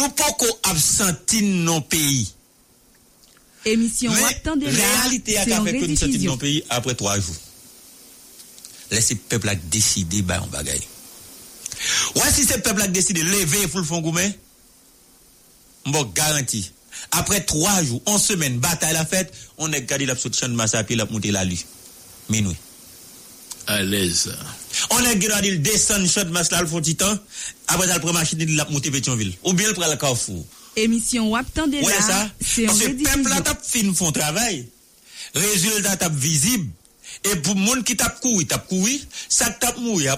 nous pouvons absenter nos pays. Émission attendez la réalité a fait que nous sortions nos pays après 3 jours. Laissez le peuple décider bah on bagaille. Ouais si ce peuple a décidé lever pour le fond gourmet. Bon garantie. Après 3 jours, 1 semaine, bataille la fête, on est gardé la soutien de masse à pied, la montée la lui. Minuit. À l'aise. On est gardé le descend shot masse là le fond titan, après elle prend machine de la montée Petionville ou bien elle prend le Carrefour. Émission WAP tande là. Ouais ça. Parce que peuple là t'a fin font travail. Résultat t'a visible. Et pour monde qui tape courir, ça tape mouille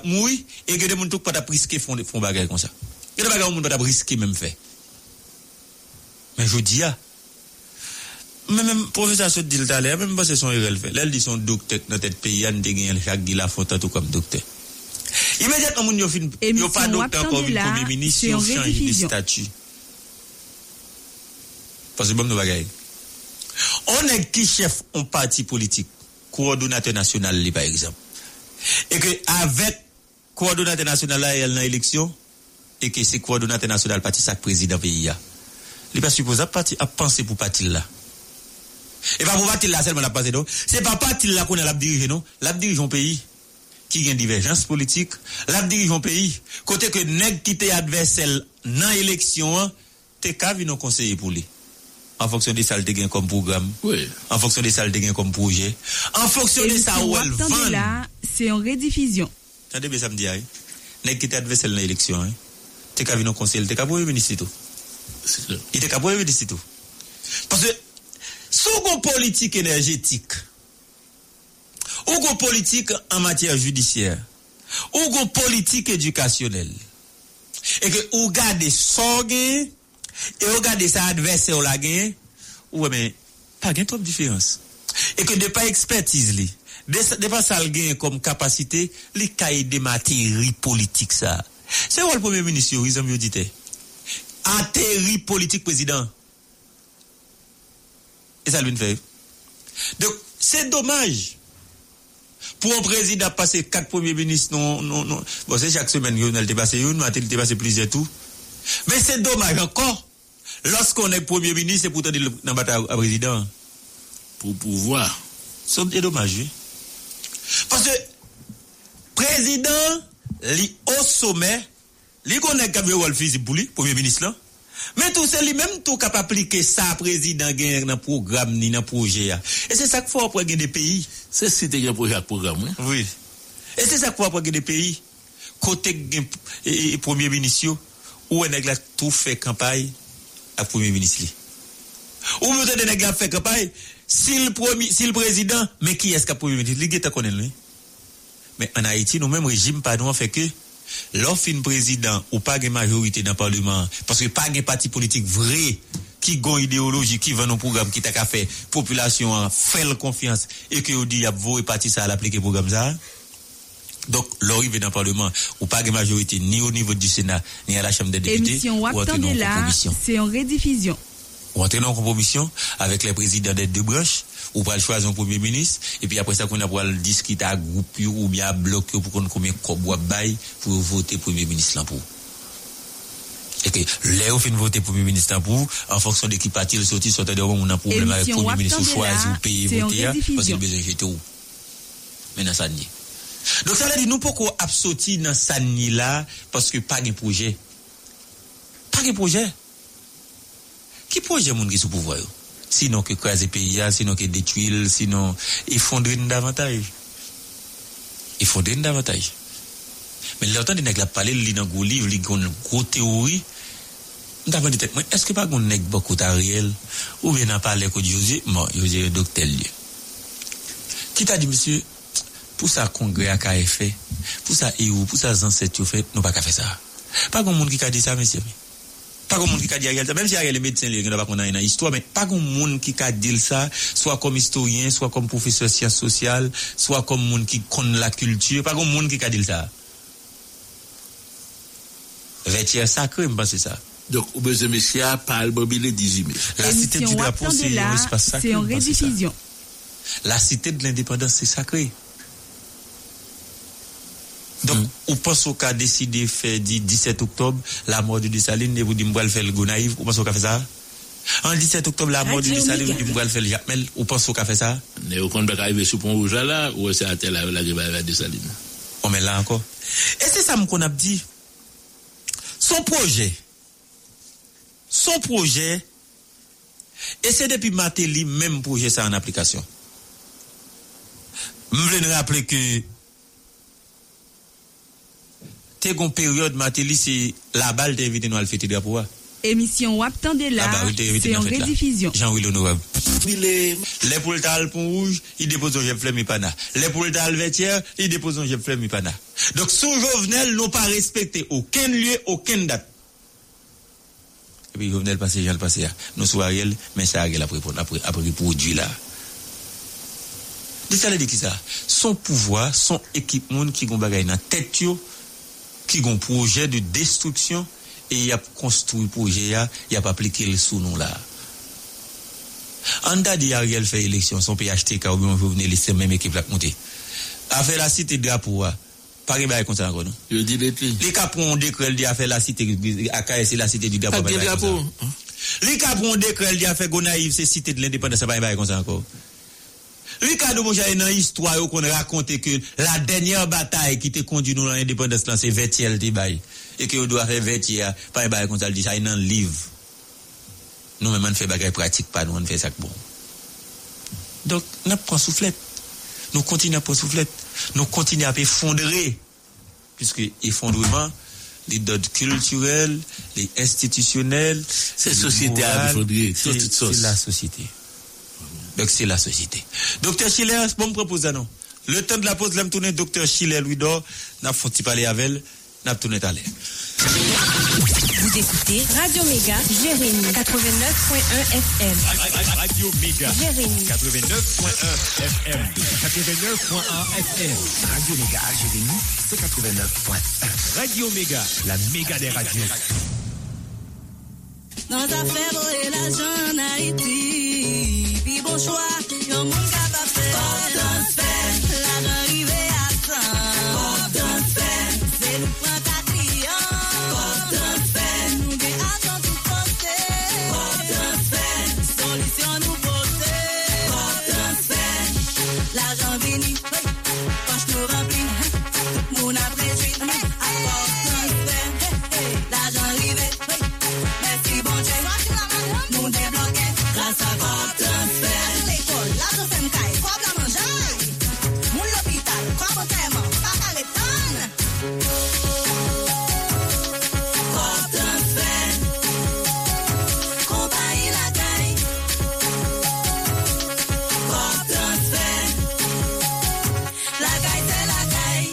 et que des monde tout pas t'a risquer font bagarre comme ça. Que des bagarre monde pas t'a risquer même fait. Mais je dis ah. Même professeur se dit tout à l'heure, même parce son RL fait. Là il dit son docteur dans tête pays an té gagner chaque dit la font tout comme docteur. Immédiatement monde yo fin yo pas docteur comme premier ministre yo change de statut. Parce que bon nous bagarre. On est qui chef en parti politique. Coordonnateur national par exemple et que avec coordonnateur national là elle dans élection et que c'est coordonnateur national parti ça président pays là il pas supposé parti à penser pour parti là et pas pour parti là seulement la penser donc c'est pas parti là qu'on a diriger non la dirigeant pays qui gagne divergence politique la dirigeant pays côté que nèg qui était adversaire dans élection t'es ca venir conseiller pour lui en fonction de ça le gain comme programme oui. En fonction de ça le gain comme projet en fonction de ça ou elle vend là c'est en rediffusion attendez bien samedi hein nèg qui t'adversaire dans l'élection hein t'es ca venir conseiller t'es ca premier ministre tout c'est clair il t'es ca premier ministre tout parce que sous une politique énergétique ou une politique en matière judiciaire ou une politique éducationnelle et que ou garder sorgue et regardez ça adversaire ou la gagne ouais mais pas gain trop différence et que de pas expertise li de pas ça gagne comme capacité li ka aider matière politique ça c'est le premier ministre ils ont dit atterri politique président et ça lui fait donc c'est dommage pour un président passer 4 premiers ministres non bon c'est chaque semaine il te passer une matin il te passer plusieurs tout. Mais c'est dommage encore. Lorsqu'on est premier ministre, c'est pourtant dans bataille à président. Pour pouvoir. C'est dommage, oui. Parce que président, li au sommet, li connaît Gabriel Wolfis pour lui, premier ministre là. Mais tout c'est lui-même tout capable appliquer ça président gagne dans programme ni dans projet. Et c'est ça qu'il faut pour gagner des pays. C'est c'était un projet programme, hein? Oui. Et c'est ça qu'il faut pour gagner des pays. Côté premier ministre ou nèg la tout fait campagne à premier ministre ou monte de nèg la fait campagne si le président mais qui est-ce qu'a premier ministre li geta connait lui mais en Haïti nous même régime pas nous fait que l'offre président ou pas gain majorité dans parlement parce que pas gain parti politique vrai qui gon idéologie qui vend un programme qui t'a fait population fait confiance et que dit y a voter parti ça l'appliquer programme ça. Donc, l'arrivée dans le Parlement, ou pas de majorité, ni au niveau du Sénat, ni à la Chambre des députés, ou entrer en compromission. C'est en rediffusion. Ou entrer en compromission avec les présidents des 2 branches, ou pas choisir un premier ministre, et puis après ça, qu'on a pour le discuter à groupe, ou bien à bloc, pour qu'on combien de bail pour voter premier ministre là pour. Et que, là, on fait voter premier ministre là pour, en fonction de qui parti le sorti, sortait de on a un problème avec le premier ministre, ou choisir, ou payer, voter, parce qu'il a besoin de jeter où. Maintenant, ça dit. Donc ça veut dire nous pourquoi absorti dans ça ni là parce que pas de projet. Pas de projet. Qui projet monde qui sous pouvoir yo? Sinon que craser pays là, sinon que détruire, sinon effondrer davantage. Effondrer davantage. Mais l'autant de nèg la parler li dans gros livre, li gon gros théorie. M'ta vandi tête moi, est-ce que pas gon nèg beaucoup Ariel ou bien n'a parler que José, bon José docteur lui. Qui t'a dit monsieur pour ça congrès a fait pour ça et pour ça ancêtre fait nous pas faire ça pas grand monde qui a dit ça monsieur pas grand monde qui a dit ça même si Ariel est médecin il n'a pas connait une histoire mais pas grand monde qui a dit ça soit comme historien soit comme professeur sciences sociales soit comme monde qui connaît la culture pas grand monde qui a dit ça vêtir sacré me pense ça donc au besoin monsieur parle mobile 18 mai la cité du drapeau c'est un espace sacré c'est en rediffusion la cité de l'indépendance c'est sacré Donc, ou pense qu'on a décidé de faire 17 octobre la mort de Dessalines et vous dites, je vais faire le Gonaïves, ou pense qu'on a fait ça? En 17 octobre, la mort de Dessalines, vous dites, je vais faire le Jacmel, ou pense qu'on a fait ça? Mais au compte, on va arriver sur le pont rouge là, ou c'est à tel la rivière Dessalines? On met là encore. Et c'est ça qu'on a dit. Son projet, et c'est depuis Matéli, même projet ça en application. Je voulais rappeler que t'es une période Matéli c'est la balle t'es invité nous à le fêter drapeau. Émission ou attendez là, c'est en rediffusion. Jean-Louis Honorable. Les poules d'al pont rouge, ils déposent un jefflem ipana. Les poules d'al vertière, ils déposent un jefflem ipana. Donc sous Jovenel n'ont pas respecté aucun lieu, aucune date. Et puis Jovenel passé, Jean le passé. Nous sommes Ariel, mais c'est Ariel après produit là. Ça dit qui ça? Son pouvoir, son équipement qui gon bagaille dans tête yo, qui gon projet de destruction et y a construit projet ya, y a pas appliqué le sous nous là. Anda dit Ariel fait élection, son PHTK ou bien venir laisser même équipe la monter. A fait la cité drapeau pas rien comme ça encore non. Je dis les cap prend décret il a fait la cité ACAM c'est la cité du drapeau. Les cap prend décret il a fait Gonaïves c'est cité de l'indépendance ça pas comme ça encore. Les cas de Moja est dans l'histoire qu'on raconte que la dernière bataille qui te conduit nous dans l'indépendance, c'est Vétiel de Baye. Et que on doit faire Vétiel, pas Baye comme ça le dit, ça est dans le livre. Nous-mêmes, on fait bagaille pratique, pas nous, on fait ça bon. Donc, nous prenons soufflette. Nous continuons à prendre soufflette. Nous continuons à effondrer. Puisque effondrement, les dotes culturelles, les institutionnelles, c'est société à effondrer. C'est la société. Donc, c'est la société. Docteur Schiller, bon me propose non. Le temps de la pause, l'aime tourner Docteur Schiller, lui d'or, n'a pas parler avec elle, n'a pas tourné à l'air. Vous écoutez Radio Méga, Jérémy, 89.1 FM. Radio Méga, Jérémy, 89.1 FM. 89.1 FM. Radio Méga, Jérémy, c'est 89.1. Radio Méga, la méga des radios. Dans ta fèvre et la jeune Haïti, puis bon choix, y'a mon capable faire. Bon dans fait, la l'arrivée à ça. Bon dans fait, c'est nous prend ta client. Bon dans fait, nous déhatons tout penser. Bon dans fait, solution nous poser. Bon dans fait, l'argent béni, poche nous remplit, tout le monde a préjuit. Bon dans fait, l'argent arrivé, merci bon Dieu, nous débloquer grâce à votre transfert. L'école, l'argent fait m'caille, quoi blanc manger, mon l'hôpital, quoi bon tellement, pas qu'à l'étonne. Votre transfert, compagnie la caille. Votre transfert, la caille c'est la caille.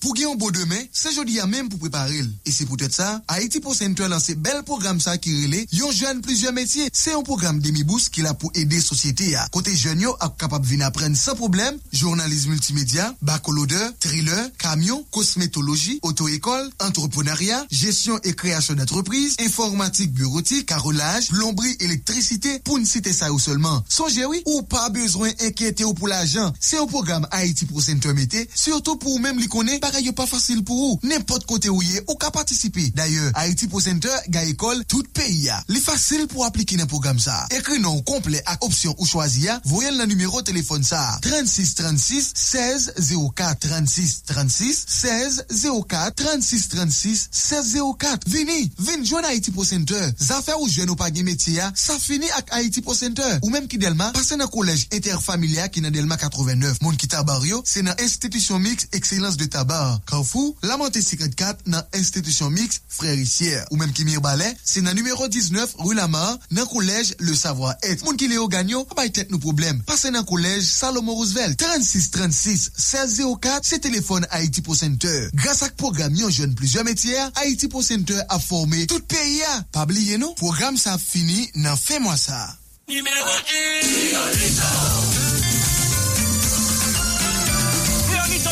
Pour gagner un beau demain, c'est jeudi à même pour préparer. Et c'est peut-être ça, Haiti Pro Center lance bel programme ça qui relève yon jeune plusieurs métiers. C'est un programme demi-bourse qui là pour aider société à. Côté jeune yo a capable venir apprendre sans problème, journalisme multimédia, bacolodeur, thriller, camion, cosmétologie, auto-école, entrepreneuriat, gestion et création d'entreprise, informatique bureautique, carrelage, plomberie, électricité, pour ne citer ça ou seulement. Songez oui, ou pas besoin inquiéter ou pour l'argent. C'est un programme Haiti Pro Center métier, surtout pour même les connaître. N'est pas facile pour vous. N'importe côté où y est, ou qu'à participer. D'ailleurs, Haiti Pro Center, gagne école, tout pays a. Les facile pour appliquer un programme ça. Écrit nom complet à option ou choisir, voyez le numéro téléphone ça. 36 36 16 04 36 36 16 04 36 36 16 04. Vini, joindre Haiti Pro Center. Zafè ou jeune ou pas de métier, ça finit avec Haiti Pro Center. Ou même qui Delma, passez dans collège interfamilial qui dans Delma 89. Mon qui tabario, c'est dans institution mixte excellence de tabac. Carrefour, Lamenté 54 dans institution mixte frérissière ou même qui Mirebalais, c'est dans numéro 19 rue Lamar dans collège le savoir-être. Moun ki Léo Gagnon, pas tête nos problèmes. Passez dans collège Salomon Roosevelt 36 36 16 04, c'est téléphone Haiti Pro Center. Grâce à programme yon jeune plusieurs métiers, Haiti Pro Center a formé tout pays a. Pas oublier nous, programme ça fini dans fin mois ça. Numéro 1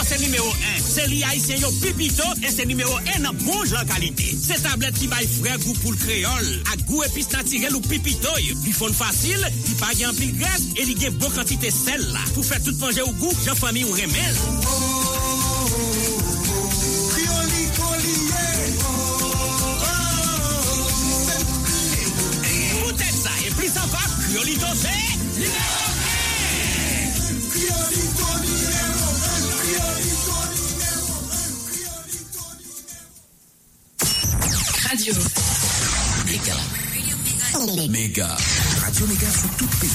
c'est numéro 1. C'est l'Haïtien yo Pipito et c'est numéro 1 en bonne localité. C'est tablette qui baille frais goût pour le créole. À goût épice naturel ou Pipito, il font facile, il pas gagne pile graisse et il gagne bonne quantité sel là. Pour faire tout manger au goût, j'en famille ou remel. Criolito, c'est... Radio Méga. Radio Méga sur tout pays.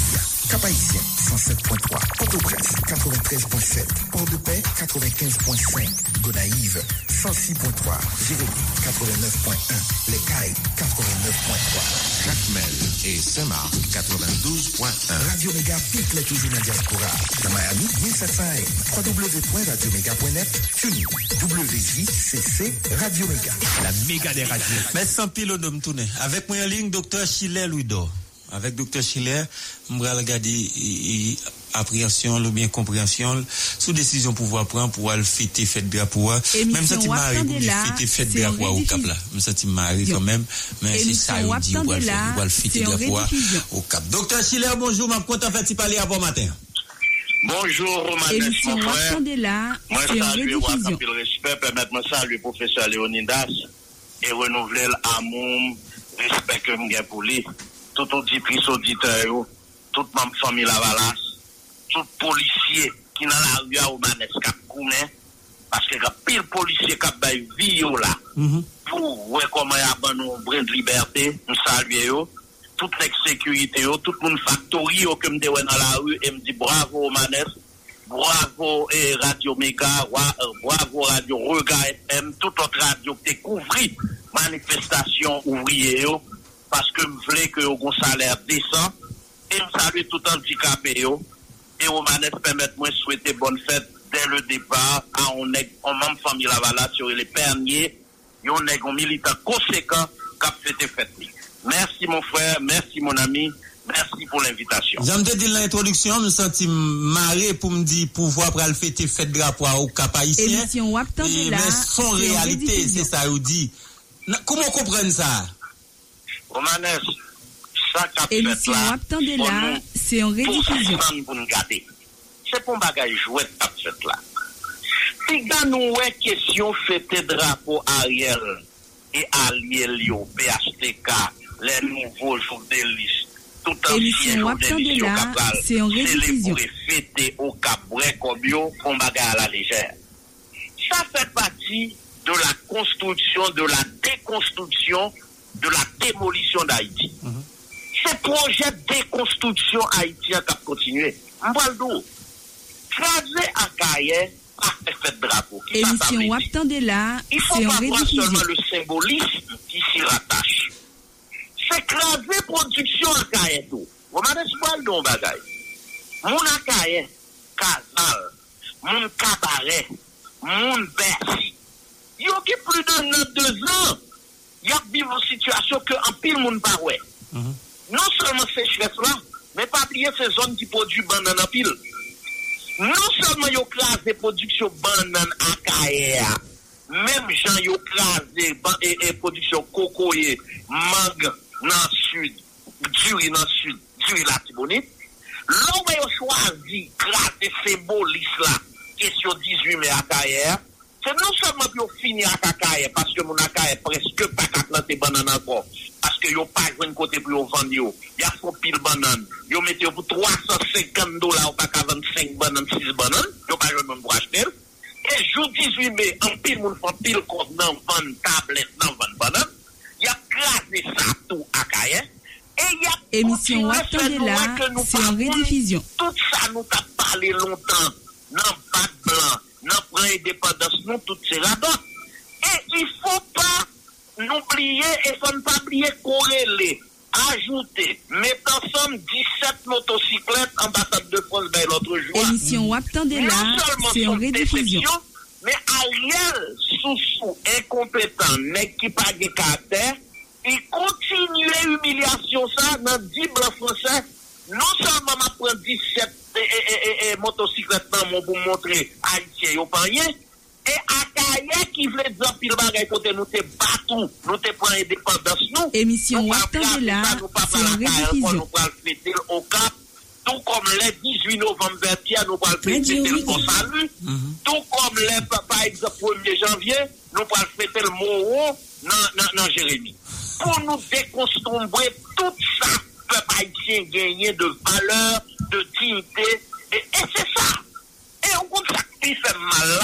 Cap-Haïtien 107.3, Port-au-Prince 93.7, Port-de-Paix 95.5, Gonaïves 106.3, Jérémy 89.1, Les Cayes 89.3, Jacmel et Saint-Marc 92.1. Radio Méga pique les toujours dans la diaspora. Dans Miami 1700 AM, www.radioméga.net, Tunis, WJCC, Radio Méga. La méga des radios. Mais sans pilote de me tourner. Avec moi en ligne, Dr. Chile Louido. Avec Dr. Schiller, on va regarder appréhension ou bien compréhension sous décision pouvoir prendre pour aller fêter fête drapeau. Même ça m'arrive pour fêter fête drapeau au Cap là. Même ça m'arrive quand même, mais c'est ça on dit pour aller fêter drapeau au Cap. Dr. Schiller, bonjour, m'a content fait y parler avant matin. Bonjour Romain, mon frère. Moi salue au Cap le respect, permettez-moi saluer professeur Léonidas et renouveler l'amour, respect que m'gain pour lui. Tout auditrice, auditeur, toute ma famille Lavalas, tout policier qui dans la rue au Manes Cap Koumen, parce que pile policier qui a vie là, pour voir comment il y a un brin de liberté, nous saluons, toute la sécurité, tout le monde factory que me dévoile dans la rue et me dit bravo au Manes, bravo Radio Méga, bravo Radio Rega FM, toute autre radio qui couvre manifestation ouvrière. Parce que je voulais que vous avez un salaire décent et je salue tout handicapé. Et vous m'avez permis de souhaiter bonne fête dès le départ à une même famille Lavala sur les perniers. Et on est un militant conséquent qui a fait fête. Merci mon frère, merci mon ami, merci pour l'invitation. J'aime te dire l'introduction, je me sentis marré pour me dire pouvoir pour fêter fête drapeau au Cap-Haïtien. Mais son réalité, c'est ça, vous dit. Comment comprendre ça? Romanes, ça qu'a fait là, c'est un rédiffusion. C'est pour un bagage jouet qu'a fait là. Si nous avons question fêter drapeau Ariel et Ariel, PHTK, les nouveaux jours de liste, tout ancien jour de liste au Cabral, c'est les pour fêter au Cabral comme yo, pour un bagage à la légère. Ça fait partie de la construction, de la déconstruction, de la démolition d'Haïti. Ce projet de déconstruction haïtien qui a continué. Mbaldo, tracer à Kaye, à fait drapeau. Il ne faut pas voir seulement le symbolisme qui s'y rattache. C'est tracer production à Kaye. Vous m'avez dit, on va dire. Mon Akaye, Casal, mon Cabaret, mon Bercy, il y a plus de 2 ans. Il y a une situation que en pile monde pas ouais. Non seulement ces chefs là, mais pas oublier ces zones qui produisent banane en pile. Non seulement yo crasé production banane à Kaéa, même gens yo crasé production cocoyer, mangue dans sud, duri dans sud, duri la Tibonite. L'on yo choisi crasé symbolis là question 18 mai à Kaéa. C'est non seulement pour finir à Kakaye, parce que mon Akaye presque pas qu'à planter banane encore. Parce que yo pas joué de côté pour vendre yo. Y'a son pile banane. Yo mettez pour $350 ou pas qu'à 25 bananes, 6 bananes. Yo pas joué même pour acheter. Et jour 18 mai, en pile moun font pile contre nan vendre tablette, nan vendre banane. Y'a crasé ça tout à Kakaye. Et y'a émission attendez là, c'est en rediffusion. Tout ça nous t'a parlé longtemps. Nan pas blanc. Nous prenons l'indépendance, nous, toutes ces radars. Et il ne faut pas n'oublier, et il ne faut pas oublier, corréler, ajouter, mettre ensemble 17 motocyclettes, ambassade de France, ben, l'autre jour. Émission Waptandela, non seulement c'est une déception, mais Ariel, sous incompétent, mais qui pas de caractère, il continue l'humiliation, ça, dans 10 blancs français. Non seulement m'a prend 17 motocyclettes pour montrer Haïtien au panier, et Akaye qui voulait dire pile bagay côté nous te battu, nous te prend indépendance nous. Émission Waptandela, là, c'est une révision. Nous va le fêter au Cap, tout comme le 18 novembre vers nous va le fêter le bon salut, tout comme le par exemple 1er janvier, nous va le fêter le Moro dans Jérémy. Pour nous déconstruire tout ça. peuple haïtien gagné de valeur, de dignité. Et c'est ça. Et on compte ça qui fait mal.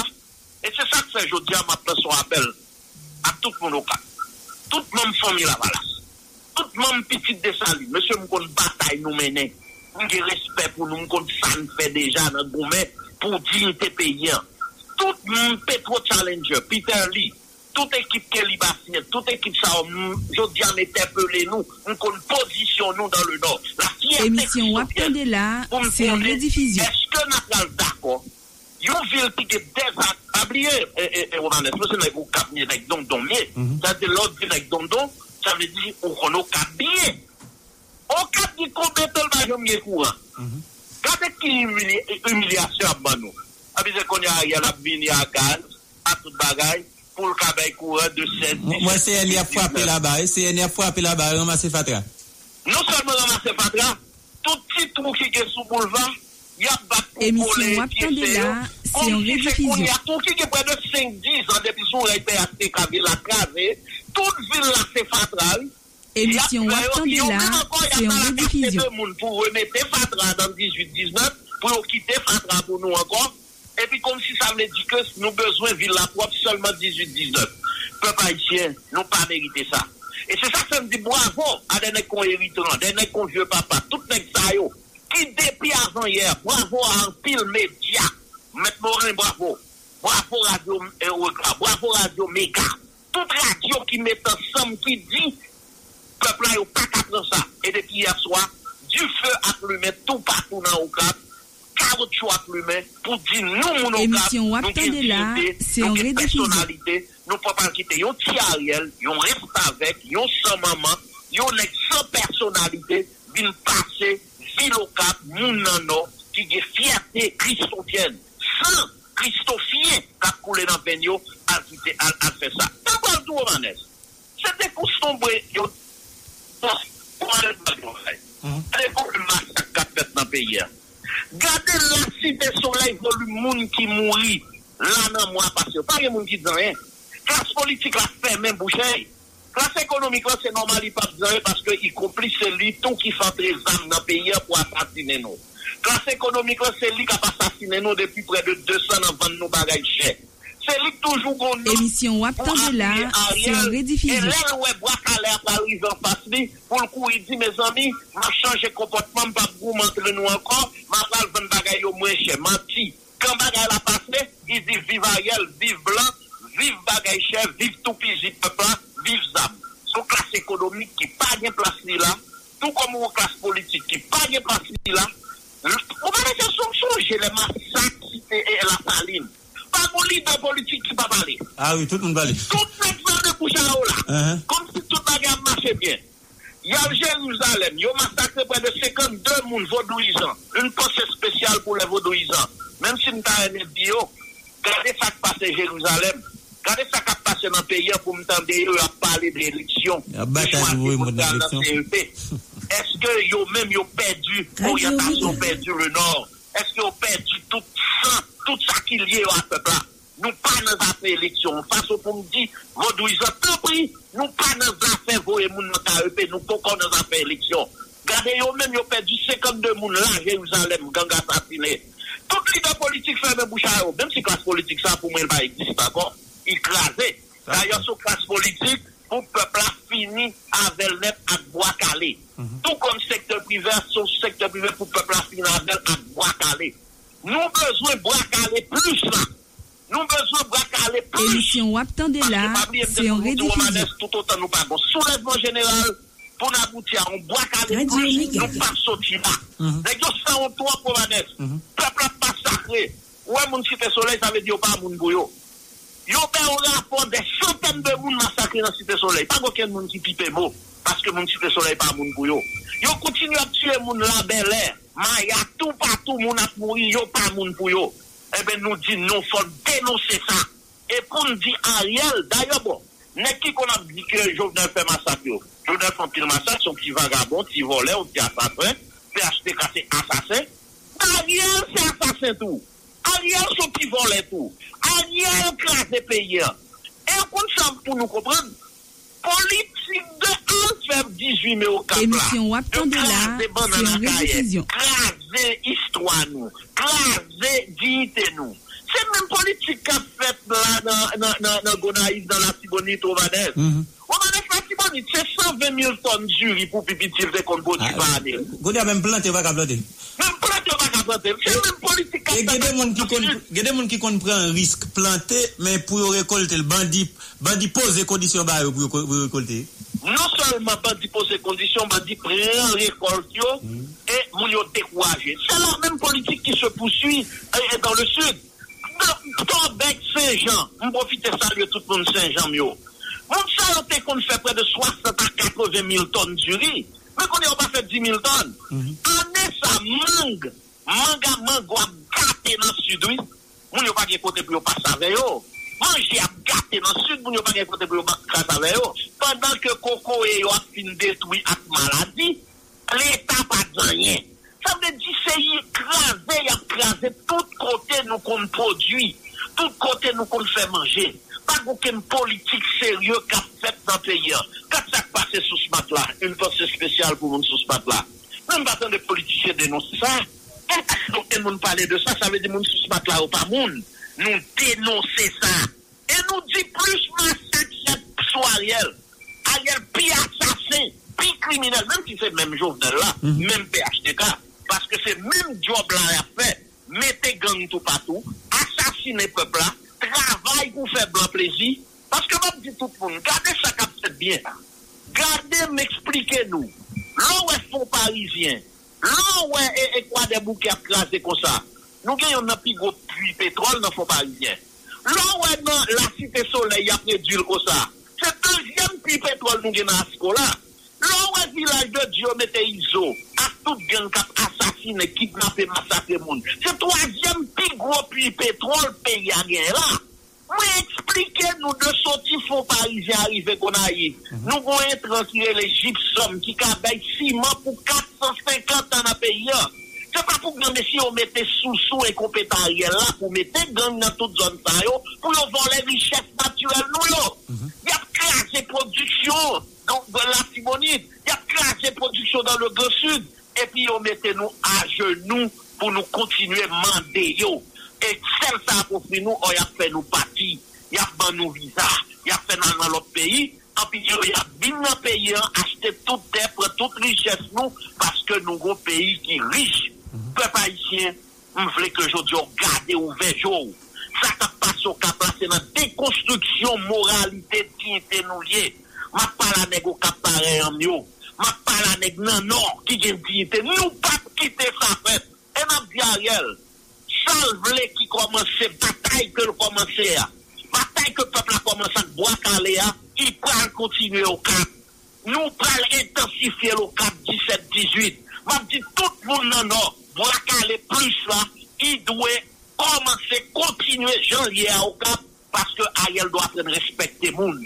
Et c'est ça que fait aujourd'hui à ma place, on appelle à tout le monde. Tout le monde famille la valasse. Tout le monde petit Dessalines. Monsieur, nous compte bataille nous mener. Nous avons respect pour nous, nous compte ça nous fait déjà dans le gourmet pour dignité paysan. Tout le monde, Petro Challenger, Peter Lee, toute équipe Kelly Bassine, toute équipe Sao, je dis à m'éterpeler nous, on positionne nous dans le nord. La fierté. Émission Wapende là, c'est en rediffusion. Est-ce que nous sommes d'accord? Une ville qui est désagréable, et on en est, parce que nous avons mis avec Dondomé, ça c'est l'autre ville avec Dondon, ça veut dire qu'on a cabillé. On cabillé combien de temps va jamais courant? Quand est-ce qu'il y a humiliation à nous? Abise qu'on y a Ariel à Bini à Gaz, à toute bagaille, pour le cabaye courant de 16 minutes. Moi, c'est elle qui a frappé là-bas, ramasser Fatra. Non seulement ramasser Fatra, tout petit trou qui est sous boulevard, il y a battu pour les pieds. Comme si c'est qu'on y a tout qui est près de 5-10 ans depuis son été à Técaville à Travée, toute ville là, c'est Fatral. Émission Wapandela, c'est en rediffusion. Pour remettre Fatra dans 18-19, pour quitter Fatra pour nous encore. Et puis comme si ça voulait dire que nous avons besoin de ville la propre seulement 18-19. Peuple haïtien, nous n'avons pas mérité ça. Et c'est ça que je me dis bravo à des nègres qu'on hérite, des nègres qu'on vieux papa, toutes les nègres qui depuis avant hier, bravo à un pile média. Maître Morin, bravo. Bravo Radio Méga, bravo Radio Méga. Toute radio qui met ensemble, qui dit, peuple là, il n'y a pas qu'à prendre ça. Et depuis hier soir, du feu à plumer tout partout dans le cap. Pour dire nous, émission Wapende là, c'est en personnalité, nous ne pouvons pas quitter. Yon ti Ariel, yon reste avec, yon sans maman, yon sans personnalité, vin passer, ville au cap, moun nanon, qui est fierté christophienne. Sans christophien, qui coule dans Benio, a fait ça. D'abord, tout le monde, c'était pour sombrer, yon. C'est pour le massacre qui a fait dans le pays. Gardez la Cité Soleil pour le monde qui mourit là dans moi parce que pas de monde qui dit rien. Classe politique la fait même boucher. Classe économique là c'est normal il pas dit rien parce que il complice lui tout qui fait des armes dans pays pour assassiner nous. Classe économique là c'est lui qui a assassiné nous depuis près de 200 ans vendre nos bagages chers. C'est lui toujours qu'on émission Wapende là c'est en rediffusion. Et là ouais Bwa Kale à Paris en face pour le coup il dit mes amis, m'a changé comportement pas pour montrer nous encore. Ma parle bonne bagaille au moins cher, menti. Quand bagaille la passe, il dit vive Ariel, vive Blanc, vive bagaille cher, vive tout pigi peuple, vive Zam. Son classe économique qui pas de place ni là, tout comme une classe politique qui pas de place ni là. On va laisser songer les massacres et la saline. Pas mon leader politique qui va parler. Ah oui, tout le monde va aller. Tout le monde de Pouchao là. Comme si tout bagaille marchait bien. Il y a Jérusalem, il y a massacré près de 52 mounes vaudouisants. Une pensée spéciale pour les vaudouisants. Même si nous avons un bio, regardez ça qui passe à Jérusalem. Regardez ça qui passe dans le pays pour me tendre à parler d'élection. Il y a bataille pour le CEP. Est-ce que vous même vous perdu l'orientation, perdu le nord? Est-ce que vous perdu tout ça qui est lié à ce peuple? Nous pas dans affaire élection. Face au pour nous dire, vaudouisant, tant pis, nous pas dans affaire, vous et moun dans KEP, nous pas encore dans affaire élection. Regardez, yo même, yo perdu 52 moun là, Jérusalem, gang assassiné. Tout leader politique fait même bouche à eux, même si classe politique, ça, pour moi, il va exister encore, il crase. D'ailleurs, sur classe politique, pour peuple a fini avec net à Bwa Kale. Tout comme secteur privé, sur secteur privé, pour peuple a fini avec à Bwa Kale. Nous besoin Bwa Kale plus là. Nous besoin Bwa Kale plus. Émission Wapende là, c'est en rediffusion. Tout autant nous pas bon. Soulèvement général pour aboutir à un Bwa Kale plus, nous pas sortir là. Les gens sont en trois provinces. Peuple pas sacré. Ouais, mon Cité Soleil, ça veut dire pas mon bouillot. Yo ben on rapport des centaines de monde massacrés dans Cité Soleil. Pas aucun monde qui pipe mot parce que mon Cité Soleil pas mon bouillot. Yo continue à tuer mon la belle air. Maya tout partout mon a mouri, yo pas mon bouillot. Eh bien, nous disons, nous faut dénoncer ça. Et pour nous dire, Ariel, d'ailleurs, bon, n'est-ce qu'on a dit que Jovenel fait massacre? Jovenel fait un pile massacre, son petit vagabond, petit voleur, petit assassin, PHTK, c'est assassin. Ariel, c'est assassin tout. Ariel, son petit voleur tout. Ariel, classe des paysans. Et on compte ça pour nous comprendre. Politique de un, 18 mai au Cap. Émission Wap Tandela, c'est une révision. Craser histoire nous, craser dignité nous. C'est même politique qu'a fait là dans Gonaïves, dans la Tibonite au Vanès. C'est 120 000 tonnes jury pour pipitif de Congo du Vanès. Gonaïves même planté, va qu'à planter. Même planté, va qu'à planter. C'est même politique qu'a fait. Il y a des gens qui comprennent un risque planté, mais pour récolter le bandit pose des conditions pour récolter. Non seulement bandit pose des conditions, bandit prend récolte et mounio découragé. C'est la même politique qui se poursuit dans le sud. Tombec Saint-Jean, on profite de saluer tout le monde Saint-Jean. Yo. Mon saluté qu'on fait près de 60 à 80 000 tonnes du riz, mais qu'on n'a pas fait 10 000 tonnes. Année ça mangue à gâter dans le sud, oui. On n'a pas de côté pour passer avec eux. Manger à gâter dans le sud, on n'a pas de côté pour passer avec eux. Pendant que Coco et yo a fini détruit avec maladie, l'État pas de rien. Ça veut dire que c'est écrasé, tout côté nous qu'on produit, tout côté nous qu'on fait manger. Pas qu'aucune politique sérieuse qu'a fait dans le pays. Quand ça passe sous ce matelas, une pensée spéciale pour nous sous ce matelas. Même pas tant de politiciens dénoncent ça. Quand tout le monde parle de ça, ça veut dire que nous sous ce matelas ou pas monde. Nous dénoncer ça. Et nous dit plus massacre sur Ariel. Ariel, pire assassin, pire criminel, même si c'est le même Jovenel là, même PHTK. Parce que c'est même job là à faire, mettez gang tout partout, assassiner peuple là, travail pour faire blanc plaisir. Parce que moi, je dis tout le monde, gardez ça cap fait bien. Gardez, m'expliquez-nous. L'on est faux parisien, l'on est Croix-des-Bouquets à craser comme ça. Nous gagnons un plus gros puits pétrole dans faux parisien. L'on est dans la Cité Soleil à réduire comme ça. C'est le deuxième puits pétrole nous gagnons à ce qu'on là. L'on est village de Dieu, mettez ISO. Tout gang qui a assassiné, kidnappé, massacré monde. C'est le troisième plus gros puits pétrole pays à gagner là. Moi, expliquez-nous de sortir faux parisien arrivé Gonaïves. Nous allons tranquiller les gypsum qui cabaye ciment pour 450 ans à payer. C'est pas pour que si on mettait sous et compétent là pour mettre gang dans toute zone ça pour voler richesse naturelle nous là. Y a classé production dans la Tibonite, y a classé production dans le Grand Sud. Et puis, on mettait nous à genoux pour nous continuer à mander. Et celle ça pour nous, on a fait nos parties, il a fait nos visas, il a fait dans l'autre pays. Et puis, il a bien payé, acheté toute terre, toute richesse, nous, parce que nous avons un pays qui est riche. Peuple haïtien, on veut que aujourd'hui, on garde ouvert jour. Ça a passé au cap, c'est la déconstruction, moralité, dignité, nous liés. Ma parole n'est pas pareil en mieux. Ma parole n'est pas non, qui est dignité. Nous pas quitter sa fête. Et ma dit Ariel, salve les qui commençaient, bataille que le commençait, bataille que le peuple a commencé à Bwa Kale, il peut continuer au cap. Nous peut intensifier le cap 17-18. Ma dit tout le monde en or, Bwa Kale plus là, il doit commencer, continuer janvier au cap, parce que Ariel doit prendre respecter le monde.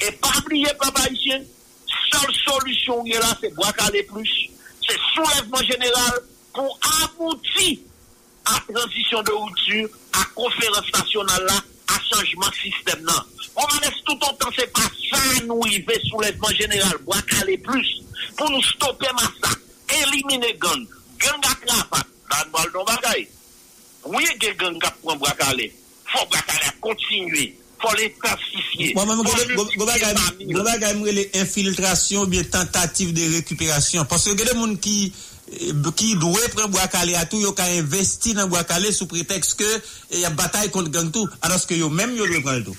Et pas oublier, papa ici. Seule solution est là, c'est Bwa Kale plus. C'est soulèvement général pour aboutir à transition de rupture, à conférence nationale là, à changement système là. On en laisse tout autant, c'est pas ça nous arriver soulèvement général, Bwa Kale plus, pour nous stopper massacre, éliminer gang à cravate, dans le bagay. Oui, gang à prendre Bwa Kale. Faut Bwa Kale continuer. Pour l'intensifier. Moi-même, je vais l'infiltration, bien tentative de récupération. Parce que il y a des gens qui doivent prendre Bwa Kale à tout, qui ont investi dans Bwa Kale sous prétexte qu'il y a bataille contre gang tout, alors que eux-mêmes, ils doivent prendre tout.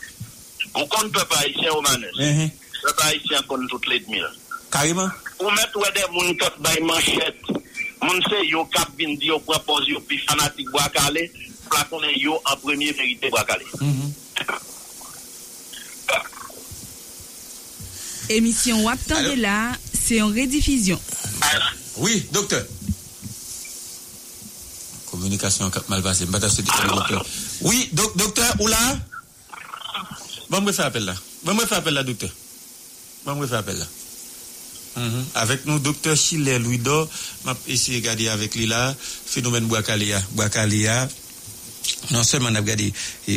Vous comptez pas haïtien au manège. Le peuple haïtien compte toutes les demi. Carrément. Vous mettez des gens qui ont des manchettes. Vous savez, ils ont des gens qui ont proposé, puis fanatiques Bwa Kale, pour qu'on ait en premier vérité Bwa Kale. Émission Wap Tandela, c'est en rediffusion. Oui, docteur. Communication mal passée. Oui, docteur, ou là? Bon, me faire appel là. Docteur. Avec nous, docteur Chile Louis Dor, m'a essayé de regarder avec lui là, phénomène Bwa Kale. non seulement on a regardé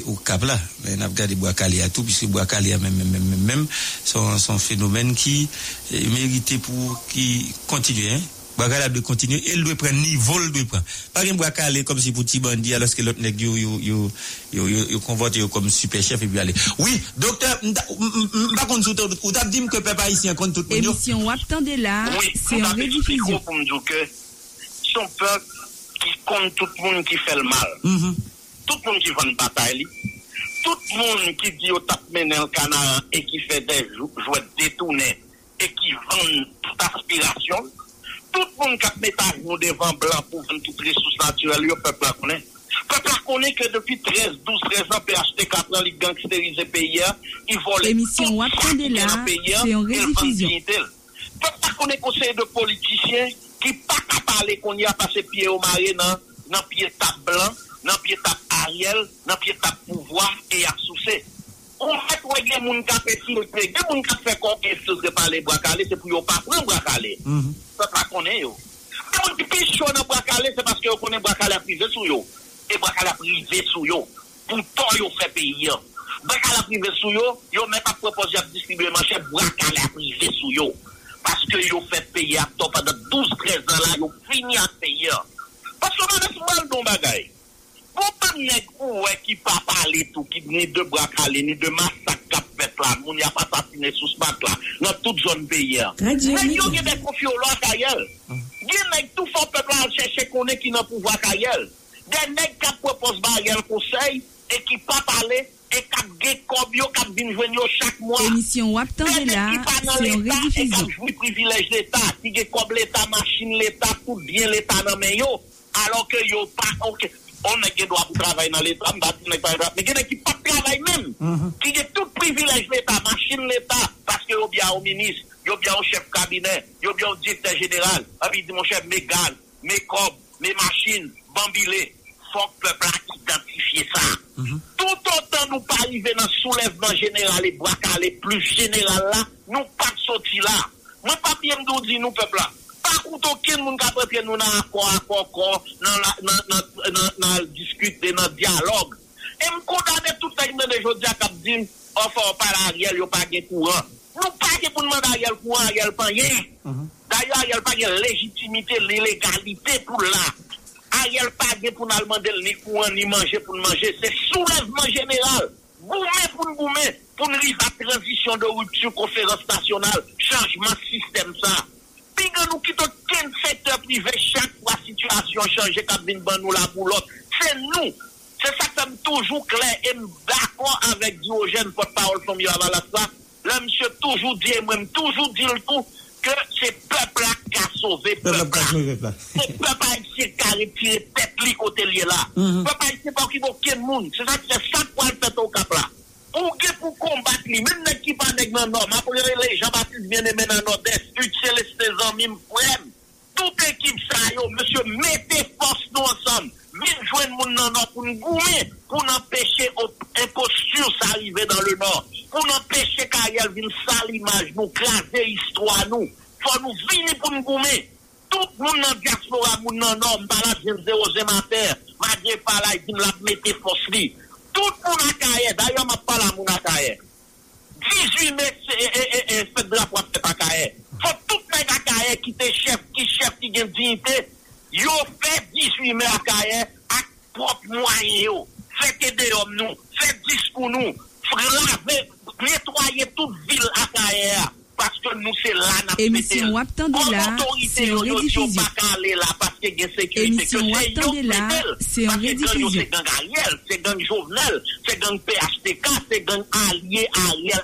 au Cap là, mais on a regardé Bwa Kale à tout, puisque Bwa Kale même son phénomène qui mérite pour qui continue, hein. Bwa Kale doit continuer, elle doit prendre niveau, elle doit prendre. Pas Bwa Kale comme si pour petit bandit alors que l'autre nèg yo convoite comme super chef et puis aller. Oui, docteur, pas contre ou t'a dit que peuple haïtien contre tout monde. Émission on attendait là, c'est en rediffusion pour me dire que son peuple qui compte tout le monde qui fait le mal. Tout le monde qui vend bataille, tout le monde qui dit au tap mener un canard et qui fait des jouets détournés et qui vend toute aspiration, tout le monde qui a mis à jour devant blanc pour vendre toutes les sources naturelles, le peuple la connaît. Le peuple la connaît que depuis 13, 12, 13 ans, PHTK dans les gangstérisés pays, ils volent tout pays, ils vendent dignité. Le peuple la connaît conseil de politiciens qui pas à parler qu'on y a passé pied au marais dans pied tap blanc, dans pied tap Ariel, dans pied tap pouvoir et à souci. On fait quoi les gens qui ont fait filtre, les gens qui ont fait quoi qu'ils se réparent Bwa Kale, c'est pour ne pas prendre Bwa Kale. Ça ne connaît yo. Les gens qui pêchent dans Bwa Kale, c'est parce qu'ils connaissent Bwa Kale à privé sous yo. Et Bwa Kale à privé sous yo. Pourtant ils ont fait payer. Bwa Kale à privé sous yo, ils ont même pas proposé à distribuer marché Bwa Kale à privé sous yo. Parce que ils ont fait payer à temps pendant 12-13 ans là, ils ont fini à payer. Parce qu'on a mal dans bagaille. Bon, pas nèg ou qui pas parler tout, qui ni de Bwa Kale, ni de massacre cap fait là, moun y a pas assassiné sous ce mat là, dans toute zone pays. Mais yo gen des confiants là, Ariel. Gen nèg tout fort peuple à chercher qu'on est qui n'a pouvoir Ariel. Des nèg qui propose Ariel conseil et qui pas parler et qui gen combien qui vinn joindre yo chaque mois. Émission wap tande là, c'est en rediffusion. Qui privilège l'état, qui gen cob l'état, machine l'état, tout bien l'état dans main yo, alors que yo pas OK. On n'a pas droit pour travailler dans l'État, mais il y en a qui pas travaillent même, qui ont tout privilège l'État, machine l'État, parce que y a bien au ministre, y a bien au chef cabinet, y a bien au directeur général, et puis dit mon chef, mes gaz, mes cobs, mes machines, bambilés, faut que le peuple identifie ça. Tout autant nous pas arriver dans le soulèvement général et Bwa Kale plus général là, nous pas sortir là. Mon papier nous dit nous peuple là. Par contre, aucun monde qui a préparé nous dans l'accord, dans le discuter, dans le dialogue. Et je condamne tout le monde de Jodia qui a dit, on ne fait pas l'Ariel, il n'y a pas de courant. Nous ne pouvons pas demander à courant, il n'y a pas de courant. D'ailleurs, il n'y a pas de légitimité, l'illégalité pour là. Il n'y a pas de pour demander ni courant, ni manger pour manger. C'est soulèvement général. Goumer, pour nous arriver à transition de rupture, conférence nationale, changement système ça. Si nous quittons 15 secteurs privés, chaque fois la situation change, Kabine Banou la pour l'autre. C'est nous. C'est ça que je toujours clair et d'accord avec Diogène, porte-parole de Mirabalais. Là, monsieur toujours dit, moi-même, toujours dit le tout, que c'est peuple qui a sauvé peuple. C'est peuple qui a retiré tête li côté lié là. Peuple qui pas qui va aucun monde. C'est ça que c'est ça qu'on fait au cap là. Pour combattre, même qui pas nèg dans nord, m'a les Jean-Baptiste bien-aimé dans nord-est, utile ses amis frère. Toute équipe ça yo, monsieur mettez force nous ensemble. Viens joindre moun dans nord pour nous goumer, pour empêcher imposture ça arriver dans le nord, pour empêcher qu'Ariel vienne sale image nous craser histoire nous. Faut nous venir pour nous goumer. Tout moun dans diaspora, moun dans nord, par la 00e matin, malgré pas là il la mettez force li. Tout le monde a caillé, d'ailleurs, je parle à mon caillé. 18 mai, c'est de la pointe, c'est pas caillé. Faut tout le monde a caillé qui est chef, qui a dignité. Yo fait 18 mai à caillé, à propre moyen. Faites aider hommes, nous. Faites discours, nous. Laver, nettoyer toute ville à caillé. Parce que nous, c'est là, nous émission Waptande là, c'est en rediffusion. Émission Waptande là, c'est en rediffusion. C'est gang Ariel, c'est gang Jovenel, c'est gang PHTK, c'est gang Ariel,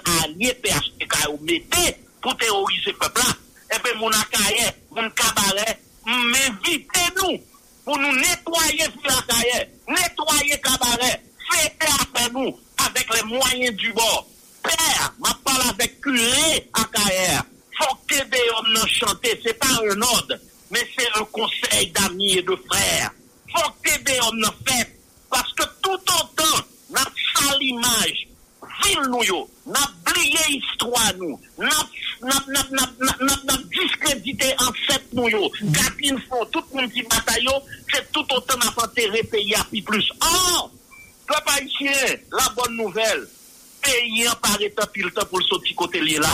PHTK, ou mettez pour terroriser le peuple là. Et puis, mon akaye, mon cabaret, m'invitez-nous pour nous nettoyer sur akaye, nettoyer cabaret, fêtez après nous avec les moyens du bord. Père, ma parle avec curé à carrière. Faut que des hommes n'en chanter. C'est pas un ordre, mais c'est un conseil d'amis et de frères. Faut que des hommes n'en fêtent. Parce que tout autant, n'a sale image, ville nous yo, n'a oublié histoire nous, n'a discrédité ancêtre nous yo, gâtine fond, tout le monde qui bataille, c'est tout autant n'a pas enterré pays à plus. Or, Haïtien, la bonne nouvelle, pays en par état pile temps pour le sortir côté lié là.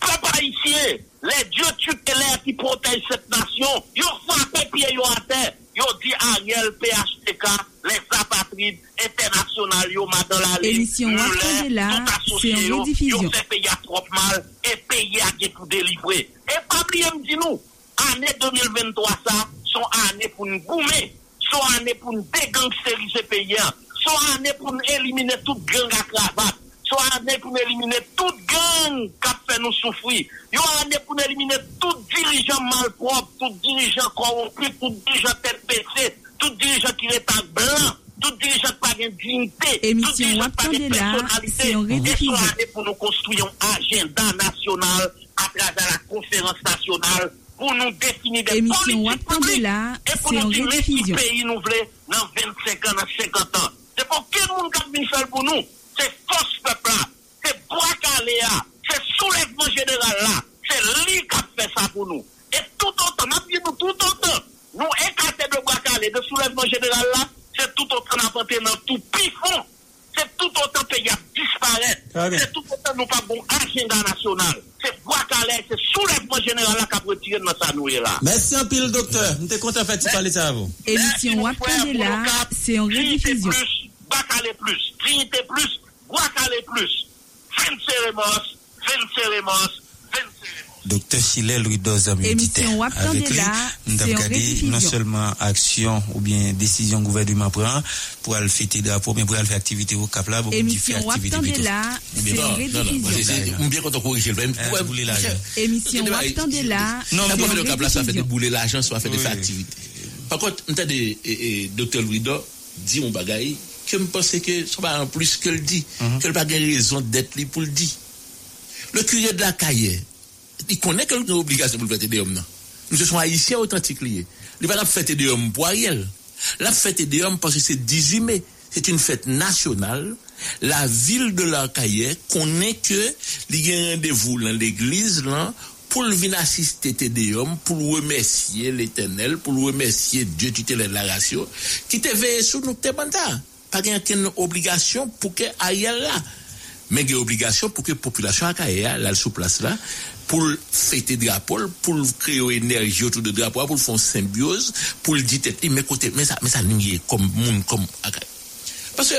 Peuple haïtien, les dieux tutélaires qui protègent cette nation, ils frappent pied à terre, ils dit Ariel, PHTK, les apatrides internationales, ils mettent dans la ligne, ils sont associés, ils fait payer trop mal et payer à pour délivrer. Et pas oublier, dis-nous, année 2023, ça, sont année pour nous goumer, sont année pour nous dégangstériser pays, sont année pour nous éliminer toute gang à cravate. Soit année pour éliminer toute gang qui a fait nous souffrir. Yo année pour éliminer tout dirigeant malpropre, tout dirigeant corrompu, tout dirigeant tête baissée, tout dirigeant qui est à blanc, tout dirigeant qui n'a pas de dignité, tout dirigeant qui n'a pas de personnalité. Et soit année pour nous construire un agenda national à travers la conférence nationale pour nous définir des politiques publiques et pour nous dire si le pays nous voulait dans 25 ans, dans 50 ans. C'est pour quel monde qui a mis ça pour nous? C'est force peuple là, c'est Bwa Kale, c'est soulèvement général là, c'est lui qui a fait ça pour nous. Et tout autant, nous écarter de Bwa Kale, de soulèvement général là, c'est tout autant d'apporter dans tout pifon, c'est tout autant pays à disparaître, c'est tout autant nous pas bon agenda national. C'est Bwa Kale, c'est soulèvement général là qui a retiré dans sa nouille là. Merci un pile docteur, nous sommes contents de parler ça à vous. Émission Wapande là, c'est en rediffusion. Bwa Kale plus, dignité plus, Bwa Kale plus. Fin cérémence. Docteur Chilel lui dose un militaire. Avec lui, nous avons regardé non seulement action ou bien décision gouvernement prend pour aller fêter drapeau, mais pour aller faire activité au Cap là, pour faire activité. On bien quand on corrige le problème. Pourquoi bouler l'argent? Émission attendez là. Non, pour le Cap là, ça fait de bouler l'argent, soit fait de faire activité. Par contre, on a des docteur Louis Do dit mon bagaille que me pensais que ce pas en plus que le dit que pas gain raison d'être lui pour le dit le curé de la Caille il connaît que nous obligation pour fêter des hommes nous sommes haïtiens authentiques liés il va la fêter des hommes pour Ariel la fête des hommes parce que c'est 18 mai c'est une fête nationale la ville de la Caille connaît que il gain rendez-vous dans l'église là pour le venir assister des hommes, pour remercier l'Éternel, pour remercier Dieu tutélaire de la ratio, qui te veille sur nous te banda. Pas qu'une obligation pour que Ariel là, mais une obligation pour que population Akaya là sous place là, pour fêter drapeau, pour créer une énergie autour de drapeau, pour faire symbiose, pour le dire mais côté, mais ça n'y est comme monde comme Akaya. Parce que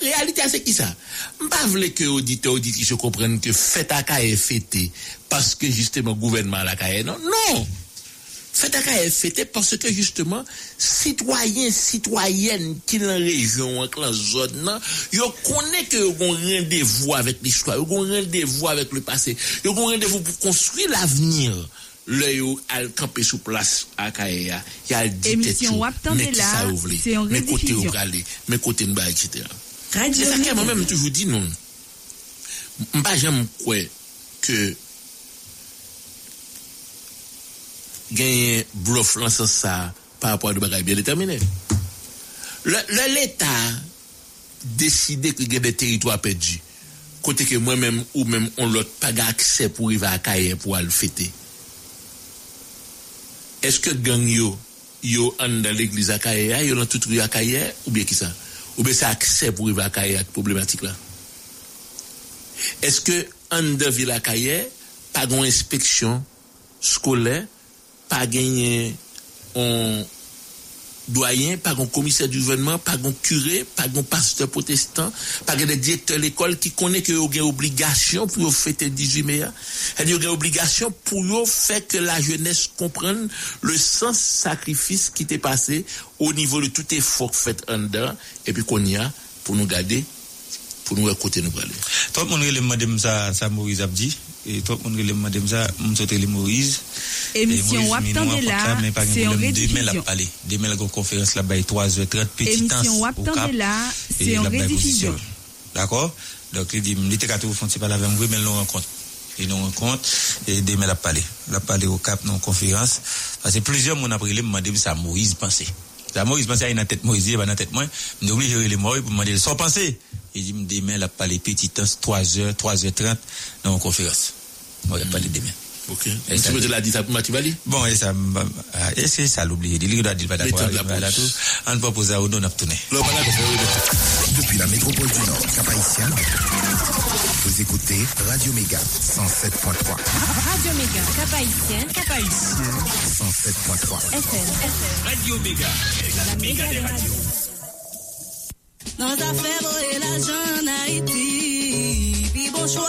réalité, c'est qui ça? Je ne veux pas que les auditeurs comprennent que fête à Kaye est fêtée parce que justement le gouvernement à la Kaye, non? Non! Fête à Kaye est fêtée parce que justement, citoyens, citoyennes qui sont dans la région, dans la zone, ils connaissent qu'ils ont un rendez-vous avec l'histoire, ils ont un rendez-vous avec le passé, ils ont un rendez-vous pour construire l'avenir. L'œil al camper sous place à Kaye, il y a le dit mais ça ouvre, mais côté au Galé, mais côté de bas, etc. C'est ça que moi-même toujours dit non. Moi j'aime quoi que gagner bluff lance ça par rapport à des bagages bien déterminés. L'État décidait que des territoires perdus, côté que moi-même ou même on l'autre pas d'accès pour arriver à Kaye pour aller fêter. Est-ce que gang yo dans l'église à Kaye, yo dans toute rue à Kaye ou bien qui ça? Ou bien ça accès pour arriver à Kaye avec problématique là. Est-ce que en de ville à Kaye, pas une inspection scolaire, pas gagné un doyen, pas un commissaire du gouvernement, pas un curé, pas un pasteur protestant, pas un directeur de l'école qui connaît que y a obligation pour fêter 18 mai. Il y a obligation pour faire que la jeunesse comprenne le sens sacrifice qui t'est passé au niveau de tout effort fait en dedans et puis qu'on y a pour nous garder, pour nous écouter nous parler. Tout le monde est madame ça Maurice Abdi. Et tout le monde est madame ça, mon sauté les Maurice. Émission Wap Tandé là, c'est en rediffusion. Demain, la conférence là-bas est 3h30, petit temps. Émission Wap Tandé là, c'est en rediffusion. D'accord? Donc, il dit, les théâtres vous font pas la même, mais nous rencontre. Et nous rencontre, et demain, la palais au Cap, non conférence. Parce que plusieurs m'ont appris les madame ça, Maurice pensait. Ça, Maurice pensait à une tête Maurice, il va dans tête moi. Nous obligez les Maurice pour demander sans penser. Il dit, demain, la palais petit temps, 3h, 3h30, non conférence. Moi, il a parlé demain. OK. Tu veux la dire ça pour Matibali? Bon, et ça est-ce que ça l'oublier? Il doit dire pas d'accord. On va poser au don tourner. Depuis la métropole du Nord, Cap-Haïtien, vous écoutez Radio Méga 107.3. Radio Méga Cap-Haïtien, Cap-Haïtien 107.3. FM. Radio Méga, la méga des radios. Dans affaire et la jeune Haïti, puis bon choix,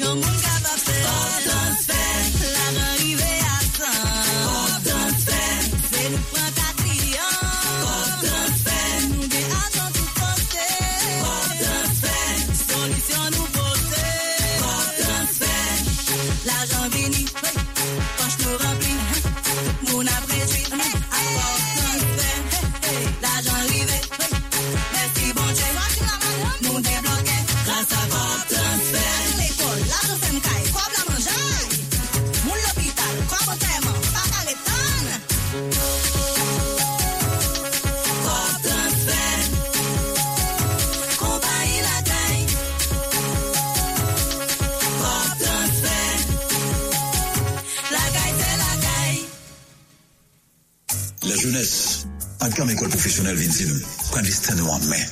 y'a mon capable faire. Autant de fait, la arrivée à ça. Autant de fait, c'est nous prend quatrième. Autant de fait, nous dérangeons tout penser. Autant de fait, solution nous poser. Autant de fait, l'argent béni, poche nous remplit, mon après-suite. Jeunesse, en tant qu'école professionnelle, vient de nous. Prendre destin nous en main.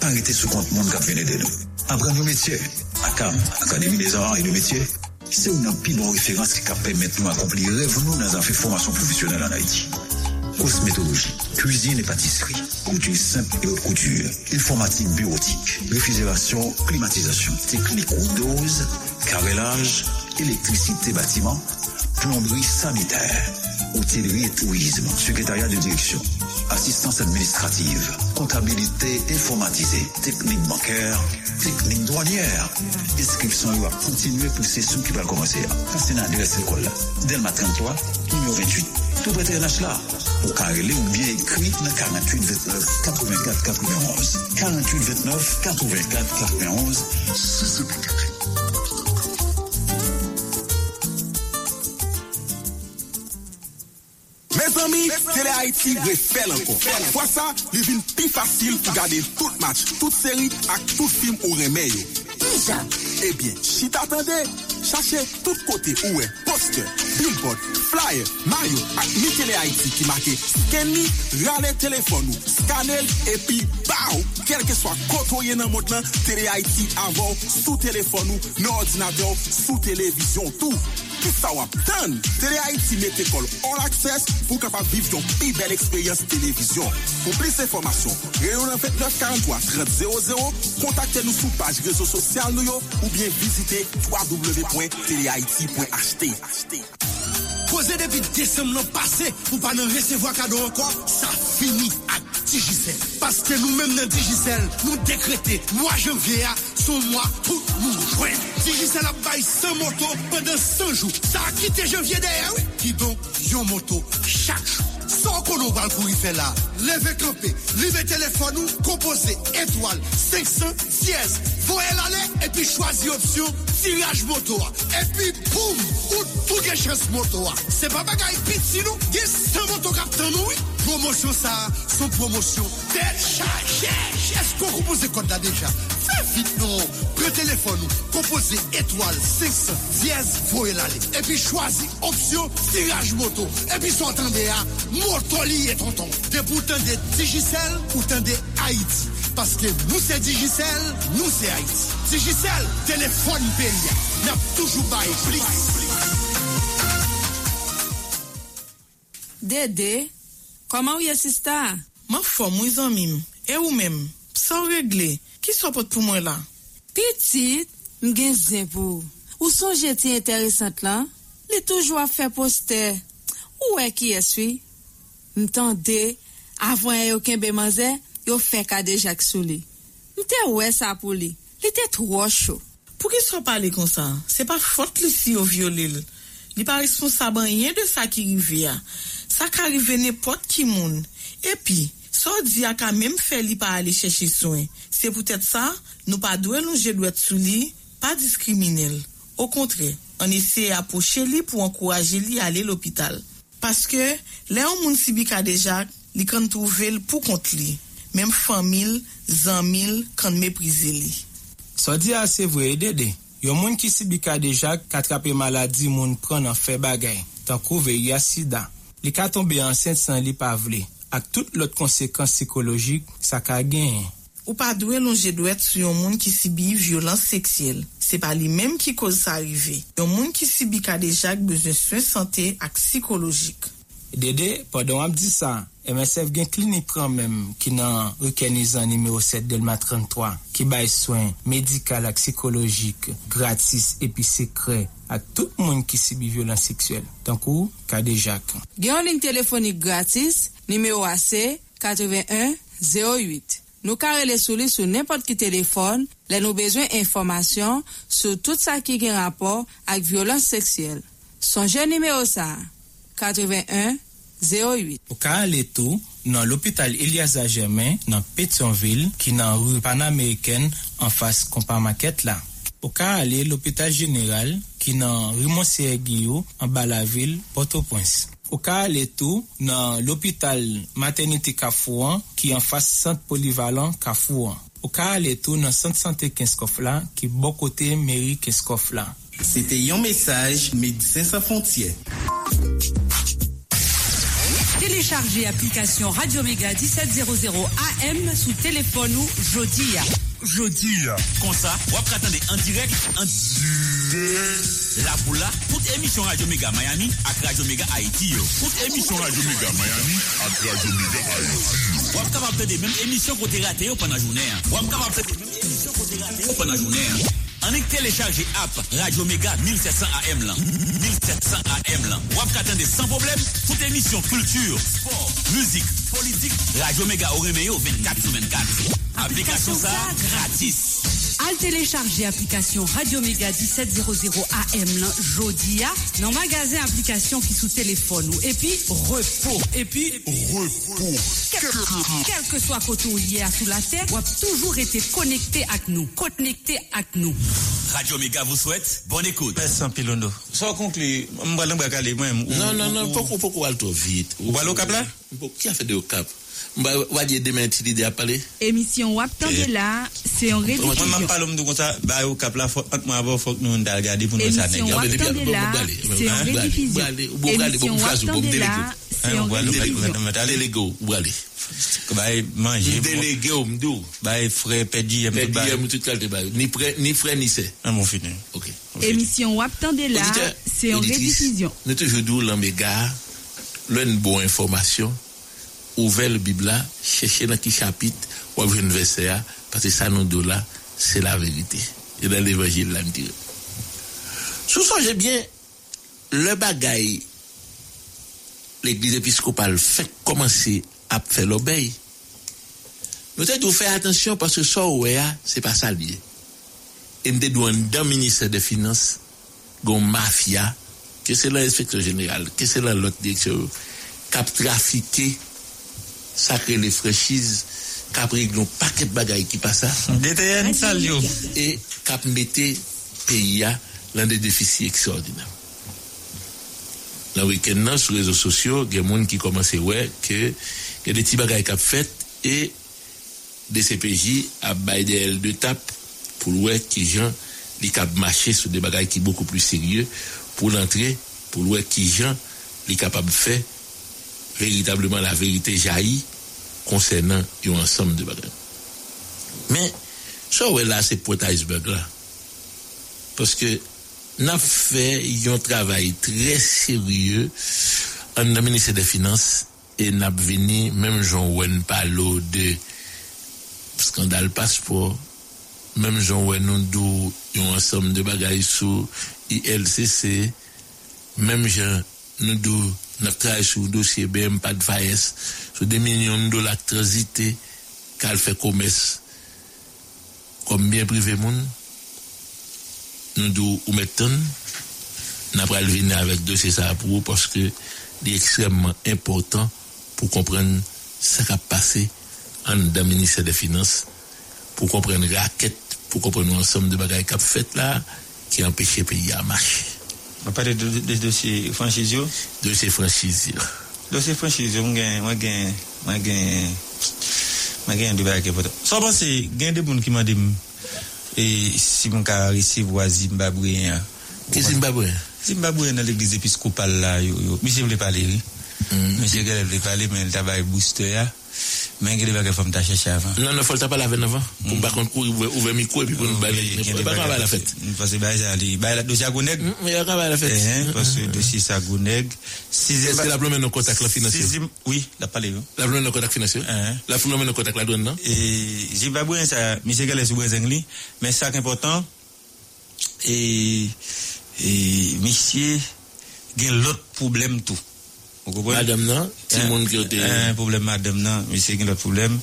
Pas arrêter sous compte monde qui vient de nous. Apprendre nos métiers. ACAM, Académie des arts et des métiers. C'est une pile de référence qui permet de nous accomplir rêve nous dans un fait formation professionnelle en Haïti. Cosmétologie, cuisine et pâtisserie, couture simple et haute couture, informatique bureautique, réfrigération, climatisation, technique d'ose, carrelage, électricité bâtiment, plomberie sanitaire. Hôtellerie et tourisme, secrétariat de direction, assistance administrative, comptabilité informatisée, technique bancaire, technique douanière. Inscription doit continuer pour ces sous qui va commencer. Passez dans l'adresse école là. Delma 33, numéro 28. Tout prêt à l'âge là. Au carrelé ou bien écrit dans 48 29 84 91. 48 29 84 91. Mes amis, Tele Haïti refait encore. Fois ça, il devient plus facile pour garder tout match, toute série et tout film au remède. Déjà. Eh bien, si t'attendais, cherchez tout côté où est poster, billboard, flyer, maillot, avec Tele Haïti qui marque scanner, râler téléphone, scanner et puis bao, quel que soit côté dans le monde, Tele Haïti avant sous téléphone, nos ordinateurs, sous télévision, tout. Qui ça va attendre? Tele Haïti met école all access pour capable vivre une plus belle expérience télévision. Pour plus d'informations, réunion 2943 3000, contactez-nous sur page réseau social ou bien visitez www.telehaiti.ht. Posé depuis décembre passé, pour pas nous recevoir cadeau encore, ça finit à Digicel. Parce que nous-mêmes dans Digicel, nous décrétons, mois janvier, son mois, tout nous joint. Digicel a baillé 100 motos pendant 100 jours. Ça a quitté janvier derrière, oui. Qui donc, yon moto chaque jour. Sans qu'on nous parle pour y faire là. Levez campé, levez téléphone, nous composez étoile, 500, siège. Voyez l'aller et puis choisir option tirage moto. Et puis boum, ou tout les chances moto. C'est pas bagaille petit nous, il y a 100 motos captant nous. Promotion ça, son promotion. Déchargé. Est-ce qu'on compose le code là déjà? Fais vite non. Prends téléphone nous, composez étoile, 500, siège. Voyez l'aller. Et puis choisir option tirage moto. Et puis s'entendez à Mortoli et tonton. De pourtant des Digicel ou des Haïti. Parce que nous c'est Digicel, nous c'est Haïti. Digicel, téléphone payé. N'a toujours pas écrit. Dédé, comment est-ce que c'est? Ma femme, mes amis, et vous-même, sans régler, qui s'apporte pour moi là? Petite, m'gain zin pour. Ou son jeté intéressante là? Les toujours à faire poster. Où est qui est-ce? M'tende, avant aucun bémanzé, yo fait kade Jacques Souli. M'te ouais ça pour lui. Il était trop chaud. Pour qu'il soit parlé comme ça, c'est pas faute lui si au violil. Il pas responsable rien de ça qui arrive. Ça qui arrive n'importe qui monde. Et puis, ça dit a quand même fait lui pas aller chercher soin. C'est peut-être ça, nous pas doit nous je doit Souli, pas discriminer. Au contraire, on essaie approcher lui pour encourager lui à aller à l'hôpital. Parce que les gens qui ont déjà, ils peuvent trouver pour compte lui. Même famille, amis, quand méprisent lui. Ça dit, c'est vrai, Dédé. Yon moun ki sibi ka deja katrape maladi moun pran nan fe bagay, tankou veyi asida. Li ka tombe ansente san li pa vle, ak tout lot konsekans psikologik sa ka gen. Ou pa dwe lonje dwet sou yon moun ki sibi violans seksyel. Se pa li menm ki koz sa rive. Yon moun ki sibi ka deja bezwen soin santé ak psikologik. Dede, pendant ap di sa, MSF gen klinik pran menm ki nan rekenizan numéro 7 Delma 33 ki bay soin médical ak psikologik gratis epi sekre ak tout moun ki sibi violans seksuel. Tankou ka deja. Gen ligne téléphonique gratis numéro AC 81 08. Nous carrelé sous lui sur n'importe qui téléphone, les nous besoin information sur tout ça qui a rapport avec violence sexuelle. Son jeune numéro ça 81 08. Ou ka ale tou nan l'hôpital Eliasa Germain nan Petionville ki nan rue Panaméricaine en face Compa Market la. Ou ka ale l'hôpital Général ki nan rue Monseigneur Guillaume en bas la ville Port-au-Prince. Ou ka ale tou nan l'hôpital Maternité Kafouan ki en face Centre Polyvalent Kafouan. Ou ka ale tou nan Centre Santé Kinskofla ki bon côté mairie Kinskofla. C'était yon message Médecins Sans Frontières. Téléchargez l'application Radio Méga 1700 AM sous téléphone ou jeudi. Comme ça, vous attendez en direct en la boula, toute émission Radio Méga Miami à Radio Méga Haïti. Toute émission Radio Méga Miami à Radio Méga Haïti. Vous capable faire des mêmes émissions côté raté pendant la journée. Vous capable faire des mêmes émissions côté raté pendant la journée. On est téléchargé app Radio Méga 1700 AM là. 1700 AM là. Vous attendez sans problème toute émission culture, sport, musique, politique. Radio Méga au Réméo 24/24. Application ça gratis. Al télécharger application Radio Méga 1700 AM là jodi a dans magasin application qui sous téléphone ou et puis repos. Quel que soit côté hier sous la terre, vous avez toujours été connecté avec nous. Radio Méga vous souhaite bonne écoute. Sans pilondo. Sans conclure, Non, pourquoi aller trop vite. Ou pas le cap là? Qui a fait de cap? Bah dire demain tu dis à parler émission ou attendez là c'est en révision on m'a parlé me comme ça bah au cap là faut moi avoir faut nous on va regarder pour nous ça nèg on va aller c'est en révision on va aller bay manger délégué au mdou bay frère pédi ni frère ni c'est mon fini OK émission ou attendez là c'est en révision nous toujours dou l'Oméga l'une bonne information. Ouvrez le Bible, cherchez dans qui chapitre, ou ouvrez le verset, parce que ça nous donne là, c'est la vérité. Et dans l'évangile, là, me dit. Songez bien, le bagaille, l'église épiscopale fait commencer à faire l'obéir. Peut-être vous faites attention parce que ça, c'est pas ça lié. Et nous devons dans le ministère des Finances, gon mafia, que c'est l'inspecteur général, que c'est l'autre directeur, qui a trafiqué. Sacré les franchises, cap règle un paquet de bagailles qui passe ça. DTN salio et cap mettait pays à l'un des déficits extraordinaires. Le week-end sur les réseaux sociaux, il y a des gens qui commencent à voir que y a des petits bagailles qui ont fait et des CPJ à Baydel de tap pour voir qui gens les cap marcher sur des bagailles qui beaucoup plus sérieux pour l'entrée pour voir qui gens les capables faire véritablement la vérité jaillit concernant un ensemble de bagages. Mais ça so là c'est pour iceberg là parce que n'a fait un travail très sérieux en ministère des Finances et n'a venu même Jean-Wen Palo de scandale passeport même Jean-Wen Ondou un ensemble de bagages sous ILCC même Jean Ondou notre travail sur le dossier BM pas de faillesse sur $2 millions transité qu'elle fait commerce comme bien privé monde nous dou ou metton n'a pas venir avec dossier ça pour parce que c'est extrêmement important pour comprendre ce qui a passé en dans ministère des Finances pour comprendre raquette pour comprendre ensemble de bagages qu'a fait là qui empêcher pays à marcher. On parle de dossier franchisio. Dossier franchisio, moi gain de bague. Ça pense gain des monde qui m'a dit et si mon cas recevoir Zimbabwéen. Zimbabwéen dans l'église épiscopale là, monsieur voulait parler. Monsieur Galeb voulait parler mais il t'a bail booster. Mais il va que femme t'a chercher avant. Non, faut t'a parler avant. Pour pas contre ouvrir micro et puis pour bailler. Pas la fête. Parce que bailler aller, bailler la dossier Goneg. Mais on va la fête. Parce que dossier ça Goneg, si est-ce que la blonde en contact la financier? Oui, la parler. La blonde en contact financier. La blonde en contact la douane non? Et Zimbabwe ça, monsieur Galeb sur Brésil, mais ça qui important et monsieur gain l'autre problème tout. Madame non, tout le monde qui a un problème madame non, monsieur qui a l'autre problème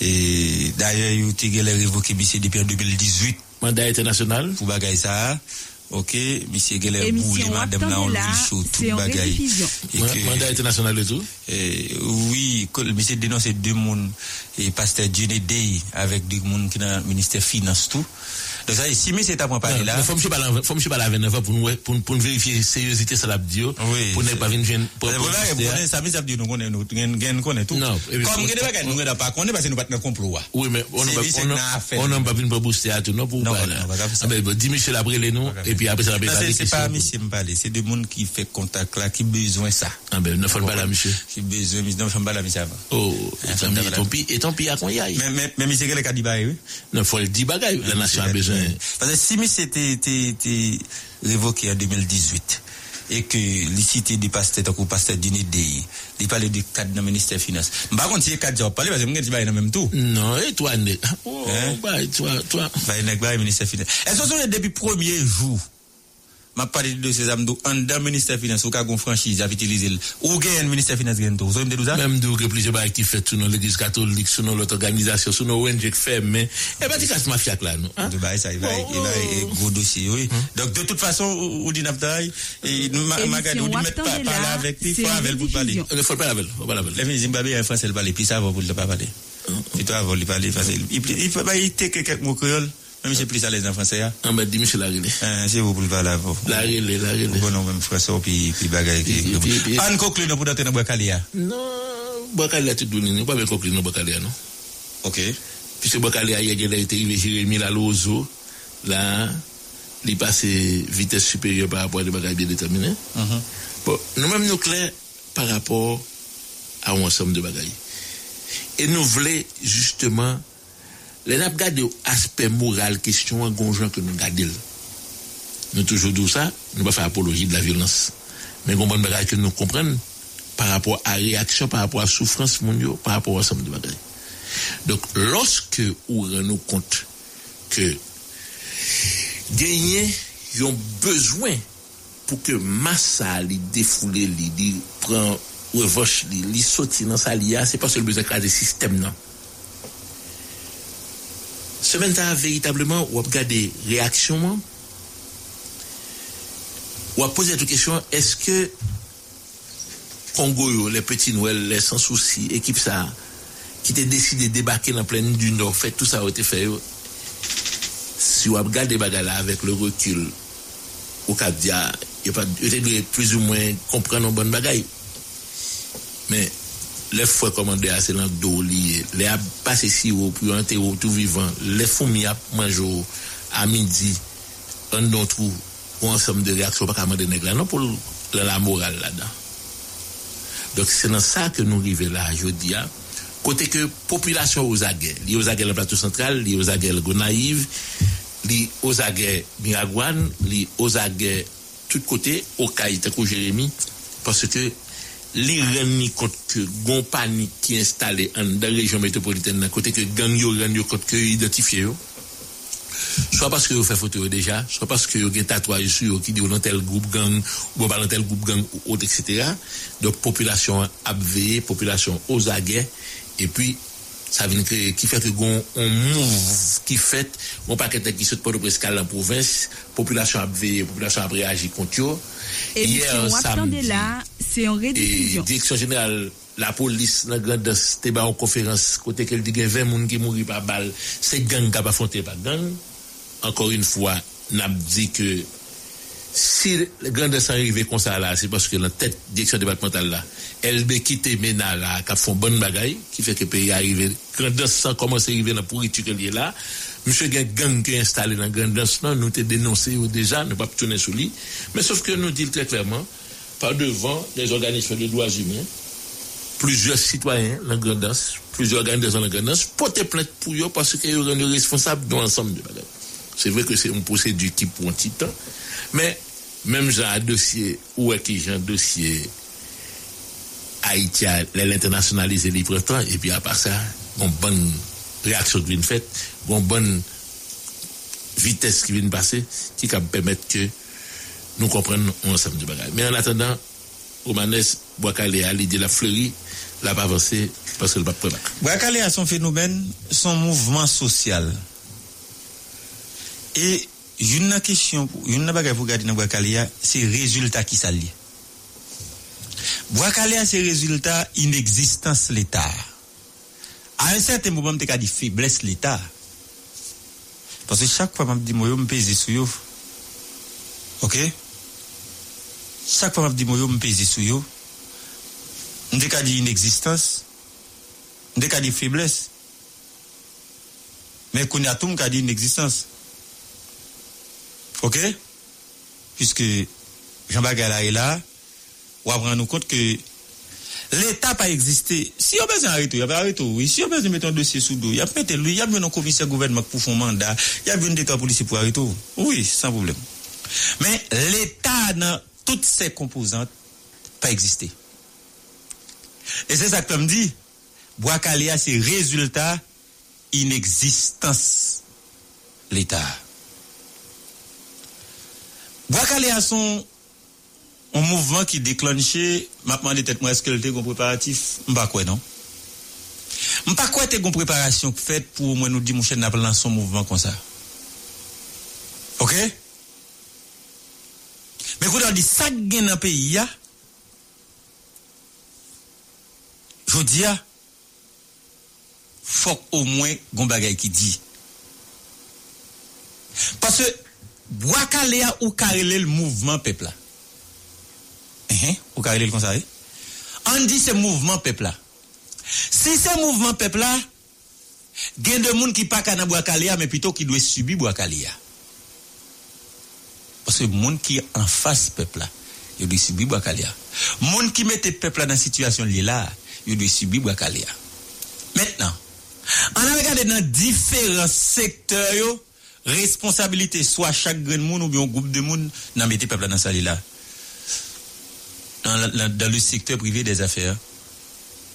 et d'ailleurs il était révoqué monsieur depuis 2018 mandat international pour bagaille ça. OK, monsieur Geller boule madame là on lui show tout bagaille. Mandat international et tout. Oui, monsieur dénonce deux monde et pasteur Dieudé avec deux monde qui dans ministère finance tout. Donc ça ici monsieur t'a parlé là. Faut me parler avec 9 pour vérifier sérieuxité ça l'a dit pour ne pas venir pour ça ça dit nous connaît tout. Comme que bagaille nous pas connaît parce que nous pas dans complot. Oui, mais on pas venir pour booster à tout non pour pas. Ah ben dis monsieur l'a brûler nous. Et puis après ça va parler. C'est pas monsieur me parler, c'est des monde qui fait contact là qui besoin ça. Ah ben ne faut pas là monsieur. Qui besoin non faut pas là monsieur avant. Oh, et tant pis à qu'on y aille. Mais monsieur qui a dit bail oui. Non faut le dire bagaille la nation a besoin. Parce que si monsieur était révoqué en 2018 et que les cités des pasteurs ou pasteur Dinidei, il parlait du cadre dans ministère finance. Par contre, si cadre parler parce que moi je vais dans même tout. Non, et toi né. Oh, toi. Bah il n'est ministère finance. Et ça sont depuis premier jour. M'a parlé de ces amdou en dans ministère finance ou ka gon franchise a utiliser ou gagne ministère finance gagne tout. Vous avez dit ça? Même dou que plusieurs bail qui fait tout dans l'église catholique, sous nos l'autre organisation, sous nos ONG fermé. Et pas dit casse mafia là non. De bail ça il va gros dossier oui. Donc de toute façon ou dit n'abtaille et magadou dit mettre pas là avec lui faut avec vous parler. Il faut pas avec, faut pas avec. Les Zimbabwe en français le parler puis ça va pour le pas parler. Et toi va lui parler facile. Il faut pas iter quelques mots créole. Même c'est plus à l'aise en français. Ah ben dis monsieur Larrelé. C'est vous pour le parler. Larrelé. Bon non même français puis bagaille. Anne conclut pour dans Bwa Kale. Non, Bwa Kale tout donné, pas bien conclut dans Bwa Kale non. OK. Puisque Bwa Kale hier a été arrivé Jérémy Lalozo là, il passé vitesse supérieure par rapport à des bagailles bien déterminées. Bon, nous même nous clair par rapport à un ensemble de bagailles. Et nous voulons justement les n'a pas gardé aspect moral question gonjan que nous gardel. Nous toujours dit ça, nous pas faire apologie de la violence. Mais bon bagage que nous comprendre par rapport à réaction, par rapport à souffrance mondiale, par rapport à ensemble de bagages. Donc lorsque on rend compte que gagner ont besoin pour que masse li défouler li prend revanche li sorti dans sa lia, c'est pas seulement besoin cadre système non. Ce matin, véritablement, on a regardé réaction. On a posé la question, est-ce que Congo, les petits Noël, les sans souci, équipe ça, qui était décidé de débarquer dans la plaine du Nord, fait tout ça a été fait. Si on a regardé là avec le recul, au Cap d'Ia, il y a plus ou moins comprendre bonne bagaille. Mais les fois commandés à Céline Doli, les a passé si haut pour entrer tout vivant, les fourmis à manger à midi, on donne tout, un ensemble de réactions pas commander négla non pour la morale là-dedans. Donc c'est dans ça que nous arrivons là aujourd'hui, côté que population aux aguets, lié aux aguets le plateau central, lié aux aguets le Gonaïves, lié aux aguets Miragoâne, lié aux aguets tout côté au Caï tant Jérémy parce que les rend compte que gon panique qui installé dans la région métropolitaine côté que gang yo rend compte que identifié soit parce que vous fait photo déjà soit parce que vous avez tatouage sur qui dit dans tel groupe gang ou pas dans tel groupe gang ou autre etc. Donc population abveillée population aux aguets et puis ça vient qui fait que gon on move qui fait on paquet qui saute pour presque la province population abveillée population a réagi contre yo hier samedi c'est en rediffusion. Direction générale, la police, dans grande c'était en conférence, côté qu'elle dit qu'il y a 20 personnes qui mourent par balle, c'est gang qui a affronté par gang. Encore une fois, n'a dit que si la grande s'est arrivée comme ça là, c'est parce que la tête direction départementale là, elle veut quitter Mena là, qui font bonne bagaille, qui fait que le pays arrive, grande s'est commencé à arriver dans la pourriture qu'elle est là, monsieur gen gang qui installé dans grande danse là, nous te dénoncé déjà, nous pas tourner sur lui, mais sauf que nous dit très clairement par devant les organismes de droits humains, plusieurs citoyens dans grande danse, plusieurs organismes dans grande danse porter plainte pour eux parce que ils sont responsables dans l'ensemble de bagages. C'est vrai que c'est une procédure qui prend du temps, mais même genre dossier ou est qui genre dossier Haïti a l'internationalisé les printemps et puis à part ça, bon bonne réaction qui vient faite, bon bonne vitesse qui vient passer qui va permettre que nous comprenions ensemble du bagage. Mais en attendant, Romanès Bwa Kale a l'idée la fleurie, la pas avancée parce que le pas préparé. Bwa Kale a son phénomène, son mouvement social. Et une question, une bagaille pour garder dans Bwa Kale, c'est résultat qui s'allie. Bwa Kale a ses résultats inexistence l'État. À un certain moment, je me dis faiblesse l'État. Parce que chaque fois, je me dis, je me pèse sur vous. Ok? Chaque fois, je me dis, je me pèse sur vous. Je me dis inexistence. Je me dis faiblesse. Mais qu'on a tout, je me dis inexistence. Ok? Puisque Jean-Bagala est là. On va prendre compte que l'État pas existé. Si on besoin arrêter, on va arrêter oui. Si on besoin mettre un dossier sous dos, il y a mettre lui, il y a besoin un commissaire gouvernement pour faire mandat, il y a besoin d'état policier pour arrêter. Oui, sans problème. Mais l'État dans toutes ses composantes pas existé. Et c'est ça que me dit Bwa Kale a ses résultats inexistence l'État. Bwa Kale a son un mouvement qui déclenché, m'a demandé peut-être moi est-ce que était un préparatif, m'pas quoi non. M'pas quoi était une préparation faite pour moi nous dire mon chef n'a pas lancé un mouvement comme ça. OK? Mais quand on dit ça gagne dans pays là, je dis faut au moins gon bagaille qui dit. Parce que Bwa Kale a ou carrelé le mouvement peuple là. Ou carré le conseil. On dit ce mouvement peuple là. Si ce mouvement peuple là, gain de monde qui pas dans Bwa Kale mais plutôt qui doit subir Bwa Kale. Parce que monde qui en face peuple là, il doit subir Bwa Kale. Monde qui mettait peuple là dans situation là, il doit subir Bwa Kale. Maintenant, on a regardé dans différents secteurs yo, responsabilité soit chaque grain de monde ou bien un groupe de monde dans mettait peuple dans ça là. Dans le secteur privé des affaires,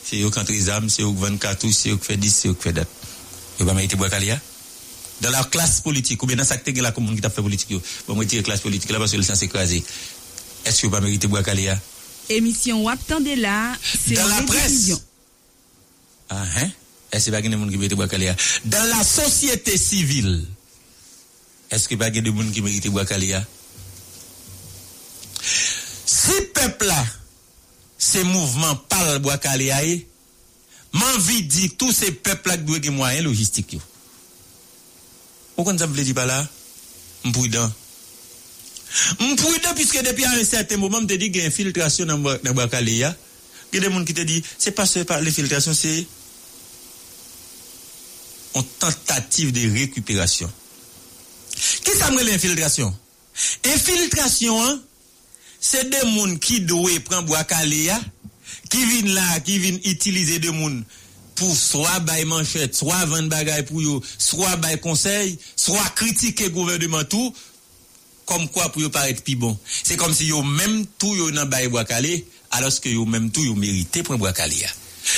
c'est eux qui ont des armes, c'est eux qui vendent cartouches, c'est eux qui font 10, c'est eux qui font date. Ils vont mettre Bwa Kale. Dans la classe politique, ou bien dans cette secteur la commune qui t'a fait politique, ils vont mettre la classe politique là parce qu'ils sont s'écraser. Est-ce que vous va mériter Bwa Kale? Émission ou attendez là, c'est dans la presse. Ah hein? Est-ce que pas gagne de monde qui mérite Bwa Kale? Dans la société civile, est-ce que pas gagne de monde qui mérite Bwa Kale? Si peuple là, ces mouvements parlent Bwa Kale, m'envie dit tous ces peuples là qui doivent des moyens logistiques. Pourquoi nous avons dit pas là? M'prudent. M'prudent puisque depuis un certain moment, m'te dit qu'il y a une filtration dans Bwa Kale. Il y a des gens qui te disent, c'est pas seulement les filtrations, c'est une tentative de récupération. Qu'est-ce que l'infiltration? Infiltration, hein? C'est des monde qui doit prendre Bwa Kale qui viennent là qui viennent utiliser des monde pour soit bail manchette soit vendre bagaille pour yo soit bail conseil soit critiquer gouvernement tout comme quoi pour yo paraître plus bon c'est comme si yo même tout yo dans bail Bwa Kale alors que yo même tout yo mérité prendre Bwa Kale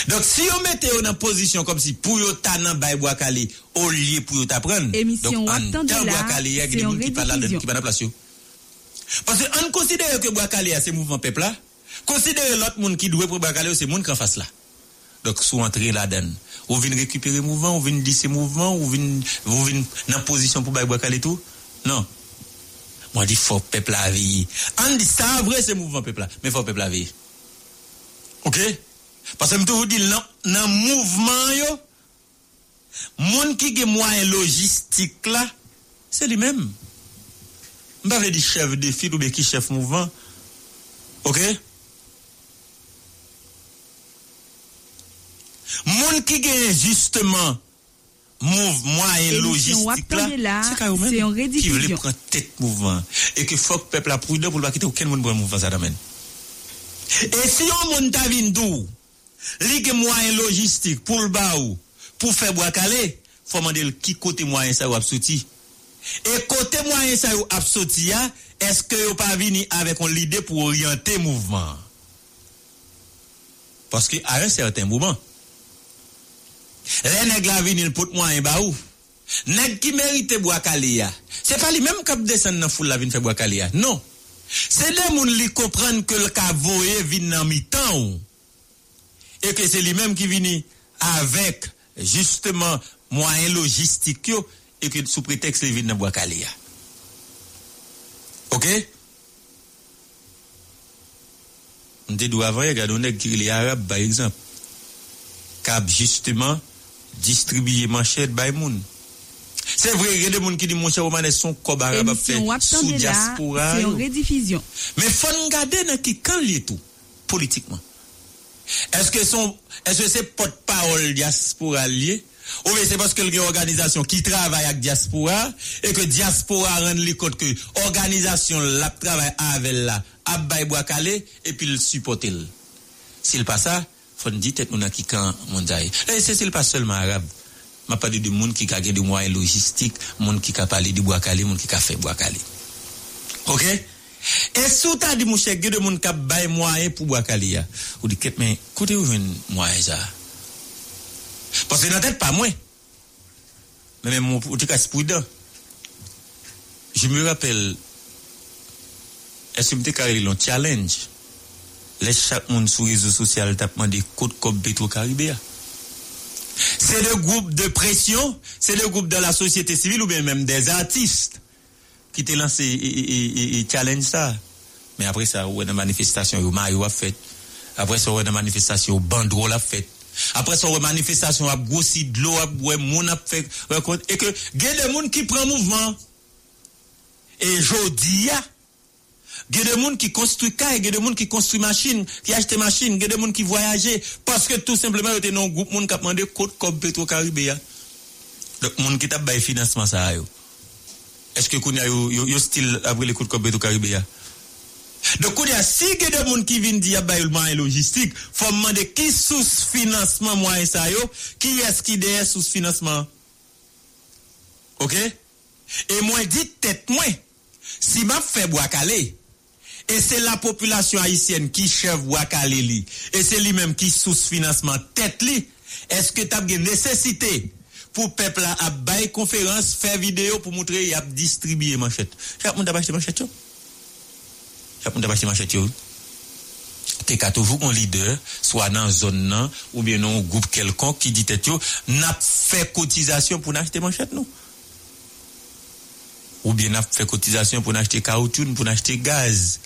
donc si yo mettez yo dans position comme si pour yo ta dans bail Bwa Kale au lieu pour yo ta prendre donc en tant Bwa Kale il y a des monde qui pas là qui pas dans place yo. Parce qu'on considère que Bwa Kale c'est mouvement peuple là, considère l'autre monde qui doit pour Bwa Kale c'est monde qui en face là. Donc sous entrer là-dedans, on vient récupérer mouvement, on vient dire ces mouvements, on vient dans position pour Bwa Kale tout. Non. Moi dit faut peuple la vie. On dit ça vrai c'est mouvement peuple là, mais faut peuple la vie. OK? Parce que me vous dit non, dans mouvement yo monde qui gagne moyen logistique là, c'est lui-même. On va dire chef de file ou bien qui chef mouvement. OK? Moun qui gagne justement mouvement et logistique là, c'est une rédiction qui veut prendre tête mouvement et que faut que peuple a prudent pour pas quitter aucun monde pour mouvement ça d'amène. Et si on monte à Vindou, les moyens logistiques pour le baou, pour faire Bwa Kale, faut demander qui côté moyen ça ou absouti. Et côté moyen ça ou absouti, est-ce que vous pas venir avec l'idée pour orienter mouvement? Parce que à un certain moment, les nèg la venir pour moyen baou. Nèg qui mérite Bwa Kale, c'est pas lui même qui descend dans foule la venir faire Bwa Kale. Non. C'est des moun li comprendre que le cavoyer vient en mi-temps et que c'est lui-même qui vient avec justement moyens logistiques et que sous prétexte il vient dans Bwa Kale. OK? On te doit avoir regarder nèg qui les arabes par exemple cap justement distribuer manchette bay moun. C'est vrai, il y a des gens qui disent mon cher Romanes son cob arabe a fait sous diaspora. C'est une rediffusion. Mais faut regarder dans qui quand lié tout politiquement. Est-ce que c'est porte-parole diaspora lié ou bien c'est parce que il y a une organisation qui travaille avec diaspora et que diaspora rend les compte que organisation la travaille avec la abay Bwa Kale et puis le supporter. S'il pas ça, faut dire tête nous dans qui quand mondial. Et c'est pas seulement arabe. M'a parlé de monde qui a gagné des moyens logistiques, monde qui a parlé de Bwa Kale, monde qui a fait Bwa Kale. OK? Et sous ta dit mon cher de monde qui a bail moyen pour Bwa Kale. Ou dit qu'est mais côté où vient moyen ça? Parce que dans tête pas moi. Mais même mon tout cas prudent. Je me rappelle est-ce que carré l'on challenge. Laisse chaque monde sur réseaux sociaux tapement des côtes comme Bétro Caribéa. C'est le groupe de pression, c'est le groupe de la société civile ou bien même des artistes qui te lancent et challenge ça. Mais après ça, ou une manifestation, ou Mario a fait. Après ça, ou une manifestation, ou Bandrol a fait. Après ça, ou une manifestation, ou grossi de l'eau, ou moun a fait. Et que, il y a des gens qui prennent mouvement. Et jodi a, il y a des gens qui construisent car, il y a des gens qui construisent machines, qui achètent machines, il y a des gens qui voyagent parce que tout simplement il y a un groupe qui a demandé côte comme Petro-Caribéa. Donc monde qui t'a bail financement ça yo. Est-ce que qu'on y a yo style après les côte comme Petro-Caribéa. Donc on y a si il y a des gens qui viennent dire bail moyen logistique, faut demander qui source financement moyen ça yo, qui est-ce qui derrière source financement. OK? Et moi dit tête moi si m'a fait Bwa Kale. Et c'est la population haïtienne qui chef Bwa Kale li. Et c'est lui-même qui sous financement tête li. Est-ce que tu as une nécessité pour peuple à bail conférence, faire vidéo pour montrer y a distribuer manchette. Chaque monde a acheté manchette yo. Chaque monde a acheté manchette yo. T'es qu'à toujours un leader soit dans zone nan ou bien dans un groupe quelconque qui dit tête yo n'a fait cotisation pour acheter manchette nous. Ou bien n'a fait cotisation pour acheter caoutchouc, pour acheter gaz.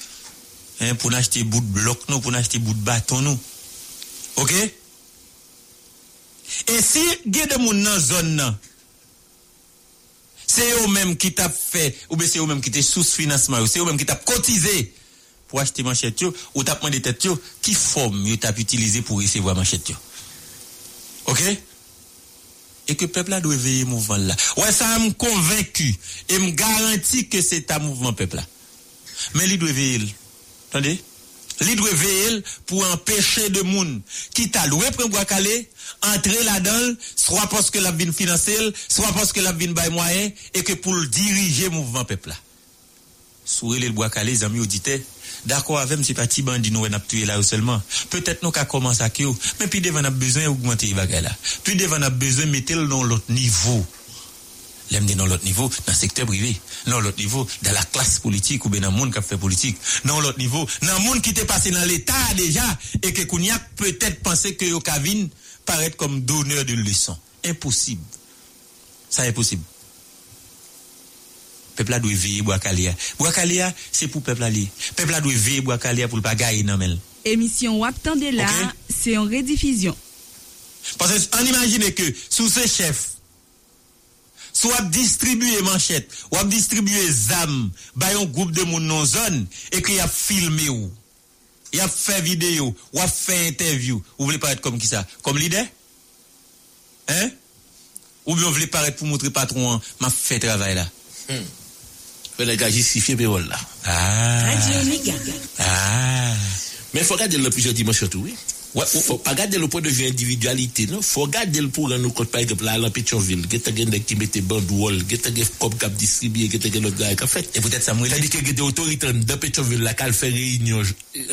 Hein, pour acheter bout de bloc non, pour acheter bout de bâton non. OK? Et si gè de moun nan zone nan, c'est eux même qui t'a fait ou bien c'est eux même qui t'es sous financement, c'est eux même qui t'a cotisé pour acheter manchette yo ou t'a demandé tête yo qui forme yo t'a utilisé pour recevoir manchette yo. OK? Et que peuple là doit veiller mouvement là. Ouais ça me convaincu et me garantit que c'est un mouvement peuple là. Mais il doit veiller. Attendez. Il doit veiller pour empêcher de monde qui t'a loué prendre Bwa Kale, entrer là-dedans, soit parce que la vinn financer, soit parce que la vinn bay moyen et que pour diriger mouvement peuple là. Sourire le Bwa Kale, les amis auditeurs, d'accord avec monsieur parti bandi nous on a tué là seulement. Peut-être nous qu'a commencé à qui mais puis devant on a besoin augmenter bagay là. Puis devant on a besoin mettre dans l'autre niveau. L'aime dans l'autre niveau dans le secteur privé, dans l'autre niveau dans la classe politique ou bien dans monde qui fait politique, dans l'autre niveau dans monde qui était passé dans l'état déjà et que qu'on y a peut-être pensé que yo Kavin paraître comme donneur de leçons. Impossible. Ça impossible. Peuple a doit veiller Bwa Kale. Bwa Kale c'est pour peuple ali. Peuple a doit veiller Bwa Kale pour le bagaille nan mel. Émission ou attendez là, okay? C'est en rediffusion. Parce que on imagine que sous ce chef soit distribuer manchette, ou distribuer zam, bay un groupe de moun non zone et qu'il a filmé ou. Il a fait vidéo, ou a fait interview. Ou voulez pas être comme qui ça? Comme leader? Hein? ou bien voulez paraître pour montrer patron, m'a fait travail là. Les gars justifier payol là. Mais faut regarder le plusieurs dimensions tout, oui. Ouais, faut pas regarder le point de vue individualité, non, faut regarder le pour nous compte par exemple là à Petionville, qui t'gagne qui mettait bandouol, qui t'gagne comme cap distribuer, qui t'gagne l'autre gars qui fait. Et peut-être ça moi dit que des autorités dans Petionville là qu'elle fait réunion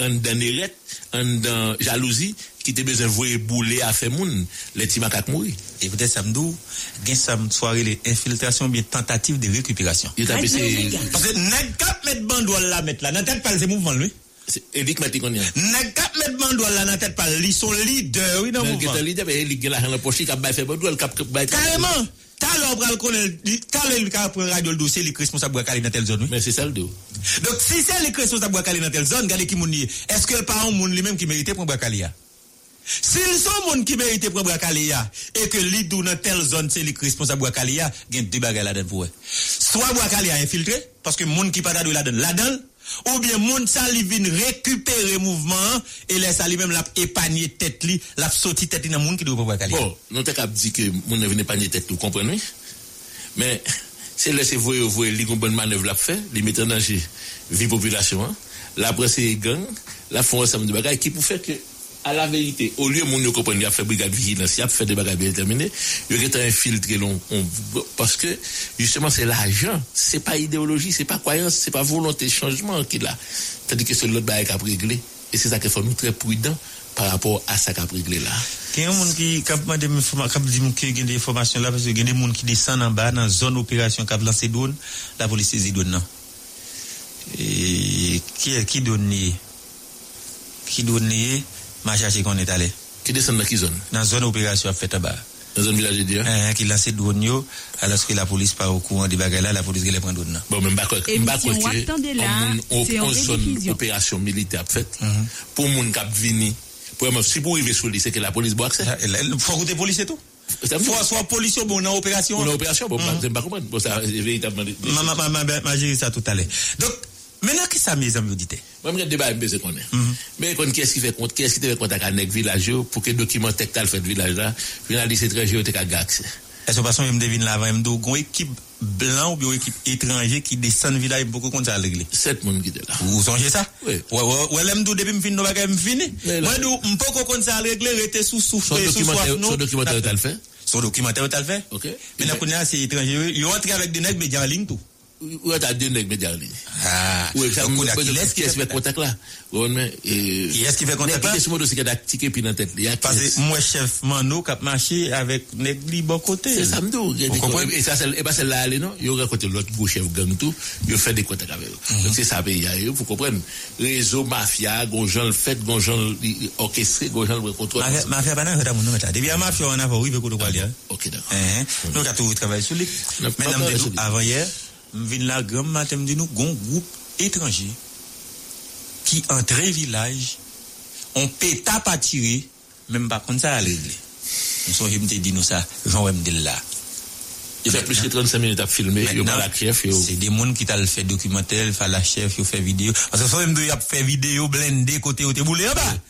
en dans nerette, en dans jalousie qui te besoin voyer bouler à faire moun, les ti macaque mourir. Et peut-être ça m'dou, gain ça soirée les infiltrations bien tentative de récupération. Parce que nèg cap mettre bandouol là mettre là, dans tête pas c'est mouvement lui. Eric Maticonia. N'a qu'à mettre Bandoual là dans la tête par lui, son leader, oui, dans le mouvement. Eric là, dans le poche, il a fait Bandoual, il a fait carrément. T'as l'obra, le connaît, t'as le cas pour radio le dossier, les responsables à Calais dans telle zone. Mais c'est ça le dos. Donc, si c'est les responsables à Calais dans telle zone, regardez qui m'ont dit, est-ce que le parent moun lui-même qui méritait pour Bakalia? S'ils sont moun qui méritait pour Bakalia, et que l'idou dans telle zone, c'est les responsables à Bakalia, il y a deux bagages là-dedans pour eux. Soit Bakalia infiltré, parce que moun qui parle de là-dedans, ou bien moun sa li vin récupérer mouvement et laisse sa li même la épargner tête li la sorti tête dans moun qui doit pas caler. Bon, nous t'ai dit que moun ne venait pas épargner tête, vous comprenez? Mais c'est laisser voir li gon bonne manœuvre l'a fait, li mettre en danger vie population, hein? La presse et gang, la font ensemble de bagaille qui pour faire que à la vérité, au lieu moun yo comprendre y a fait brigade vigilance, y a fait des bagailles bien terminées, y a été infiltré long parce que justement c'est l'argent, c'est pas idéologie, c'est pas croyance, c'est pas volonté de changement qu'il a. Tandis que c'est l'autre bagaille qui a réglé et c'est ça qu'il faut nous très prudent par rapport à ça qui a réglé là. Qu'il y a un monde qui capable de me des informations là parce que y a des monde qui descend en bas dans zone opération qui a lancé drone, la police saisit drone non. Et qui donne ma cherché qu'on est allé. Qui descend dans qui zone? Dans zone opération à fait à bas. Dans zone village de Dieu. Qui lance drone yo alors que la police pas au courant des bagages là, la police elle prend drone. Bon même pas quoi que on zone opération militaire faite pour moun cap venir. Pour même si pour arriver sur lui c'est que la police boit accès. Faut côté police et tout. Faut soit police bon dans opération. Pour l'opération bon pas comprendre. Bon ça véritablement ma gérer ça tout à l'heure. Donc maintenant, qui ça, mes amis, vous dites? Moi, je débat, je connais. Mais, qu'est-ce qui fait compte? Qu'est-ce qui te fait compte avec un village, pour que le document tactile fait village là, finaliste étranger, tu as accès? Est-ce que, façon, je me devine là, il y a une équipe blanche ou une équipe étrangère qui descend village beaucoup contre ça à l'église? 7 personnes qui étaient là. Vous songez ça? Oui. Ouais, là, depuis me finis. Moi, je peux pas contre ça à l'église, rester sous, son documentaire, tu as le fait? Ok. Mais là, c'est étranger, ils rentrent avec des nègres, mais ils en ligne tout. Ou t'as deux nègres médias ligne. Qui est-ce qui fait contact là? Qui est-ce qui fait contact là? Parce que moi chef Mano cap marché avec nègres bon côté. C'est ça m'dou. Et ça c'est là aller non, il aurait côté l'autre gros chef gang tout, il fait des contacts avec eux. Donc c'est ça pays a vous comprenez? Réseau mafia, gonjan le fait, gonjan orchestré, gonjan le contrôle. Mafia banane c'est mon nom là. Depuis mafia on a pas oui veut quoi dire. OK d'accord. Donc à tout travail sur lui. Madame avant hier Vin la grand matin me dit nous gon groupe étranger qui entre village on péta pas tirer même pas comme ça à régler. Nous sommes me dit nous ça Jean Wem de là. Il fait plus de 35 minutes à filmer, il pas la chef. C'est des monde qui t'a le fait documentaire, fa la chef, il fait vidéo parce que Jean Wem de a fait vidéo blender côté où tu voulais là-bas.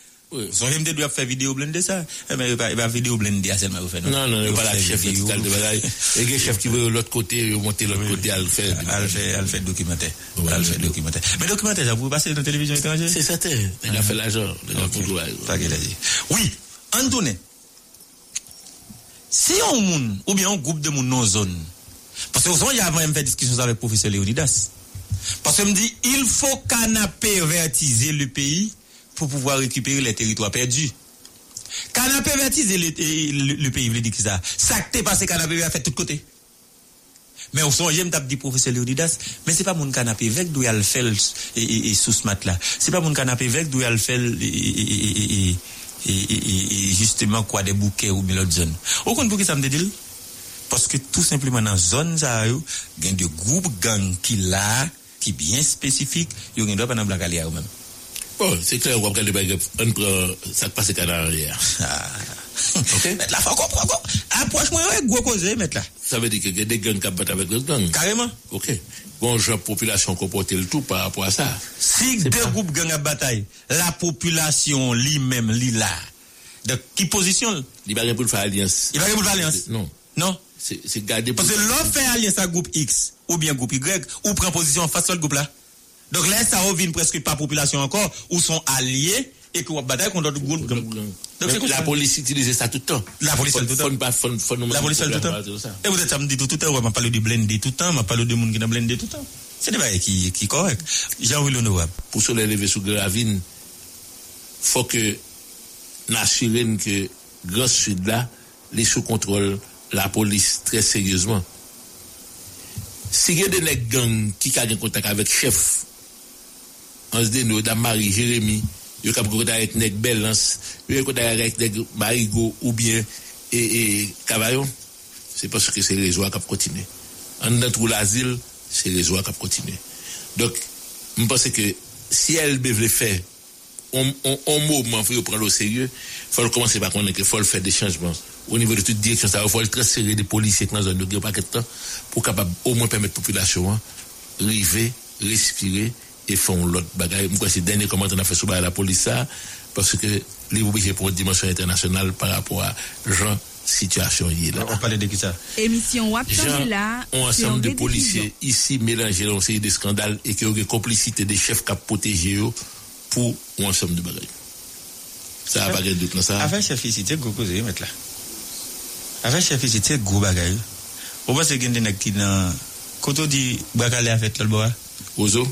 Son j'aime de faire vidéo blender ça mais pas vidéo blender à seulement faire non pas la chef total de bagaille et le chef qui veut l'autre côté monter l'autre côté à le faire documentaire mais documentaire ça vous passer dans télévision étrangère c'est certain il a fait l'argent oui Antoine si on monde ou bien un groupe de monde non zone parce que souvent il y a avant même fait discussion avec professeur Léonidas parce que me dit il faut canapé vertiser le pays pour pouvoir récupérer les territoires perdus. Canapé vertisé le pays, vous le dites ça. Ça qui t'est passé, canapé a fait tout côté. Mais au son, j'aime dit professeur Léonidas, mais c'est pas mon canapé vec d'où il a le fait et sous ce matelas. C'est pas mon canapé vec d'où il a le fait et justement quoi des bouquets ou bien l'autre zone. Au compte pour qui ça me dit? Parce que tout simplement dans zone ça, il y a des groupes gangs qui là, qui bien spécifiques, ils ne doivent pas dans la galère eux-mêmes. Bon, c'est clair, on va regarder les bagages, on prend, ça passe les canards arrière. Ok? Mettre la fois, approche-moi, gros causé, mettre là. Ça veut dire que des gangs qui battent avec d'autres gangs. Carrément. Ok. Bon, genre, population comporte le tout par rapport à ça. Si deux groupes gangs à bataille, la population, lui-même, lui là. Donc, qui positionne? Il va rien pour le faire alliance. Non. c'est garder. Parce que l'on fait alliance à groupe X ou bien groupe Y ou prend position face au groupe là. Donc là, ça revient presque pas population encore ou sont alliés et qu'on bataille contre d'autres groupes. Donc la police utilise ça tout le temps. La police tout le temps. La police tout le temps. Et vous êtes ça me dit tout le temps, on m'a parlé de blender tout le temps, on m'a parlé de monde qui n'a blender tout le temps. C'est des bails qui correct. Jean-Louis Honorable. Pour se lever sous gravine, faut que n'assurer que Grand Sud là les sous contrôle la police très sérieusement. Si y a des nèg gang qui a en contact avec chef on se dit nous dame Marie Jérémy, yo cap contact avec nèg Belance, yo contact avec nèg Marigo ou bien et Cavaillon, c'est parce que c'est les réseaux qui continuent. En dans l'asile, c'est les réseaux qui continuent. Donc je pense que si elle veut faire on moment faut prendre au sérieux, faut commencer par connaître que faut faire des changements au niveau de toute direction, ça faut très serrer des policiers dans zone de paquet temps pour capable au moins permettre population river respirer et font l'autre bagaille. Moi c'est dernier comment on a fait sous la police ça parce que les obligés pour dimension internationale par rapport à genre situation là. On parlait de qui ça émission WAP là on ensemble de policiers ici mélangés dans série de scandales et que une complicité des chefs cap protéger pour un ensemble de bagages. Ça a pas de doute dans ça. Avec chef visite gros cause mettre là. Avec chef visite gros bagages. On pense qu'il y a des nèg qui dans quand on dit Bwa Kale avec le bois. Ozo.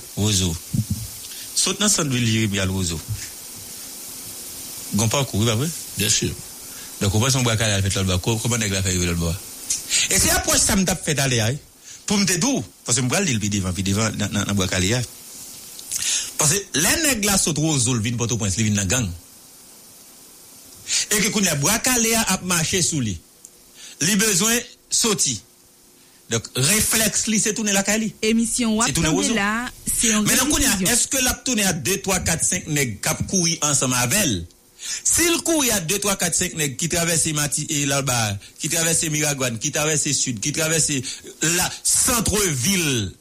Saute dans Saint-Ville il y a l'ozo. Gon pas courir après bien sûr. Donc on pense on Bwa Kale avec le bois. Comment nèg la fait le bois. Et c'est approche ça me t'a fait d'aller pour me dou parce que me bral dit devant dans Bwa Kale. Parce que les nègres là sont trop zol vin Port-au-Prince, ils viennent dans gang. Et que quand les Bwa Kale a marché sous lui, les besoins sorti. Donc réflexe lui c'est tourner la Kali. Émission WAP là, c'est en. Mais donc est-ce que l'a tourner à 2 3 4 5 nègres qui courir ensemble avec elle? S'il courir à 2 3 4 5 nègres qui traversent Mati et là-bas, qui traversent Miragoâne, qui traversent Sud, qui traversent la centre-ville,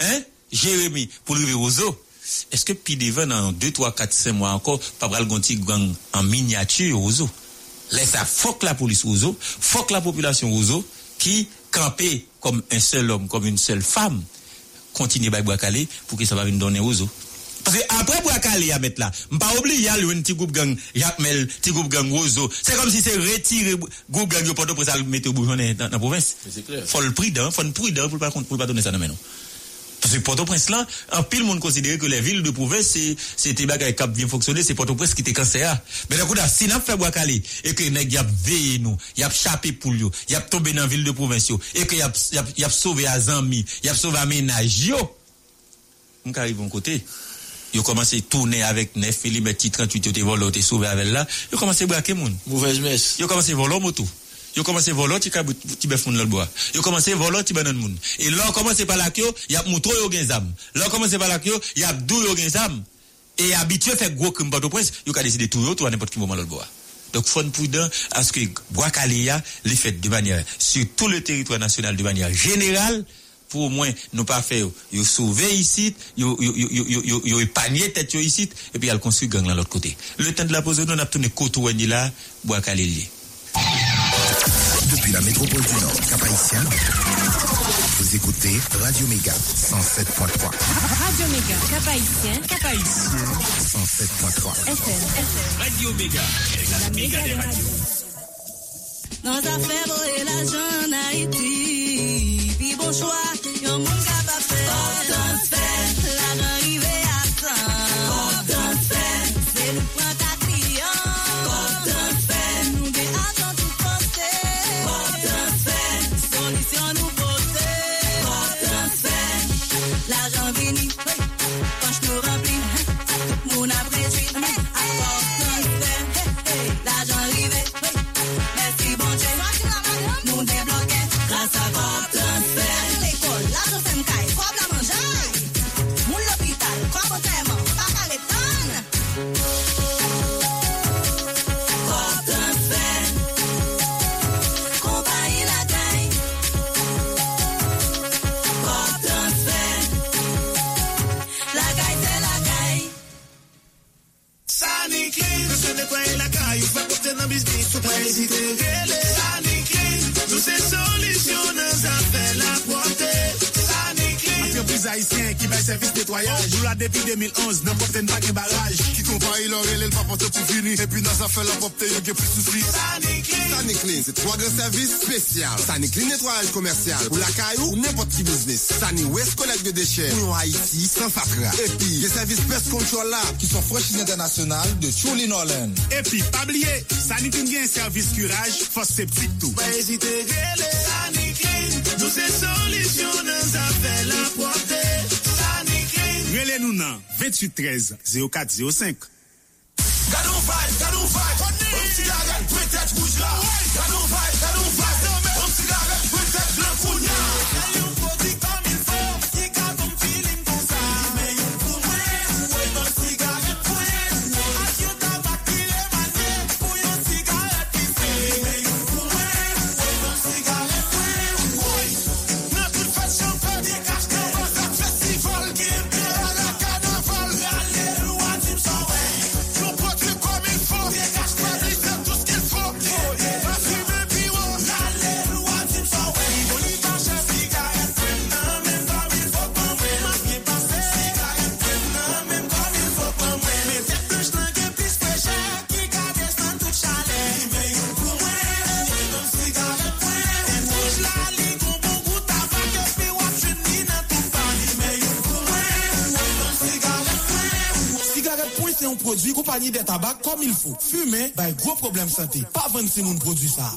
hein? Jérémy pour le Roseau. Est-ce que puis devant dans 2 3 4 5 mois encore pas bral gonti gang en miniature ozo laisse à fuck la police ozo fuck la population ozo qui camper comme un seul homme comme une seule femme continuer bay Bwa Kale pour que ça va venir donner ozo parce que après Bwa Kale à mettre là m'pas oublier il y a un petit groupe gang Jacmel petit groupe gang ozo c'est comme si c'est retirer groupe gang yo pour ça mettre au boujonner dans province faut le prudent pour pas donner ça dans maintenant. Parce que Port-au-Prince là, en pile monde considère que les villes de province c'était bagaille cap bien fonctionner, c'est Port-au-Prince qui était cancer. Mais d'un coup là, si n'a fait Bwa Kale et que nèg y a veillé nous, y a chapé pour lui, y a tombé dans ville de province et que y a sauvé à zanmi, y a sauvé à ménage yo. On arrive bon côté. Yo commencé tourner avec 9 mm 38 yo te volé, te sauvé avec là, yo commencé braquer monde. Mauvaise messe. Yo commencé voler moto. Yo commencé voler ti bef moun l'autre bois. Yo commencé voler ti banane moun. Et là commencé par la kyo, y a moutro yo gen zam. Là commencé par la kyo, y a dou yo gen zam. Et habitué fait gros crime Port-au-Prince, yo ka décider tout yo à n'importe qui moment l'autre bois. Donc faut prudent à ce que Bwa Kale les fait de manière sur tout le territoire national de manière générale pour au moins nous pas faire yo sauver ici, yo épargner tête yo ici et puis al construire gang là l'autre côté. Le temps de la pause nous n'a tourner koto weni là Bwa Kale li. Depuis la métropole du Nord, Cap-Haïtien, vous écoutez Radio Méga 107.3. Radio Méga, Cap-Haïtien, 107.3. FM. Radio Méga, la méga des radios. Dans affaires et la jeune Haïti, puis bon choix, y'a mon capable. Sous-titrage Société Radio-Canada entreprise haïtienne qui baille service nettoyage. Nous là depuis 2011, n'importe une bague barrage. Qui compare il aurait le pas pour tout fini. Et puis dans sa fait la portée, il y a plus de soucis. Saniclean, c'est 3 grands services spéciaux. Saniclean nettoyage commercial. Pour la caillou ou n'importe qui business. Sani West collecte de déchets. Pour Haïti sans fatra. Et puis les services pest control là qui sont fraîches internationales de Chouli Nolan. Et puis pas oublier, Saniclean gagne un service curage, force septique tout. Pas hésiter, nous c'est solution nous appelle la portée. Saniclean. Relez-nous dans 28 13 04 05. Gadon vibe, on s'y gagne, peut-être rouge là. Gadon vibe, on s'y gagne, peut-être le coup là. Produit compagnie de tabac comme il faut. Fumer, bah gros problème santé. Pas 26 moun produit ça.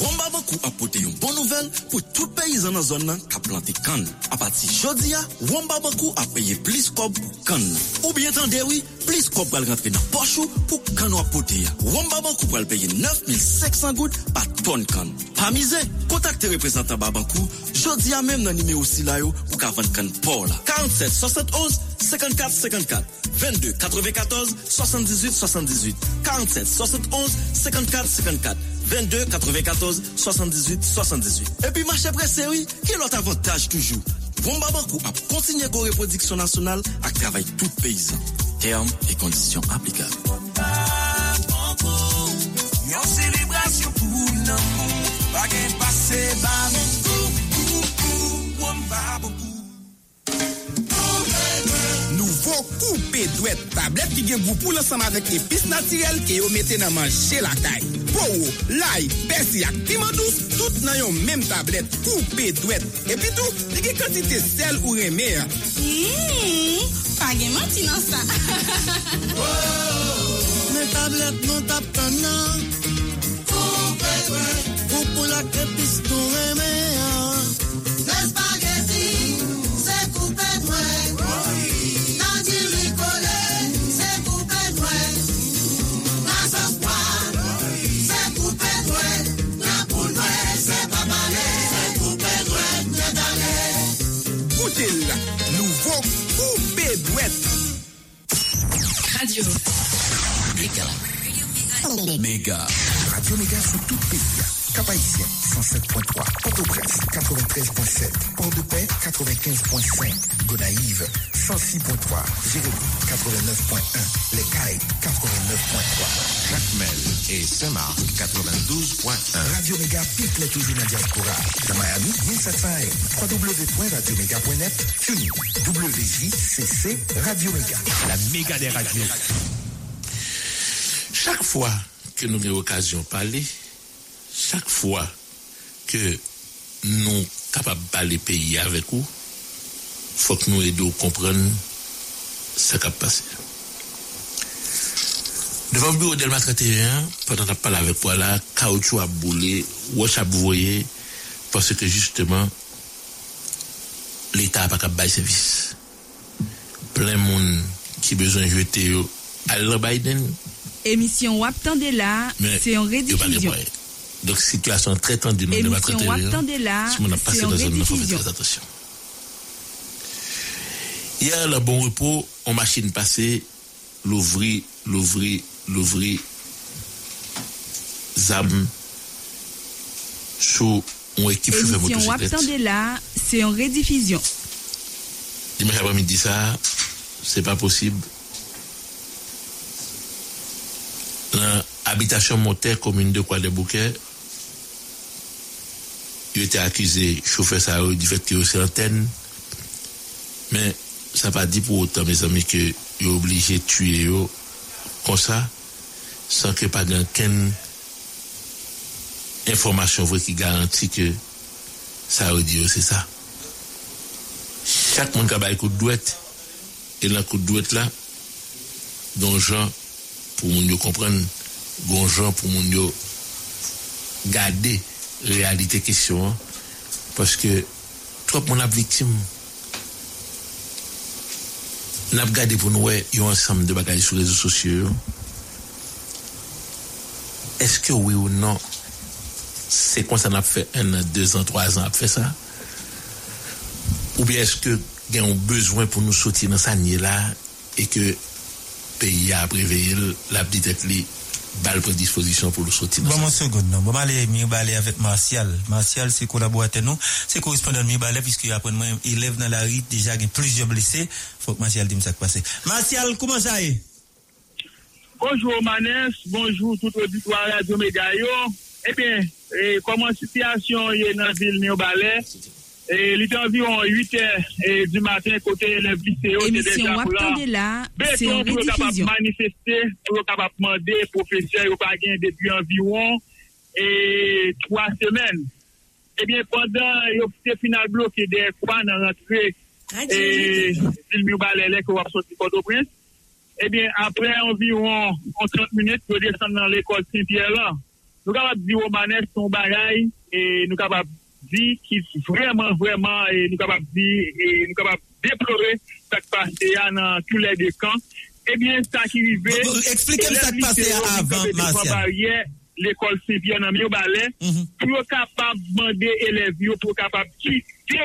Bomba Banco apporte une bonne nouvelle pour tout paysan dans zone qui a planté canne. À partir jodi a, Bomba Banco a payé plus cob pour canne. Ou bien tendez oui, plus cob va rentrer dans poche pour canne apporter. Bomba Banco va payer 9500 gouttes par tonne canne. Pas misé, contactez représentant Bomba Banco jodi a même dans numéro si là yo pour ca vendre canne Paul. 47 71 54 54 22 94 78 78 47 71 54 54 22 94 78 78. Et puis marché pressé oui, qui l'autre avantage toujours. Bomba Banco a continué à reproduction nationale à travail tout paysan. Termes et conditions applicables. Une célébration pour nous. Pas gain passer bam Bomba. Nouveau coupé douette tablette qui vient pour l'ensemble avec épices naturelles que vous mettez dans manger la taille. Pou, l'ail, persil et piment douce, toutes dans yon même tablette coupé douette. Et puis tout, il y a quantité sel ou remè. Pas de menti dans ça. Mes tablettes non tapent non. Coupé douette. Pour la épice ou remè. Les spaghettis, c'est coupé douette. Nouveau coupé douette. Radio Méga. Méga. Radio Méga sur tout pays. Cap-Haïtien 107.3. Port-au-Prince 93.7. Port-de-Paix 95.5. Gonaïves 106.3. Jérusalem 89.1. Les Cayes 89.3. Jacmel et Saint-Marc 92.1. Radio Méga pique les toujours dans la diaspora. Dans Miami 1700 AM. www.radioméga.net. Tunis WJCC Radio Méga. La méga des radios. Chaque fois que nous avons l'occasion de parler, chaque fois que nous sommes capables de parler pays avec vous, il faut que nous aidions à comprendre ce qui a passé. Devant le bureau de l'Elma 31, pendant qu'on parle avec vous, là, caoutchouc a boulé, roche a bouillé, parce que justement, l'État n'a pas capable de service. Plein de monde qui a besoin de jeter à l'Elma Biden. Émission Wap Tande là, c'est en rediffusion. Donc, situation très tendue. Émission Wap Tande là, si on a passé dans une zone, il faut faire attention. Hier, le bon repos, on machine passée, l'ouvrit, zam, sous, on équipe fait moto. Émission Wap Tande là, c'est en rediffusion. Dimanche après-midi, ça, c'est pas possible. Habitation moteur commune de Croix-des-Bouquets, il était accusé chauffeur ça a eu diverti aussi l'antenne Mais ça pas dit pour autant, mes amis, que yo obligé tuer yo comme ça, sans que pas d'aucune information vraie qui garantit que ça veut dire c'est ça. Chaque monde qui a un coup de douette, et le coup de douette là, dont gens pour nous comprendre, dont gens pour nous garder réalité question, parce que trop mon victime. N'a pas gardé pour nous un ensemble de bagages sur les réseaux sociaux. Est-ce que oui ou non, c'est quand ça n'a fait 1 an, 2 ans, 3 ans après ça? Ou bien est-ce que nous avons besoin pour nous sortir dans cette année-là et que le pays a préveillé la petite tête balle pour disposition pour nous sortir dans cette année? Bon, seconde, non. Bon, allez, Mirebalais avec Martial. Martial, c'est collaborateur, non? C'est correspondant de Mirebalais, puisqu'il apprend même élève dans la rue, déjà, il y a plusieurs blessés. Faut que Martial dise ça qui passe. Martial, comment ça est? Bonjour, Manès. Bonjour, tout l'auditoire Radio Méga. Eh bien, comment la situation est dans la ville Mirebalais? Et il était environ 8 heures du matin côté élèves lycéens et déjà là béton pour capable manifester pour capable demander professeur au pas gain depuis environ 3 semaines. Et bien pendant il était final bloqué des coins dans rentrée et ville Mirebalais là qu'on va sortir Port-au-Prince. Et bien après environ 30 minutes pour descendre dans l'école Saint-Pierre là. Nous capable dire aux manèges son bagaille et nous capable dit qui vraiment nous capable dire et nous capable déplorer ce qui passait dans tous les deux camps. Eh bien ça qui arrivait expliquez ce qui passait avant Martial l'école Saint-Pierre dans Mirebalais pour capable demander élèves pour capable quitter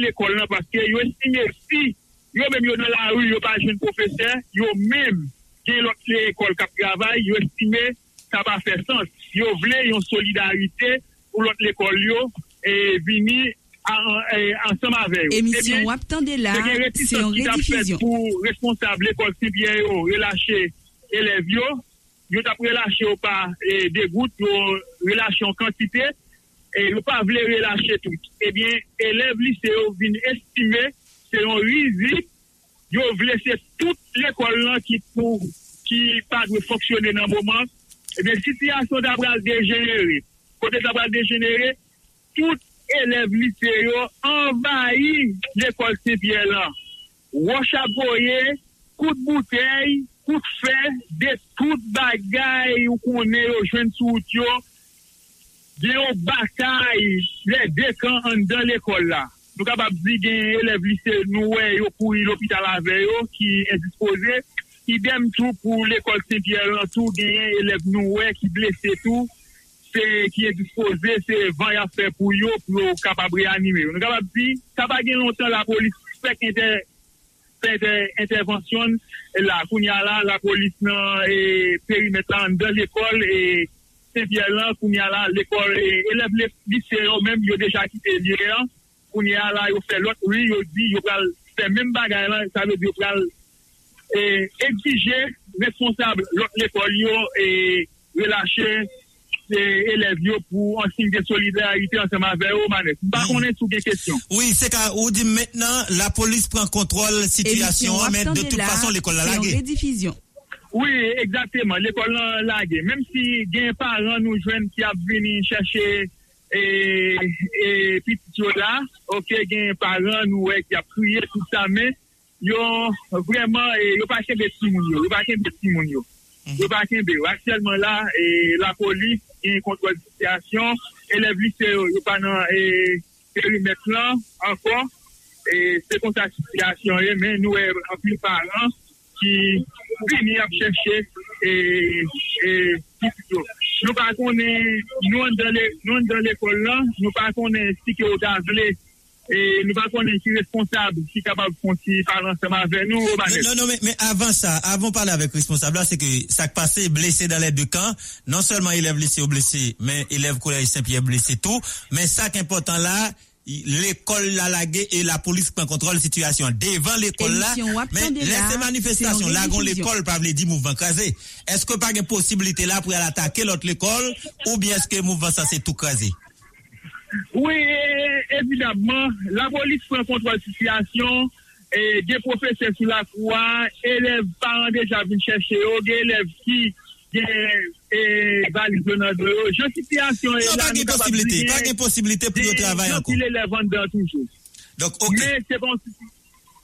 l'école parce que yo estime si yo même yo dans la rue yo pas jeune professeur yo même gain l'autre l'école qui travaille yo estime ça pas faire sens yo voulait une solidarité pour l'autre l'école et venir ensemble avec eux. Émission Wap Tandé là, c'est en rediffusion. Pour responsable l'école Saint-Pierre relâcher élèves yo t'a relâché ou pas des gouttes yo relâcher en quantité et yo pas voulait relâcher tout. Eh bien élèves lycée viennent estimer c'est un risque yo voulait c'est toute l'école là qui pas de fonctionner dans moment. Eh bien situation d'abral dégénérée. Côté d'abord dégénéré, tout élève lycéen envahit l'école Saint-Pierre là. Roche à boyer, coup de bouteille, coup de fer, des toutes bagailles ou qu'on est aux jeunes soutiens, des batailles, les deux camps dans l'école là. Nous capables de dire des élèves lycéens nous ouais au pour l'hôpital avec eux qui est disposé, idem tout pour l'école Saint-Pierre là tout des élèves nous ouais qui blessés tout. C'est qui est disposé, c'est 20 à faire pour eux, pour capable réanimer. Nous capable dire, ça va gagner longtemps la police fait intervention là, Kounia là, la police dans périmètre dans l'école et Saint-Pierre là, Kounia là, l'école et élèves lycéens même ils ont déjà quitté l'hier. Kounia là, ils ont fait l'autre, oui, ils ont dit, ils ont fait même bagarre là, ça veut dire qu'ils ont exigé responsable l'autre l'école et relâcher élèves pour un signe de solidarité ensemble avec eux, Manet. Pas qu'on est sous des questions. Oui, c'est qu'à où dit maintenant, la police prend contrôle situation, mais de toute façon, l'école l'a lagué. Oui, exactement, l'école l'a lagué. Même si des parents nous jeunes qui a venu chercher et Pipito là, ok, des parents nous qui a crié tout ça, mais ils ont vraiment, ils n'ont pas qu'un petit monde, Le baquin B. Actuellement là, et la police est contre la situation. Élèves lycéens, ils pas dans le périmètre là encore. Et c'est contre la situation. Mais nous, en plus, parents qui viennent chercher et nous pas connaît nous dans l'école là, nous pas connaît si qui au d'avlé. Et nous pas connaître qui responsable qui capable continuer parler ensemble avec nous mais avant ça avant parler avec responsable là c'est que ça passé blessé dans les deux camps non seulement élèves lycée blessé mais élèves collège Saint-Pierre blessé tout mais ça qui est important là l'école la lagué et la police prend contrôle situation devant l'école là mais les manifestations là gon l'école pas veut dire mouvement crasé est-ce que pas une possibilité là pour attaquer l'autre l'école ou bien est-ce que mouvement ça c'est tout crasé Oui, évidemment, la police prend contre la situation. Et des professeurs sur la croix, élèves, parents déjà venus chercher, des élèves qui valident dans le jeu. Je situation est là. Pas de possibilité pour le travail encore. Élèves vendent toujours. Donc, ok. Mais c'est bon.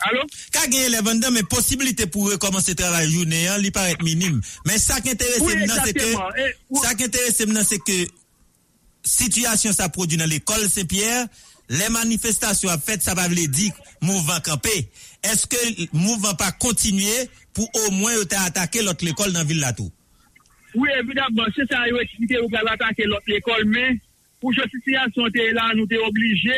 Allô? Quand il y a les vendeurs, mais possibilité pour recommencer le travail journée, il paraît minime. Mais ça qui intéresse maintenant, c'est que, situation ça produit dans l'école Saint-Pierre, les manifestations à fait, ça va veut dire mouvement campé. Est-ce que mouvement pas continuer pour au moins attaquer l'autre école dans ville là tout? Oui, évidemment, c'est ça, il expliquer qu'on va attaquer l'autre école, mais pour que la situation est là, nous sommes obligés.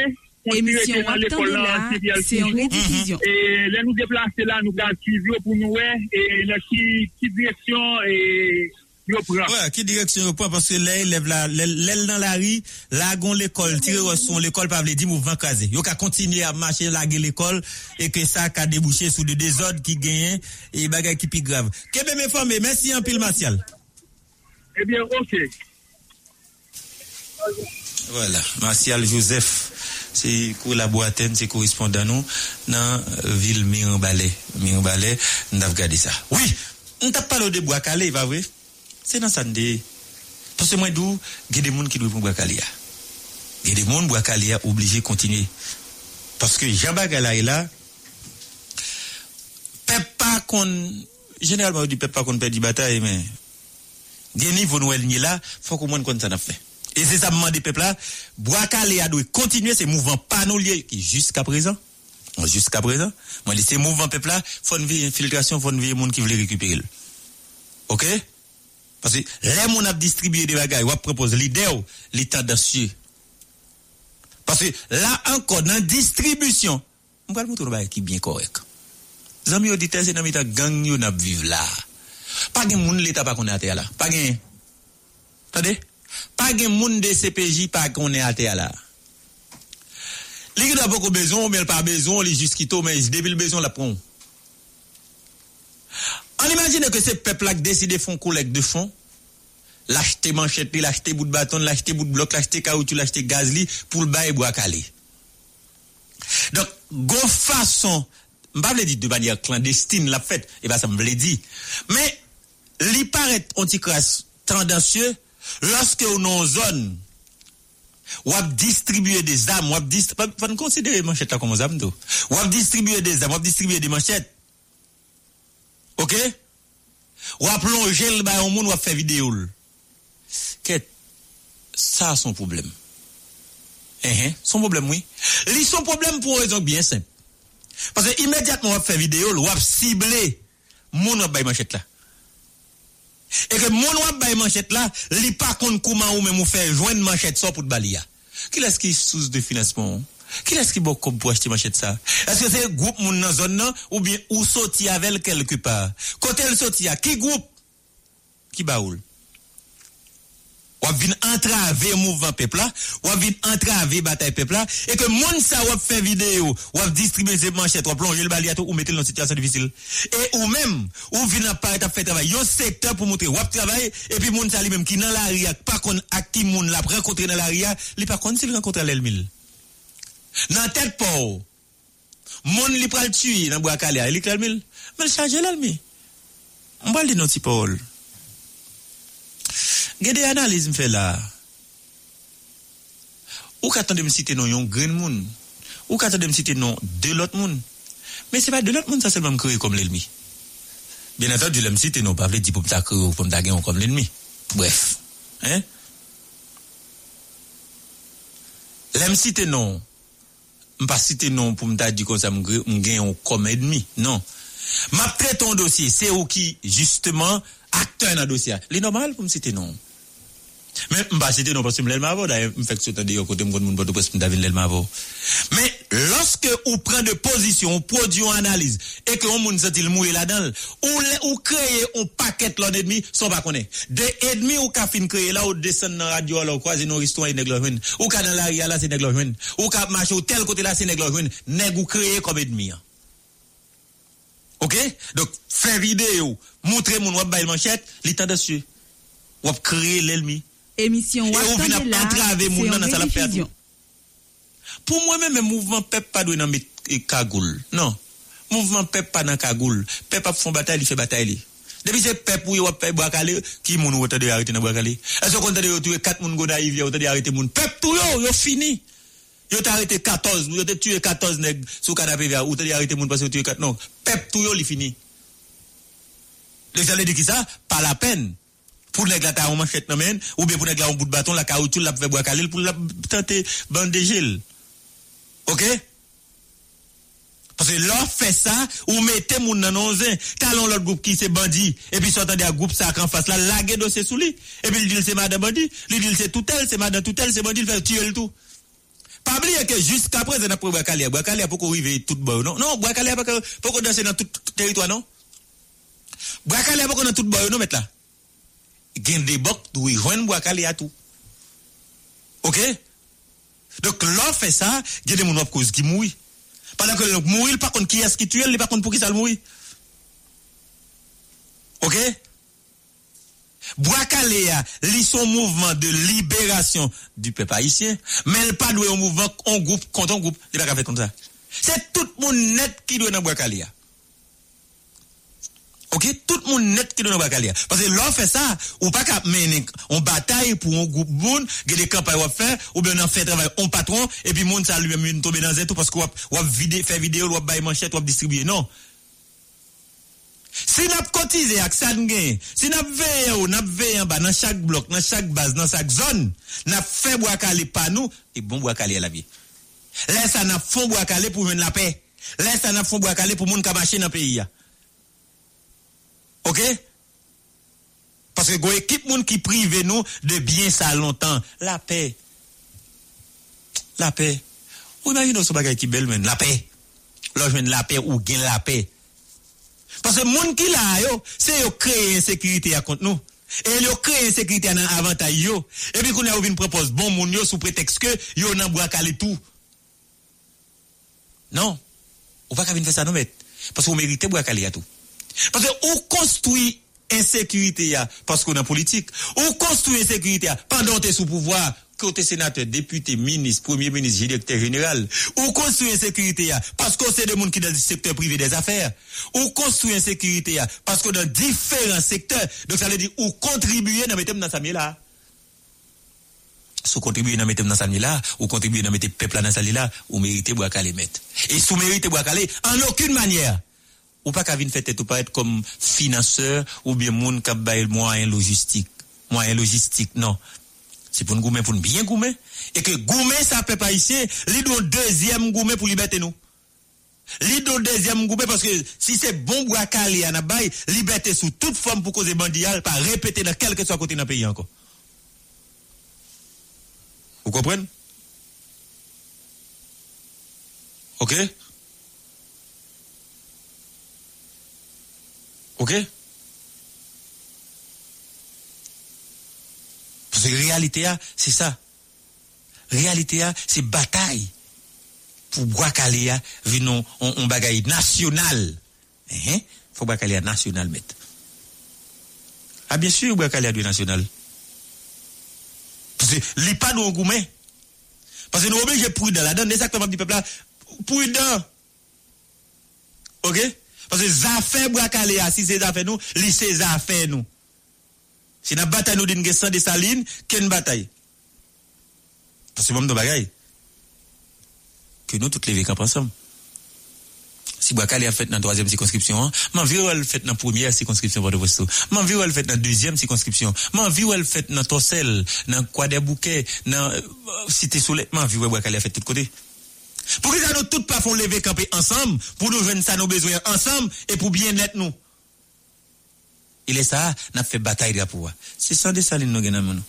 Émission dans l'école là, c'est en rédivision. Et là nous déplacer là, nous garde suivi pour nous et là qui direction et yo prend. Ouais, qui direction yo prend parce que les élèves là, l'aile dans la rue, là gon l'école, tirer son l'école pas veut dire mouvement casé. Yo ka continuer à marcher là l'école et que ça ka déboucher sur des désordres qui gagnent et bagaille qui plus grave. Kebe m'informer, merci en pile Martial. Eh bien, OK. Voilà, Martial Joseph. C'est collaborateur, c'est correspondant nous dans ville Mirebalais. Mirebalais, nous avons regardé ça. Oui, on t'a parlé de Bwa Kale, va vrai? C'est dans Sunday. Parce que moi d'où, il y a des monde qui doivent Bwa Kale. Il y a des monde Bwa Kale obligé de continuer. Parce que Jamaïga est là. Pas qu'on généralement on dit pas qu'on perd des batailles mais des niveaux nous elle ni là, faut qu'on monte qu'on ça n'a fait. Et c'est ça demande peuple là, Bwa Kale a dû continuer ces mouvements panoliers qui jusqu'à présent, moi les ces mouvements peuple là, faut une infiltration, faut une monde qui veut récupérer. OK? Parce que les monde a distribué des bagages, on propose l'idée, l'état d'acier. Parce que là encore dans distribution, on va montrer bagages qui bien correct. Zami auditeur, c'est dans l'état gang yo n'a vivre là. Pas de monde l'état pas qu'on est à terre là. Pas de. Attendez? Pas de monde de CPJ, pas qu'on est à terre là. Les gens n'ont pas besoin, mais pas besoin, les jusqu'ito, mais depuis le besoin, la prend. On imagine que ces peuples-là qui décident de faire collecte de fonds, l'acheter manchette, l'acheter bout de bâton, l'acheter bout de bloc, l'acheter caoutchouc, l'acheter gazli, pour le bail et Bwa Kale. Donc, go façon, je ne vais pas dire de manière clandestine la fête, et bien ça me l'a dit. Mais, il paraît anticrasse tendancieux. Lorsque on est en zone, on va distribuer des armes, on va considérer les manchettes là comme des armes, on va distribuer des armes, on va distribuer des manchettes. OK? On va plonger le bail au monde, on va faire vidéo. Ça a son problème. Son problème, oui. Son problème pour une raison bien simple. Parce que immédiatement, on va faire vidéo, on va cibler le monde dans les manchettes là. Et que mon wap bay manchette là, li pa konn comment ou même ou faire joindre manchette ça pour te balia. Qui est-ce qui source de financement? Qui est-ce qui beaucoup pour acheter manchette ça? Est-ce que c'est groupe moun dans zone là ou bien ou sorti avec quelque part? Côté le sorti à qui groupe? Qui baoul? Ou vinn entraver mouvement peuple là, ou vinn entraver bataille peuple là et que moun ça ou fait vidéo, ou distribuer ces manchettes, ou plonger le baliato ou mettre dans une situation difficile. Et ou même, ou vinn apparaître à faire travail, un secteur pour montrer ou travail et puis moun ça lui même qui dans l'arrière, pas qu'on acte moun la rencontrer dans l'arrière, lui pas qu'on s'il rencontrer l'elmil. Dans tête pour moun li pral tuer dans Bwa Kale, il l'elmil, mais charger l'elmil. On va le dire non petit Paul. Il y a des analyses qui là. Ou quand on citer non yon green moon, ou quand on citer non de l'autre monde. Mais c'est pas de l'autre monde ça seulement créer comme l'ennemi. Bien entendu, l'homme citer non pas veut dire pour me créer ou pour me gagner comme l'ennemi. Bref, hein? L'homme citer non, pas citer non pour me dire comme ça me gagner comme ennemi. Non. M'a traite ton dossier, c'est ou qui justement acteur dans dossier. C'est normal pour me citer non. Mais pas citer non parce que me m'avo d'ailleurs me fait sortir de côté mon monde parce que David m'avo. Mais lorsque on prend de position, on produit une analyse et que on monde senti le mourir là-dedans, on crée un paquet l'ennemi ennemi sans pas connaître. Des ennemis ou ka fin créer là ou descend dans radio là croiser nos histoire et néglojoine. Ou ka dans l'arrière là c'est néglojoine. Ou ka marcher au tel côté là c'est néglojoine. Nèg ou créer comme ennemi. OK? Donc, faire vidéo, montrer mon web by manchette, l'état dessus. Web créer l'ennemi. Émission web. Et on vient à entraver mon dans sa la perte. Pour moi-même, mouvement peuple pas dans cagoule. Non. Mouvement peuple pas dans cagoule. Peuple font bataille, il fait bataille. Depuis c'est peuple ou peuple Bwa Kale qui moun ou t'dé arrêter dans Bwa Kale. Est-ce qu'on t'dé tuer 4 moun Gonaïves, ou t'dé arrêter moun peuple tout yo fini. Yo t'as arrêté 14, yo t'es tué 14 nèg sous canapé vert, ou t'as arrêté moun parce que tu es 4 non. Peuple tout yo li fini. Les gens dit qui ça pas la peine. Pour les gars ta on manchette nan men ou bien pour les gars on bout de bâton la caoutchouc la fait Bwa Kale pour la tenter bandegel. OK? Parce que l'on fait ça, ou mettez moun nan onzen, talon l'autre groupe qui c'est bandit, et puis s'entendez à groupe ça qu'en face là, lagué dossier sous lui, et puis il dit c'est madame bandit, il dit c'est madame tout elle, c'est bandit, il fait tuer le tout. Pas oublier que jusqu'à présent, après Bwa Kale pour qu'on arrive tout bon, non? Non, Bwa Kale pour qu'on danse dans tout territoire, non? Bwa Kale pour qu'on dans tout bon, non, mettre là? Gain des bocs, d'où il joint Bwa Kale à tout. OK? Donc, l'on fait ça, il y a des moun wap cause qui mouille. Pendant que le mourir, par contre, qui est-ce qui tue, il n'est pas contre pour qui ça le mourir. OK? Bwa Kale, li son mouvement de libération du peuple haïtien, mais pas doué au mouvement, on groupe, contre on groupe, il n'est pas fait comme ça. C'est tout le monde net qui doit dans Bwa Kale. OK? Tout le monde net qui doit dans Bwa Kale. Parce que l'on fait ça, ou pas qu'à mener, on bataille pour un groupe moun, gè des campagnes à faire, ou bien on fait travail, on patron, et puis moun ça lui-même tombe dans zéro parce qu'on va faire vidéo, on va bailler manchette, on va distribuer. Non. Si n'a cotisé avec ça n'gain, si n'a veillé ou n'a veillé en bas dans chaque bloc, dans chaque base, dans chaque zone, n'a fait Bwa Kale pas nous et bon Bwa Kale à la vie. Là ça n'a fond Bwa Kale pour mener la paix. Là ça n'a fond Bwa Kale pour moun ka marcher dans pays. OK? Parce que go équipe moun qui prive nous de bien ça longtemps, la paix. La paix. On a une autre bagaille qui belle men, la paix. Là je mène la paix ou gain la paix. Parce que moun ki la yo, c'est yo créer insécurité à contre nous. Et yo créer insécurité dans avantage yo. Et puis qu'on a vinn propose bon moun yo sous prétexte que yo nan Bwa Kale tout. Non. On va pas vinn faire ça non mais parce qu'on mérite Bwa Kale à tout. Parce que on construit insécurité ya parce qu'on en politique. On construit insécurité pendant t'es sous pouvoir. Côté sénateur, député, ministre, premier ministre, directeur général, ou construit insécurité parce que c'est des monde qui dans le secteur privé des affaires, ou construit insécurité parce que dans différents secteurs, donc ça veut dire ou contribuer dans mettre dans sa là. Sous contribuer dans mettre dans sa là, ou contribuer dans mettre peuple dans sa là, ou mériter Bwa Kale mettre. Et sous mériter Bwa Kale en aucune manière ou pas qu'à venir faire tête ou paraître comme financeur ou bien monde qui bail moyen logistique non. C'est pour nous goumer, pour nous bien goumer. Et que goumer, ça peut pas ici. L'idon deuxième goumer pour liberté nous. L'idon deuxième goumer parce que si c'est bon Bwa Kale à Nabaye, liberté sous toute forme pour cause bandial, pas répéter dans quel que soit côté dans le pays encore. Vous comprenez? OK? OK? Parce que réalité, c'est ça. Réalité, c'est bataille. Pour Bwa Kale, venons on bagaille national. Il faut Bwa Kale national mettre. Ah bien sûr, Bwa Kale du national. Parce que les pas nous engouement. Parce que nous obligés prudent. La donne exactement du peuple là. Prudent. OK? Parce que les affaires Bwa Kale, si c'est affaires nous, les affaires nous. C'est la bataille nous d'une sans Dessalines, qu'une bataille. Parce que même dans bagaille que nous toutes les vécans ensemble. Si Bwa Kale a fait dans troisième circonscription, m'enviro elle fait dans première circonscription de Vosto. M'enviro elle fait dans deuxième circonscription. M'enviro elle fait dans Torsel, dans Croix-des-Bouquets, dans Cité Soleil. M'enviro Bwa Kale a fait de tous côtés. Pour que ça nous toutes pas font lever camper ensemble, pour nous joindre ça nos besoins ensemble et pour bien être nous. Il est ça, n'a fait bataille de la pouvoir. C'est sans Dessalines nous gagnons nous.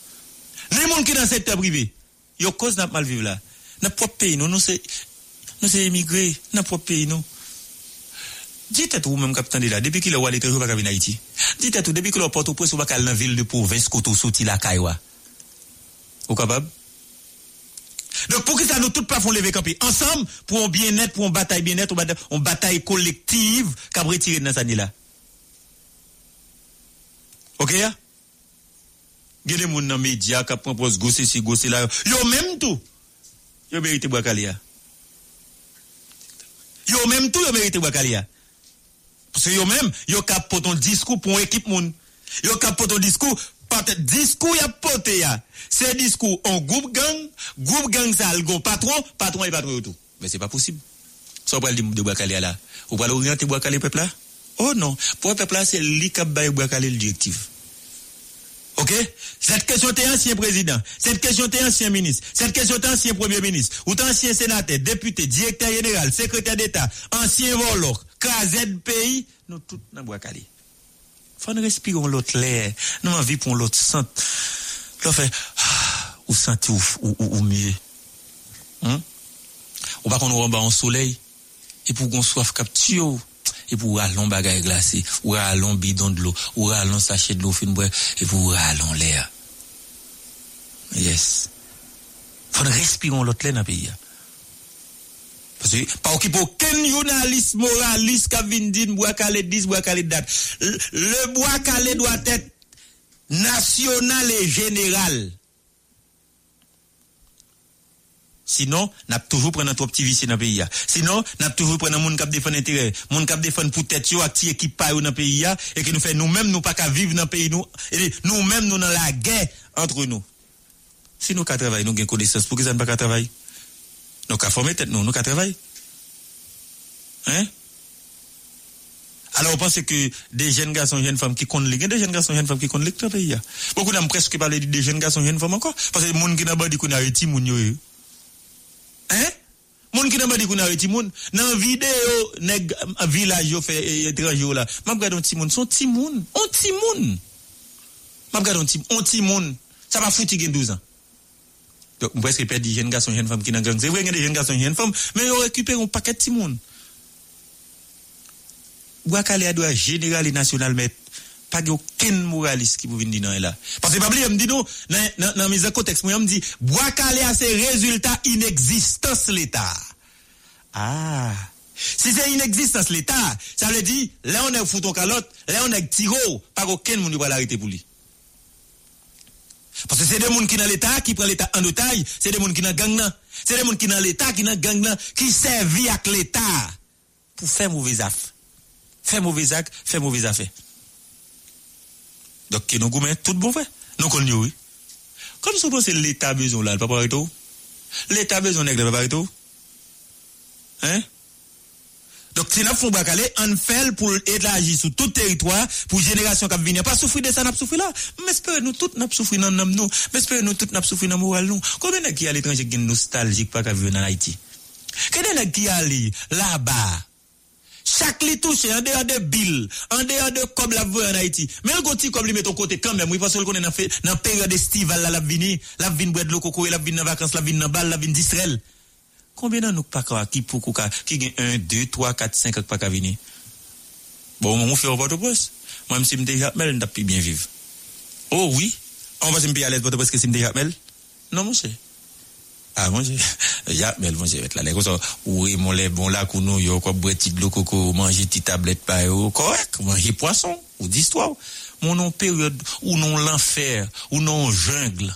Les gens qui dans le secteur privé, yo cause n'a mal vivre là. N'a propre pays nous, nous c'est émigrés, n'a propre pays nous. Dites tout même capitaine de là, depuis qu'il a allé toujours pas venir Haïti. Dites tout depuis que le Port-au-Prince ou pas dans la ville de province côté sorti la Kaiwa. Au capable. Donc pour que ça nous toutes pas font lever camper ensemble pour un bien-être, pour une bataille bien-être, on bataille collective qu'a retiré dans cette année là. OK ya? Gè des moun nan média qui propose gosser si gosser là. Yo même tout. Yo mérite Bwa Kale. Yo même tout yo mérite Bwa Kale. Parce que yo même yo cap pour ton discours pour équipe moun. Yo cap pour ton discours pas discours y a porté ya. C'est discours en groupe gang ça le gon patron et patron tout. Mais c'est pas possible. Ça on parle de Bwa Kale là. On va orienter Bwa Kale peuple là. Oh non, pour peuple là c'est lui qui a baillé Bwa Kale le directif. OK? Cette question t'es ancien président, cette question t'es ancien ministre, cette question t'es ancien premier ministre, ou t'es ancien sénateur, député, directeur général, secrétaire d'État, ancien voleur, KZ pays, nous tout dans Bwa Kale. Faut nous respirer l'autre l'air, nous en vivre pour l'autre centre. L'on fait ou sentir ou mieux. Hein? Ou pas qu'on nous rembat en soleil et pour qu'on soif capture. Et pour allons bagaille glacée, ou allons bidon de l'eau, ou allons sachet de l'eau fin boire, et pour allons l'air. Yes. Faut respirer l'autre l'air dans le pays. Parce que, pas occupé aucun journaliste moraliste qui vient dire Bwa Kale 10, Bwa Kale date. Le Bwa Kale doit être national et général. Sinon, n'a toujours prendre trop activiste dans pays là. Sinon, n'a toujours prendre monde qui défend intérêt, monde qui défend pour tête yo acti équipe pa yo dans pays là et que nous fait nous-mêmes nous pas qu'à vivre dans pays nous et nous-mêmes nous dans la guerre entre nous. Si nous qu'à travailler, nous gain connaissance pour que ça ne pas qu'à travailler. Donc à former tête nous qu'à travailler. Hein? Alors on pense que des jeunes garçons, jeunes femmes qui connaissent les des jeunes garçons, jeunes femmes qui connaissent le pays là. Beaucoup n'ont presque parlé des jeunes garçons, jeunes femmes encore parce que monde qui n'a pas dit qu'on a Haïti moun yo. Hein? Moun ki nan ba di koun arrêté moun nan vidéo nèg village yo fait étranger là. M'a regarde un timoun, son timoun, on timoun. M'a regarde un tim, on timoun. Ça va fouti gen 12 ans. Donc on presque perd des jeunes garçons, jeunes femmes qui nan gang. C'est vrai gen des jeunes garçons, jeunes femmes, mais yo récupère un paquet timoun. Bwa Kale doit général et national mais pas aucun moraliste qui pou vinn di nan là. Parce que pas oublier me dit non dans mes contexte moi me dit Bwa Kale a ses résultats inexistence l'état. Ah, si c'est inexistence l'état, ça veut dire là on est fouton calotte, là on est tiro, pas aucun monde qui va l'arrêter pour lui. Parce que c'est des monde qui dans l'état qui prend l'état en otage, c'est des monde qui dans gang là, c'est des monde qui dans l'état qui dans gang là qui servit avec l'état pour faire mauvais affaire. Faire mauvais acte, faire mauvais affaire. Donc nous goumé tout bon fait. Nous connaissons oui. Comme si vous c'est l'état besoin là, pas pareil tout. L'état besoin nèg pas pareil tout. Hein? Donc si nous font Bwa Kale, on fait pour élargir sur tout territoire pour génération qui venir pas souffrir de ça n'a souffrir là. Mais espère nous toutes n'a souffrir dans nous. Mais espère nous toutes n'a souffrir dans moral nous. Combien nèg qui à l'étranger qui nostalgique pas venir dans Haïti. Combien nèg qui aller là-bas? Chaque li touche en dehors de billes, en dehors de comme la voie en Haïti. Mais un petit comme lui met ton côté quand même, oui parce que qu'on est dans période estivale là la vini boire de l'eau coco, la vini en vacances, la vini en balle, la vini d'Israël. Combien d'en nous pas qui pour qui gagne 1 2 3 4 5 pas ka venir. Bon, on fait au Port-au-Prince. Moi même si me dit Jacmel, on t'a bien vivre. Oh oui, on va se payer à l'aise parce que si me dit Jacmel. Non mon cher. Ah bon, Jacmel, bon, je vais être là. Les gosses, oui, mon lait, bon, là, qu'on yo, quoi, bouetti de l'eau, coco, manger, petite tablette, pas, correct, manger poisson, ou d'histoire. Mon nom, période, ou non, l'enfer, ou non, jungle.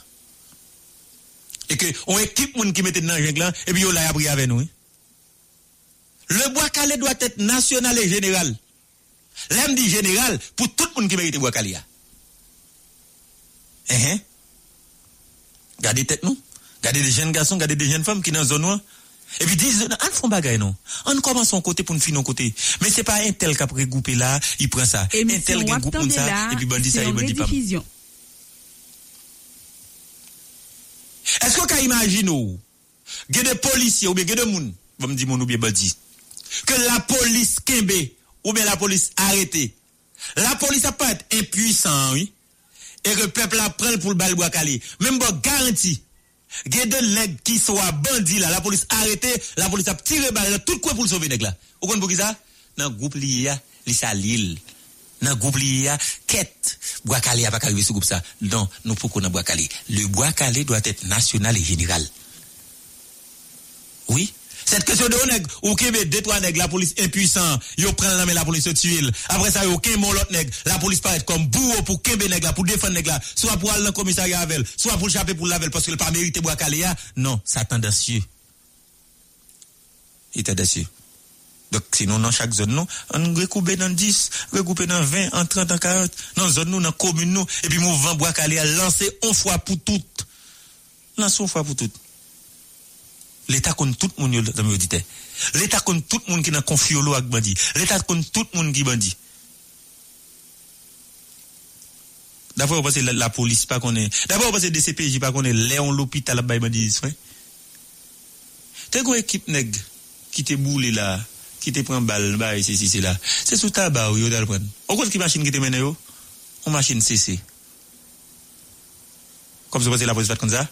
Et que, on équipe, moun qui mette dans la jungle, et puis, on l'a appris avec nous, Le Bwa Kale doit être national et général. L'homme dit général, pour tout le monde qui mérite Bwa Kale. Gardez tête, nous. Gardez des jeunes garçons, gardez des jeunes femmes qui dans zone noire et puis disent on font bagaille non. On commence en côté pour nous finir en côté. Mais c'est pas un tel qui a regroupé là, il prend ça. Un tel qui groupe comme ça et puis bandi ça et bandi pas. Est-ce qu'on peut imaginer ou des policiers ou bien des monde, va me dire mon ou bien bandi que la police kembe ou bien la police arrêtée. La police a pas être impuissant oui et que peuple la prend pour le bal Bwa Kale. Même pas garantie Gede nèg qui soit bandit là, la police arrêté, la police a tiré balle tout quoi pour le sauver nèg là. Ou connait pour qui ça? Nan groupe lié ya, li salil. Nan groupe lié ya, quête. Bwa Kale a pas arrivé sous groupe ça. Non, nous faut qu'on a Bwa Kale. Le Bwa Kale doit être national et général. Oui, cette question de nèg ou kembe deux trois nèg la police impuissant, yo prend la main la police tue. Après ça yo kembe l'autre nèg, la police paraît comme bourreau pour kembe nèg là pour défendre nèg là, soit pour aller dans commissariat avec, soit pour chapper pour lavel parce que le pas mérité Bwa Kale. Non, ça tendancieux. était dessus. Donc, sinon, dans chaque zone, nous, on recoupe dans 10, recoupe dans 20, en 30, en 40, dans zone, nous, dans commune, nous, et puis, mouvement Bwa Kale a lancé une fois pour toutes. Lancé une fois pour toutes. L'État compte tout le monde dans l'auditeur. L'État compte tout le monde qui est dans le conflit avec bandit. L'État compte tout le monde qui est bandit. D'abord, on pense que la police pas qu'on est. D'abord, on pense que le DCPJ pas qu'on est. Léon l'hôpital à bandit. T'es quoi équipe nègre qui te boule là? Qui te prend balle, bah, ici, ici, là. C'est sous tabac, yo, d'aller prendre. Au compte qui machine qui te mène, yo? On machine CC. Comme vous pensez la police va comme ça?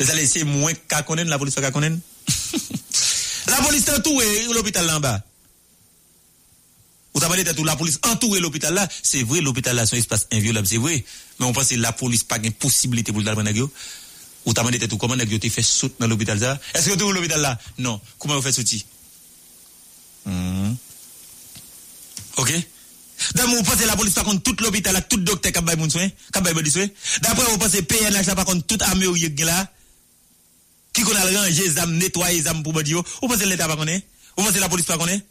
Les allez, c'est moins qu'à connaître, la police va qu'à connaître. La police entourée, l'hôpital là en bas. Vous avez dit tout, la police entourée l'hôpital là. C'est vrai, l'hôpital là, c'est un espace inviolable, c'est vrai. Mais on pense que la police pas une possibilité pour d'aller prendre, yo. Vous avez dit tout, comment vous avez fait sauter dans l'hôpital là? Est-ce que vous avez l'hôpital là? Non. Comment vous faites sauter? Ok? D'après vous pensez la police pas contre tout l'hôpital, tout docteur qui a baillé mon soin, qui a baillé mon soin. D'après vous pensez PNH pas contre toute armée ou yégue là, qui qu'on a rangé, zam nettoyer, zam pour bandi yo. Vous pensez l'État pas connaît? Vous pensez la police pas connaît?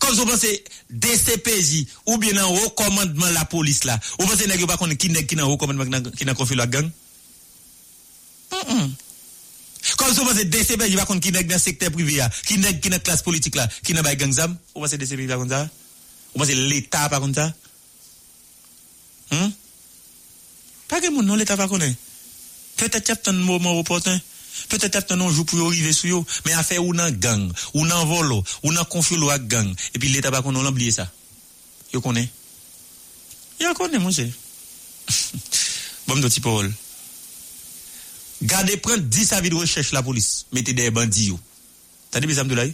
Comme vous pensez DCPJ ou bien en haut commandement la police là, vous pensez n'est pas connaît qui n'est qui en haut commandement qui n'a conflit la gang? Comme vous pensez DCPJ va contre qui n'est dans le secteur privé, qui n'est dans la classe politique, qui n'est pas gang zam, vous pensez DCPJ va contre ça? Vous pensez l'État va contre ça? Pas que mon nom l'État va connaître. Peut-être qu'il y a un moment opportun. Peut-être qu'il y a un jour pour arriver sur eux. Mais affaire ou nan gang, ou nan volo, ou nan conflit avec gang. Et puis l'État va connaître, on l'oublie ça. Yo connaît. Yo connaît, mon cher. Bon, de petit Paul. Gardez, prendre 10 avis de recherche la police, mettez des bandits. T'as dit, mes amis de là?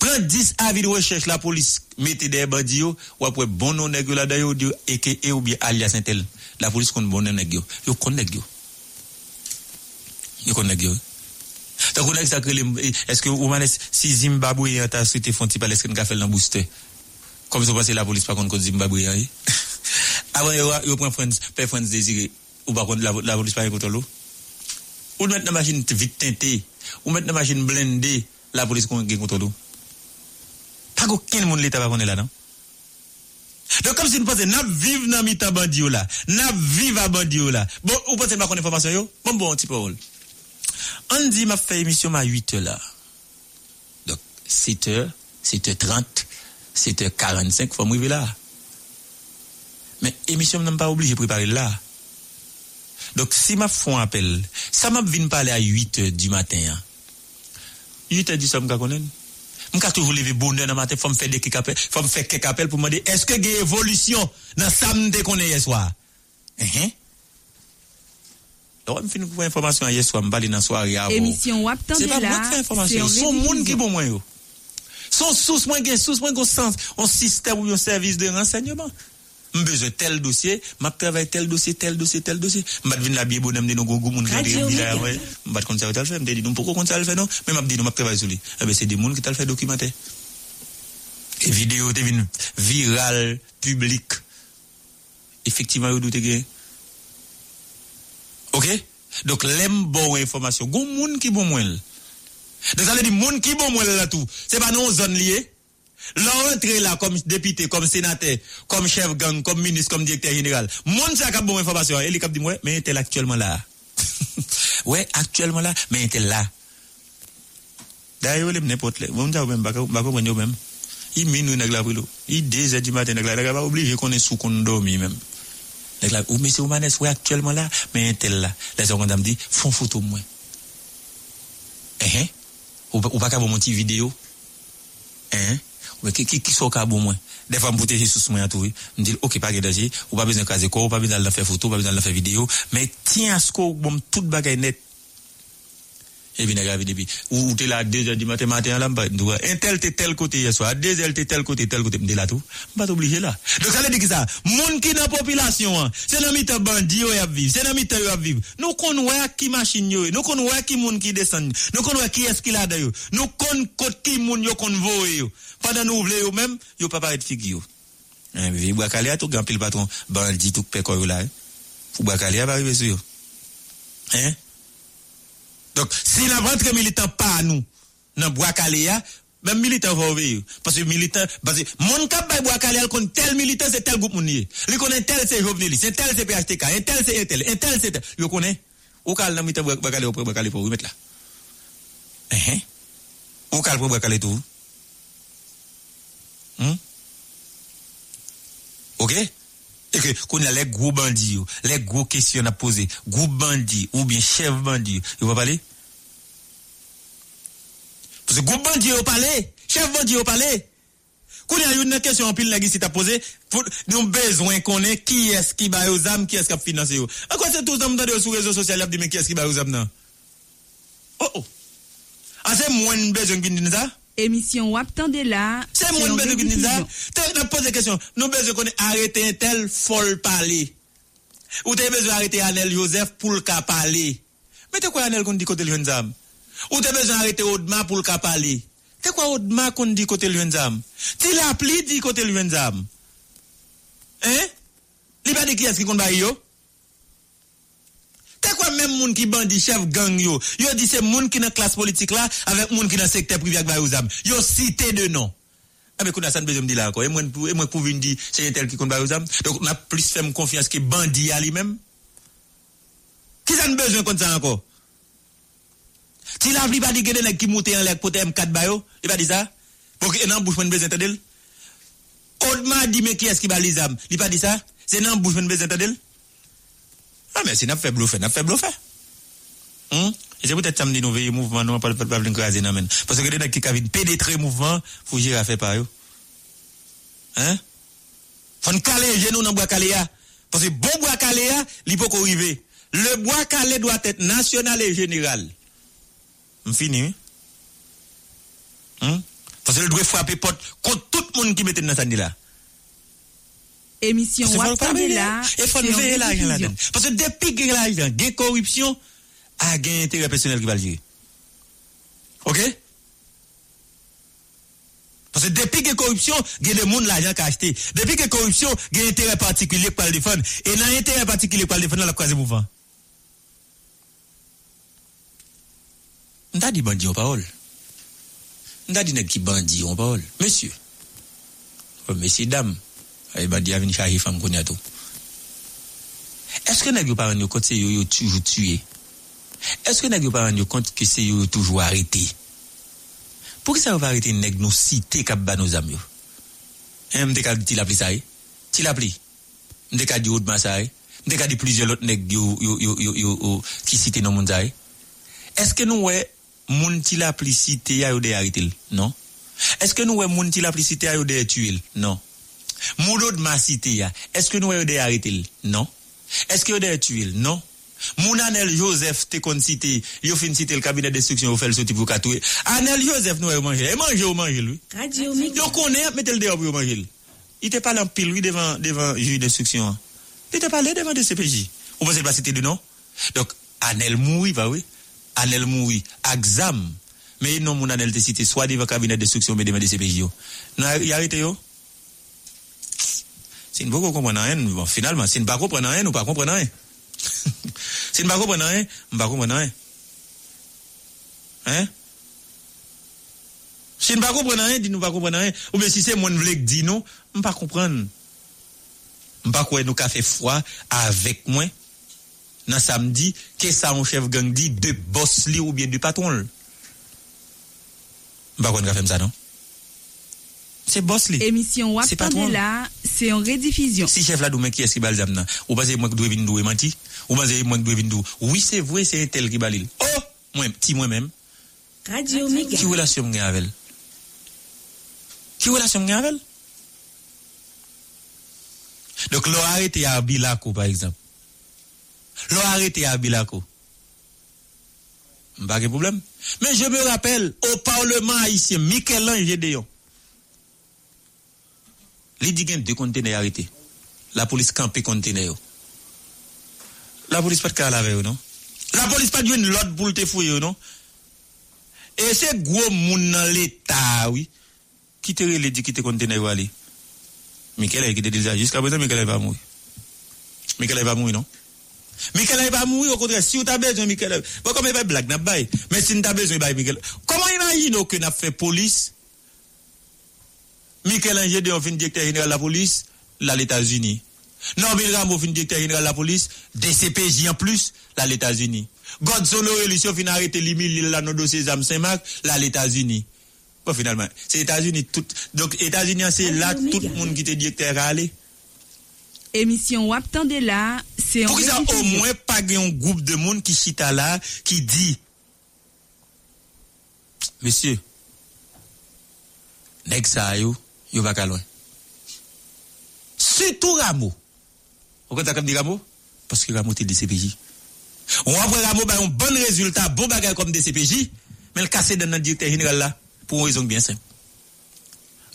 Prendre 10 avis de recherche la police, mettez des bandits, ou après bon non nègre la d'ailleurs, et ou bien alias intel. La police compte bon non nègre. Yo connaît yo. Yo connaît yo. T'as connaît ça que est-ce que vous m'avez si Zimbabwe y a ta souhaité font-ils pas l'escrène qu'a fait le booster? Comme ça passe la police pas contre Zimbabwe y a. Avant, yo prend France, père France désiré, ou par contre la police pas contre l'eau. Ou mettre la machine vite teintée, ou mettre la machine blindée, la police contre nous. Pas aucun monde l'État va connaître là, non? Donc, comme si nous pensons, nous vivons dans le bandit là, nous vivons à bandit là. Bon, vous pensez pas qu'on a information, bon, petit parole. On dit, m'a fait émission à 8h là. Donc, 7h, 7h30, 7h45, il faut m'arriver là. Mais émission, nous n'avons pas obligé de préparer là. Donc, si ma font appel, ça m'a venu parler à 8h du matin. 8h du soir, m'ka toujours lever bonheur dans matin, faut me faire des appels, faut me faire quelques appels pour me demander est-ce que il y a évolution dans samedi qu'on est hier soir. Donc, on finit pour information hier soir, m'parler dans soirée avant. Émission wap tande là. C'est pas moi qui fais information, son monde qui bon moi yo. Son source moins go sens, on système ou un service de renseignement. M'besoin tel dossier, m'a travaillé tel dossier. M'a devine la bien bonhomme de nos gros monde qui dit là ouais, m'a pas conservé tel fait, me dit non pourquoi on ça le fait non, mais m'a dit non m'a travaillé sur lui. Eh ben c'est des monde qui t'a fait documenter. Et vidéo devine viral public. Effectivement yo doute gain. OK? Donc l'aime bon information, gros monde qui bon moins. Donc ça veut dire monde qui bon moins là tout. C'est pas non zone liée. L'entrée là comme député, comme sénateur, comme chef gang, comme ministre, comme directeur général. Moun sa kap bon information, et li kap di ouais, mais tel actuellement là. Ouais, actuellement là, mais tel là. D'ailleurs, n'importe là. Moun sa ou même ba ko yo même. Il minuit nèg la prilo. Il 2h du matin nèg la pas obligé qu'on est sous qu'on dormi même. Nèg la ou monsieur Omanes ouais actuellement là, mais tel là. Les gens me dit font photo moi. Ou pas ka bon mon petit vidéo. Mais qui sont au moins. Des fois, je me protège sous moi à tout. Je me dis, OK, pas de danger, ou pas besoin de caser quoi, ou pas besoin de faire photo, ou pas besoin de faire vidéo. Mais tiens à ce qu'on bombe toute bagaille net. Et bien, grave, depuis. Ou t'es là à 2h du matin, là, un tel, t'es tel côté hier soir, à 2h, t'es tel côté, me dis là tout. Je ne suis pas obligé là. Donc, ça veut dire que ça, moun qui dans la population, c'est dans le bandit qui a vivre, c'est dans le yo a vivre. Nous connaissons qui machine, nous connaissons qui moun qui descend, nous connaissons qui est-ce qu'il a d'ailleurs, nous connaissons qui moun yo qu'on voit. Pendant nous voulons yo même, yo pas paraître figure. Et Bwa Kale a tout grand pile patron, bandit tout pèque là. Pour Bwa Kale va arriver sur. Hein? Donc, si la ventre militant pas à nous, dans Bwa Kale même militant va ouvrir parce que militant parce que mon cap bay Bwa Kale connaît tel militant c'est tel groupe mounier il connaît tel c'est Jovenel c'est tel c'est PHTK et tel c'est Intel et tel c'est il connaît au cal dans militant Bwa Kale pour Bwa Kale pour mettre là au cal pour Bwa Kale tout OK et que qu'on a les gros bandits les gros questions à poser gros bandits ou bien chef bandit il va parler parce que gros bandit au palais chef bandit au palais qu'on a une question en pile là qui t'a posé nous besoin connaît qui est-ce qui ba aux âmes qui est-ce qui a financé en quoi c'est tout ça m'entendre sur réseaux sociaux là dit mais qui est-ce qui ba aux âmes non oh ah c'est moins besoin qui dit ça émission ou attendez là c'est mon besoin de ça tu as posé question nous besoin qu'on arrêter un tel folle parler ou tu as besoin arrêter Anel Joseph pour le cas parler mais tu quoi Anel qu'on dit côté jeune zam ou tu as besoin arrêter Odma pour le cas parler tu quoi Odma qu'on dit côté jeune zam tu l'appli dit côté jeune zam hein il pas de qui est-ce qui qu'on ba yo t'es quoi même moun qui bandi chef gang yo dit c'est moun qui dans classe politique là avec moun qui dans secteur privé avec Bayozam yo cité de nom ah mais qu'on a ça besoin me dire là encore et moi pour venir dire c'est tel qui compte Bayozam donc on a plus ferme confiance que bandi à lui-même qui ça besoin comme ça encore si la vie pas dit que nèg qui monter en l'air pour M4 Bayo il pas dit ça pour que dans bouche pas besoin entendre Odma dit mais qui est-ce qui ba Bayozam il pas dit ça c'est dans bouche pas besoin entendre. Ah, mais c'est n'a fait bluffer. Et c'est peut-être samedi, nous veillons au mouvement, nous n'avons pas de craser, non, parce que les gens qui ont pénétré le mouvement, faut gérer à faire par eux. Hein? Faut nous caler, genou dans Bwa Kale. Parce que bon Bwa Kale, il peut arriver. Le Bwa Kale doit être national et général. Fini, hein? Parce que le doit frapper porte contre tout le monde qui mettait dans sa là. Émission Wattamé là et faut veiller l'argent là-dedans parce que depuis que l'argent des corruption a gain intérêt personnel qui va le gérer. OK parce que depuis que corruption gain des monde l'argent qu'a acheté depuis que corruption gain intérêt particulier pour le défendre et dans intérêt particulier pour le défendre la croiser mouvement. On t'a dit bandit en parole. On t'a dit nèg qui bandit en parole. Monsieur. Messieurs dames et bandi avin chahi fam konya tout. Est-ce que nèg yo pa rendre compte c'est yo toujours tué? Est-ce que nèg yo pa rendre compte que c'est yo toujours arrêté? Pour que ça va arrêter nèg nous cité k'ap ba nos amis yo? M'te ka dit la pli ça. Ti la pli. M'te ka dit autre ma ça. M'te ka dit plusieurs autres nèg yo qui cité dans monde ça. Est-ce que nous ouais monde ti la pli cité yo de arrêter? Non. Est-ce que nous ouais monde ti la pli cité yo de tuer? Non. Moudou de ma cité, est-ce que nous avons arrêté? Non. Est-ce que nous avons tué? Non. Moun Anel Joseph, te kon cité, yo fin cité le cabinet de destruction, yo fait le sorti pour katoué. Anel Joseph, nous avons mangé. Et mangé ou mangé, lui? Radio Méga. Yo connaît, mettez le dehors pour manger. Il te parle en pile, lui, devant juge d'instruction. Il te parle devant de CPJ. Vous pensez pas cité de non? Donc, Anel mouri, bah oui. Anel mouri. Exam. Mais non, moun Anel te cité, soit devant cabinet de destruction, mais devant de CPJ. Non, y arrêté yo? Si nous ne comprenons rien, bon, finalement, si nous ne comprenons rien, nous ne comprenons rien. Si nous ne comprenons rien, nous ne comprenons rien. Hein? Si nous ne comprenons rien, nous ne comprenons rien. Ou bien si c'est moi qui voulais dire non, nous ne comprenons pas. Nous ne comprenons pas nous café froid avec moi. Dans samedi, qu'est-ce que mon chef gang dit de boss li ou bien de patron? Nous ne comprenons pas faire ça, non? C'est boss li. Émission Wap là, c'est en rediffusion. Si chef là dou mais qui est-ce qui balzam là? Ou pensez moi que doit venir dou menti? Ou pensez moi que doit venir dou? Oui, c'est vrai, c'est tel qui balil. Oh, moi petit moi même. Radio Méga. Qui relation gagne avec? Qui relation gagne avec? Donc l'on arrêté à Bilako par exemple. L'on arrêté à Bilako. Pas de problème. Mais je me rappelle au parlement haïtien Michel-Ange Deyon. Les digues de conteneurs arrêtés. La police campe conteneurs. La police pas de calave, non? La police pas de l'autre boule te fouille, non? Et c'est gros moun dans l'État, oui. Qui te relève qui te conteneurs aller. Michel qui te dit ça. Jusqu'à présent, Michel va mourir. Michel va mourir, non? Michel va mourir, au contraire. Si tu as besoin, Michel. Bon, comme il va blague, n'a pas. Mais si tu as besoin, il va Michel. Comment il va Imaginons que nous avons fait police. Michel Angé de fin directeur général de la police, là, les États-Unis. Norville Rameau fin directeur général de la police, DCPJ en plus, là, les États-Unis. Godson Révolution fin arrêté l'Imil, là, nos dossiers à Saint-Marc, là, les États-Unis. Bon, finalement, c'est les États-Unis. Tout, donc, États-Unis, c'est là tout le monde qui était directeur à aller. Émission WAP, tendez là, c'est pour ça, au moins, pas un groupe de monde qui chita là, qui dit, monsieur, nèg sa yo, yo va ka loin. Surtout Rameau. Vous comprenez comme dit Rameau? Parce que Rameau est DCPJ. On après Rameau, ben, un bon résultat, bon bagage comme DCPJ, mais le cassé dans le directeur général là, pour une raison bien simple.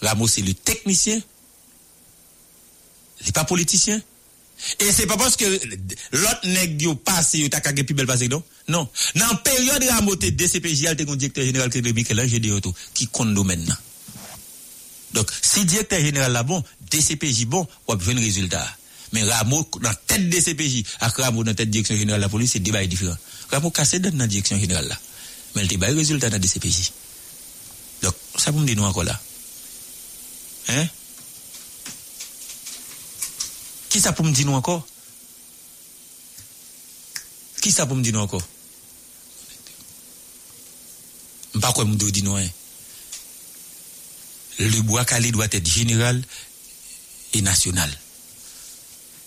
Rameau, c'est le technicien. C'est pas politicien. Et c'est pas parce que l'autre nèg dit au passé, il t'a qu'à plus belle passé, non? Non. Dans la période de Rameau, t'es DCPJ, il t'es un directeur général qui est Michel-Angé de Yoto, qui compte maintenant. Donc, si directeur général là bon, DCPJ bon, on a besoin de résultats. Mais Rameau, dans la tête DCPJ, avec Rameau dans la tête direction générale de la police, c'est débat différent. Rameau casse dans la direction générale là. Mais il débat résultat dans DCPJ. Donc, ça vous me dit nous encore là. Hein? Qui ça pour me dire nous encore? Qui ça pour me dire nous encore? Je ne sais pas quoi me dire nous. Le Bwa Kale doit être général et national.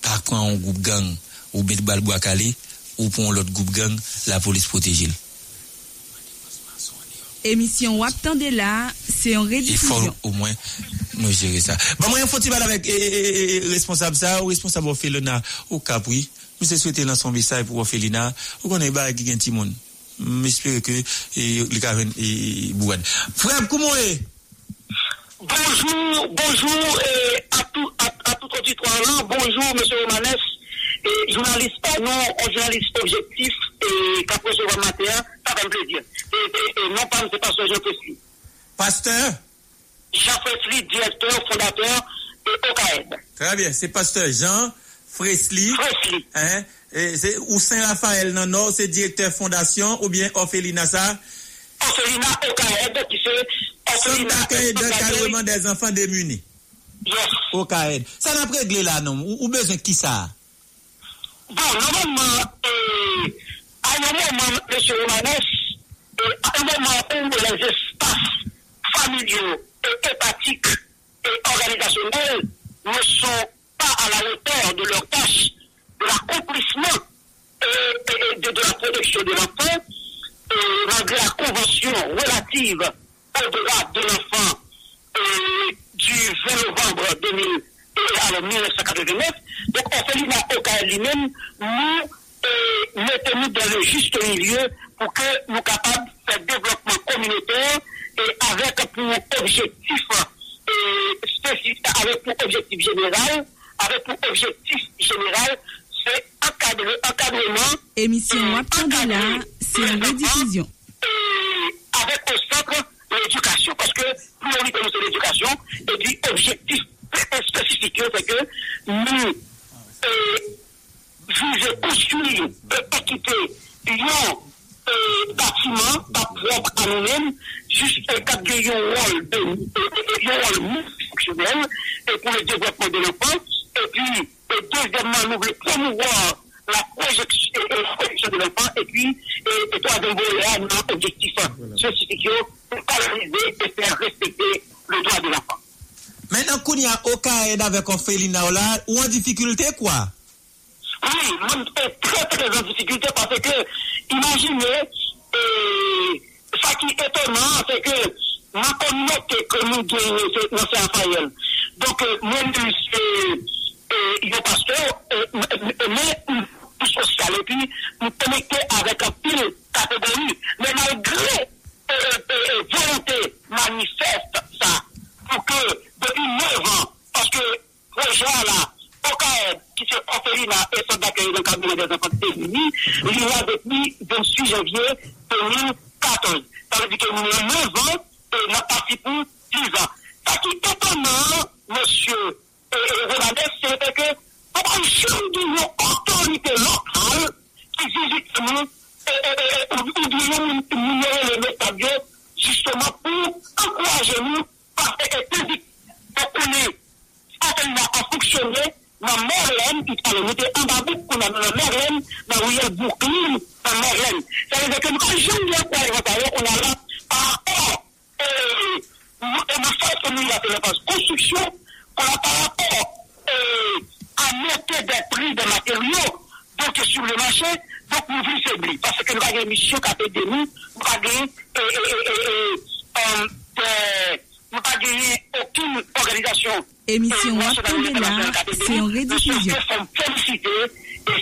Pas quand un groupe gang ou met bal Bwa Kale ou pour l'autre groupe gang, la police protège. Émission WAP tendez là, c'est en rédiffusion. Il faut au moins nous gérer ça. Bon, moi, il faut parler avec responsable ça ou responsable au Felina ou Capri. Je vous souhaite dans son message pour Felina. Vous connaissez pas qui est un petit monde. J'espère que les Karen et Bouad. Frère, comment est? Bonjour, bonjour à tout auditoire là. Bonjour monsieur Romanes, journaliste un journaliste objectif et qu'après ce matin, ça fait plaisir. Et non pas c'est Pasteur Jean Fresli. Pasteur Jean Fresli, directeur fondateur de ACAM. Très bien, c'est Pasteur Jean Fresli. Fresli. Hein? Et c'est ou Saint-Raphaël dans nord, c'est directeur fondation ou bien Felinasa. Orphelinat OKAED qui fait Centre d'accueil d'encadrement des enfants démunis. Yes. OKAED. Ça n'a pas réglé là, non? Ou besoin qui ça? Bon, normalement, à un moment, M. Romanes, à un moment où les espaces familiaux et hépatiques et organisationnels ne sont pas à la hauteur de leur tâche, de l'accomplissement de la protection de l'enfant, malgré la convention relative aux droits de l'enfant du 20 novembre 1989, donc on fait l'INA lui-même, nous mettons-nous dans le juste milieu pour que nous capables de faire développement communautaire et avec pour objectif spécifique, avec pour objectif général, c'est encadrement. Émission Wapandala, c'est une rediffusion. Avec au centre l'éducation, parce que priorité c'est l'éducation, et puis objectif spécifique, c'est que nous visons construire et équiper un bâtiment, pas propre à nous-mêmes, juste un cadre de rôle fonctionnel et pour le développement de l'enfant, et puis deuxièmement, nous voulons promouvoir la projection de l'enfant et puis, troisième volet, un objectif spécifique pour valoriser et faire respecter le droit de l'enfant. Maintenant, qu'on y a aucun aide avec Orphelina ou en difficulté, quoi? Oui, on est très, très en difficulté parce que, imaginez, ça qui est étonnant, c'est que, ma communauté que nous donnons, c'est Saint-Raphaël. Donc, moi, c'est. Il y a pasteur, mais tout social, et puis nous connecter avec un pile catégorie. Mais malgré volonté manifeste, ça, pour que depuis 9 ans, parce que le jour là, aucun qui s'est offert là, et son d'accueil dans le cadre des enfants démunis, il y a depuis 28 janvier 2014. Ça veut dire que nous avons 9 ans et nous participons 10 ans. Ça qui est étonnant, monsieur. Romanes, c'est que on change d'une autorité locale qui visite nous, ou nous, nous, justement marraine, dans Rio Bourguignon, dans marraine. Ça veut dire que quand j'aime bien pour les bataillons, on a là, par rapport, et nous faisons que nous l'appelons la construction, on a par rapport à monter des prix de matériaux, donc sur le marché, donc nous voulons s'éblir. Parce que nous avons une mission qui a été de nous, nous avons aucune organisation. Émission nationale, c'est une rediffusion. Et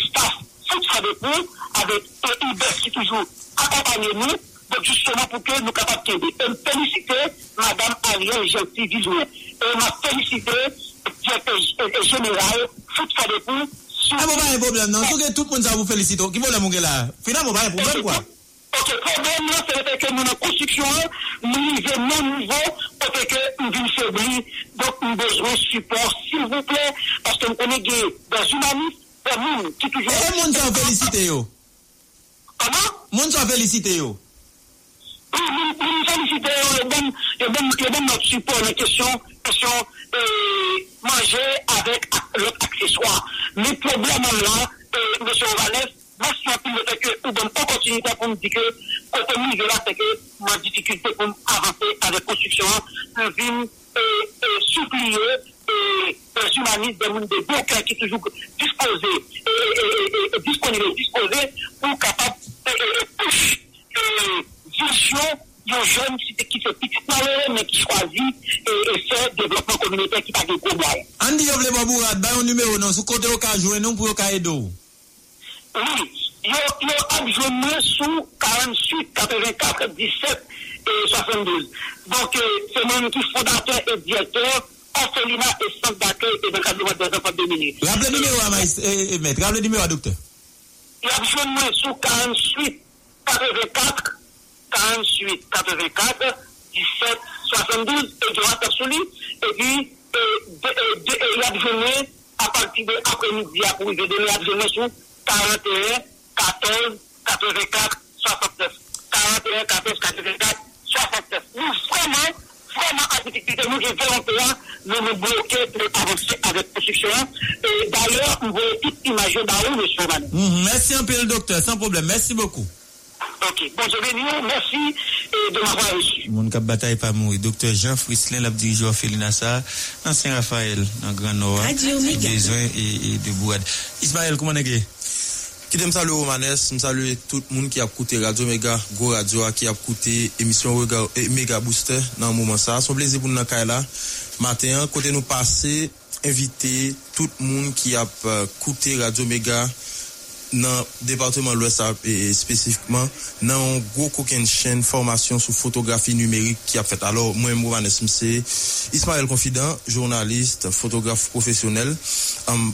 staff, ça dépend, avec IBES qui toujours accompagne nous, donc justement pour que nous capables de t'aider. Et me féliciter Madame Ariel, j'ai aussi 10 jours. Et m'a félicité le général, ça dépend. Ah, bon, pas de problème, non. Tout le monde ça vous félicite. Qui veut le monter là? Finalement, pas de problème, quoi. Ok, le problème, c'est que nous, la construction, nous vivons nos niveaux, parce que nous vivons faiblis, donc nous avons besoin de support, s'il vous plaît, parce que nous connaissons des humanistes, des mounes qui toujours... Et les mounes sont félicités, yo. Comment? Les mounes sont félicités, yo. Oui, nous nous félicitons, nous donnons notre support, la question manger avec l'autre accessoire. Le problème, là, monsieur Valès, moi, je suis un peu que, ou donne pas continuité pour me dire que, côté milieu là, c'est que, ma difficulté pour avancer avec construction, je viens, supplier, les humanistes, des mondes de bouquins qui toujours disposés, disponibles, disposés, pour capable, vision, nos jeunes qui se piquent malheureux, mais qui choisissent, et faire développement communautaire qui parle de gros blagues. Andy, vous voulez m'abouer, d'un numéro, non, sous côté au cas, jouer, non, pour au cas et d'eau. Oui, il y a adjoint sous 48, 84, 17 et 72. Donc, c'est moi qui fondateur et directeur, Orphelinat et Centre d'accueil et de cadre des enfants dominés. Rappelez le numéro à maître, rappelez le numéro à docteur. Il y a adjoint sous 48, 84, 17, 72 et droite à Souli. Et puis, il y a adjoint à partir de l'après-midi à pour donner adjoint sous 41, 14, 84, 69. 41, 14, 84, 69. Nous, vraiment, à cette activité, nous, je volontaire, nous nous bloquer pour avancer avec construction. Et d'ailleurs, vous voyez toute image dans le monsieur Van. Merci un peu, le docteur, sans problème. Merci beaucoup. Ok, bon, je vais dire merci de m'avoir reçu. Mon cap bataille pas mourir. Docteur Jean Fresli, la dirigeant Felinasa, dans Saint-Raphaël, dans Grand Nord. Radio Méga. Et de Bouad. Ismaël Koumanegé. Qui t'aime saluer Romanes, me saluer tout le monde qui a écouté Radio Méga, Go Radio, qui a écouté émission Mega Booster dans le moment ça. Son plaisir pour nous dans là. Matin, côté nous passer, inviter tout le monde qui a écouté Radio Méga dans département l'Ouest et spécifiquement dans un gros coquin chaîne formation sur photographie numérique qui a fait. Alors moi Mouvanes c'est Ismaël Confident, journaliste, photographe professionnel.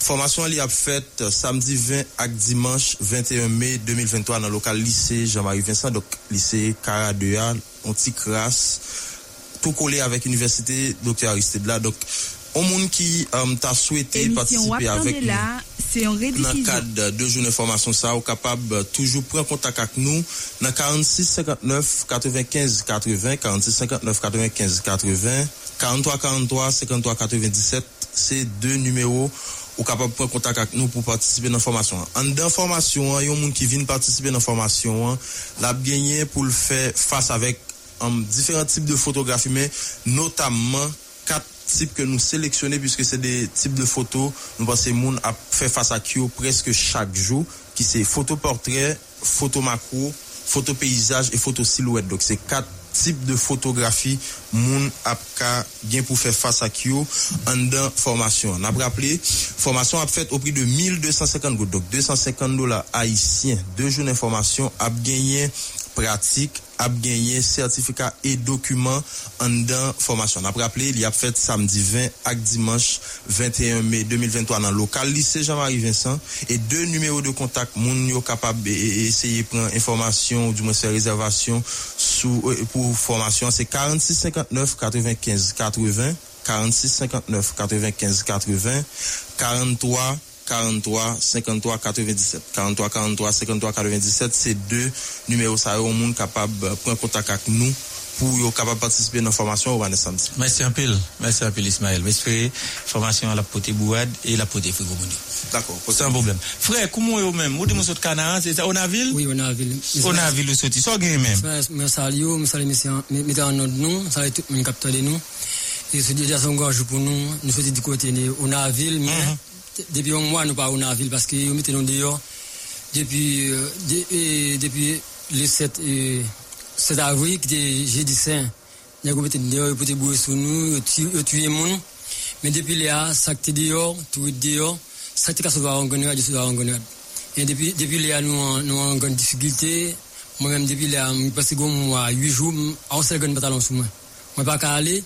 Formation elle a faite samedi 20 à dimanche 21 mai 2023 dans le local lycée Jean-Marie Vincent, donc lycée Caradea, on petit crasse tout collé avec université Dr Aristide là. Donc au monde qui t'a souhaité participer avec nous dans le cadre de journée de formation, ça, ou capable toujours prendre contact avec nous dans 46 59 95 80, 46 59 95 80, 43 43 53 97, c'est deux numéros ou capable prendre contact avec nous pour participer dans la formation. En dans formation, il y a un monde qui vient participer dans la formation, l'a gagné pour le faire face avec différents types de photographies, mais notamment quatre types que nous sélectionnons, puisque c'est des types de photos, nous pensons que nous fait face à qui presque chaque jour, qui c'est photo portrait, photo macro, photo paysage et photo silhouette. Donc c'est quatre types de photographies moun apka bien pour faire face à qui en dans formation. N'a rappelé formation a fait au prix de 1250 gourdes, donc $250 haïtiens. Deux jours d'information a gagné pratique, a gagné certificat et documents en dans formation. On a rappelé, il y a fait samedi 20 à dimanche 21 mai 2023 dans le local lycée Jean-Marie Vincent et deux numéros de contact moun yo capable essayer prendre information ou du moins faire réservation sous pour formation, c'est 46 59 95 80, 46 59 95 80, 43 43 53 97, 43 43 53 97, c'est deux numéros ça au monde capable prendre contact avec nous pour être capable de participer à la formation au samedi. Merci un peu, Ismaël. J'espère formation à la potée Bouad et la potée Frigomoni. D'accord. C'est un problème. Frère, comment est-ce même? Vous dites Canaan, c'est ça, Onaville? Oui, Onaville. Onaville, vous sortez. Ça, vous même? Je salue, je salue, en notre nom, salue tout le monde capteur de nous. Et c'est déjà un grand jour pour nous. Nous faisons du côté de Onaville, mais depuis un mois, nous ne parlons pas Onaville parce que nous mettons dehors depuis le 7 avril, jeudi saint, nous avons été dehors pour bouer sur nous, tuer les gens. Mais depuis là, ça a été dehors, tout est dehors, ça a été en Gonaïves, je suis en Gonaïves. Et depuis là, nous avons une difficulté. Moi-même, depuis là, je pense que moi, 8 jours, je suis en pantalon sur moi. Je ne peux pas aller.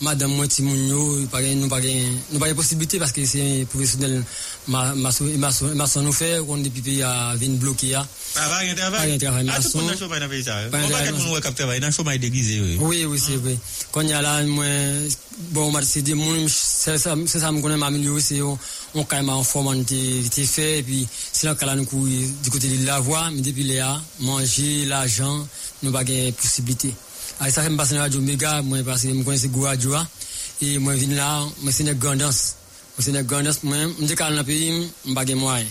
Madame Montimounio, nous n'avons pas de possibilité parce que c'est professionnel. Maçon nous fait, on est depuis à venir bloquer. Pas rien travail. Maçon. Tout le monde n'a pas de pays. On va dire qu'on nous capte travail, n'a pas de déguisé. Oui, c'est vrai. Quand il y a là, moi, bon, c'est des mouns, c'est ça, me connaît ma milieu, c'est on quand même en forme on était fait, et puis c'est là qu'on a nous courir du côté de la voie, mais depuis là, manger l'argent, nous pas de possibilité. Ah ça me passe la Radio Méga, moi parce que me connais Goadjoa et moi viens là, moi c'est une grande danse. Moi c'est une grande danse moi, me dit qu'en pays, me pas gain moyen.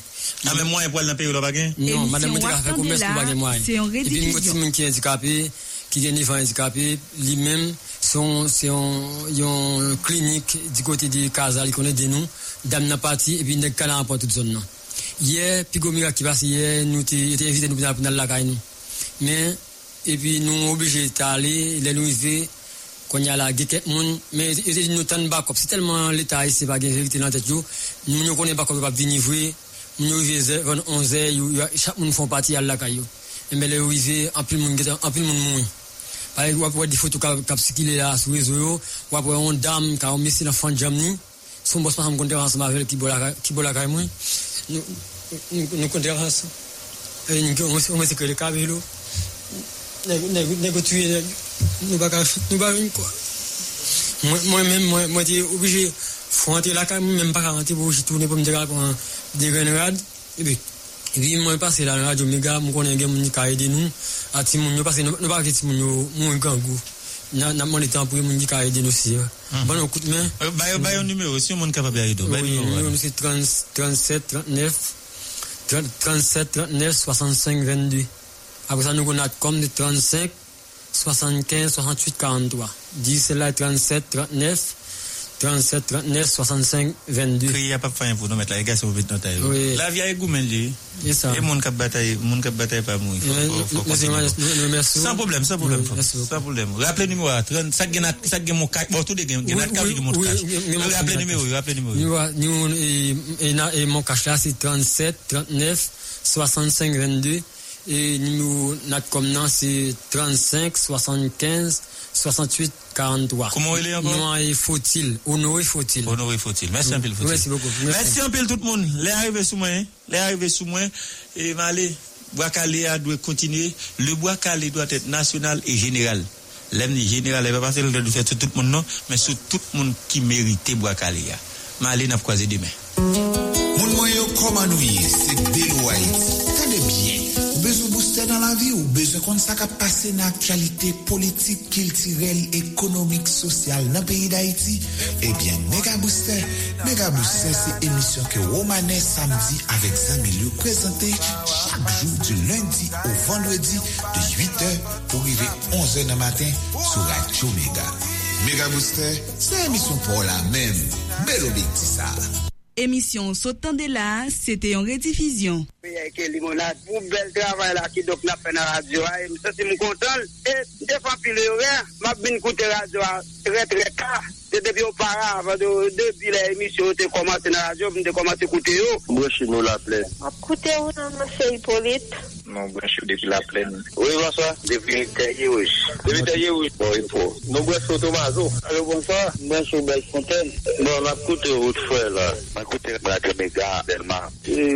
Ah mais moyen pour le pays ou pas gain? Non, madame me dit faire commerce pas gain moyen. C'est un rédition. Et puis moi qui est handicapé, qui est enfant handicapé, lui-même c'est une clinique du côté de Casa, il connaît de nous, dame n'a parti et puis nèg kala en toute zone là. Hier, Pigomira qui passe hier, nous était invité nous dans la caille. Mais et puis nous obligés d'aller les louver quand il y a la quelques monde mais ils nous tendent back up c'est tellement l'état ici pas vérité dans tête nous ne connaît pas qu'on va venir jouer nous arriver 11h chaque monde font partie à la caillou mais les arriver en plus monde par exemple on des photos cap circuler là sur réseau ou après on dame quand on met dans fond jamni son boss pas me connaître ensemble avec qui bola caillou nous connaître ensemble et on sait que le cabello négocier nous pas quoi moi t'es obligé fronter la cam même pas rentrer pour tourner pour me dire pour des grenades et puis moi passer la Radio Méga me connait gain mon ka aider nous à ti mon passer nous pas que ti mon gangou n'a mon temps pour mon ka aider nous aussi bon coup de main ba un numéro si mon capable aider ba numéro c'est 37 39 65 22. Après ça, nous avons comme de 35, 75, 68, 43. 10, c'est là 37, 39, 65, 22. Il n'y a pas de faim pour nous mettre la gars sur le vêtement. La vie est gourmandée. Et mon cap bataille pas mourir. Sans problème. Rappelez le numéro 30, ça gagne mon cac. Bon, tout le monde gagne mon cac. Rappelez le numéro. Et mon cac là, c'est 37, 39, 65, 22. Et nous, notre commun, c'est 35, 75, 68, 43. Comment il est encore? Honoré faut-il. Merci un peu tout le monde. Les arrivés sous moi. Et malé, Bwa Kale doit continuer. Le Bwa Kale doit être national et général. L'aime général, elle va passer le faire sur tout le monde, non? Mais sur tout le monde qui mérite Bwa Kale. Malé n'a pas croisé demain. Mon moyen commanouille, c'est Bélo Haïti. Dans la vie ou besoin qu'on ça cap passer dans actualité politique, culturelle, économique, sociale dans pays d'Haïti, eh bien Mega Booster c'est émission que Romanet samedi avec Zamilou présenté chaque jour du lundi au vendredi de 8h pour arriver 11h du matin sur Radio Mega. Mega Booster, c'est émission pour la même belle objectif ça. Émission Sautant de là, c'était en rediffusion. Oui, avec limonade, pour bel travail là qui donc n'a fait la radio, et ça c'est mon content. Et des fois plus l'horaire, m'a bien écouté la radio très tard. Depuis auparavant, depuis l'émission, j'ai commencé la radio, j'ai commencé à écouter. Moi, je suis nous la plaine. Écoutez-vous, monsieur Hippolyte? Non, je suis depuis la plaine. Oui, bonsoir. Depuis Taillé-Rouge. Bon, il faut. Nous, je suis Thomaso. Allô, bonsoir. Moi, je suis Belle-Fontaine. Bon, on a écouté votre frère, là. On a écouté Radio Méga, Delma.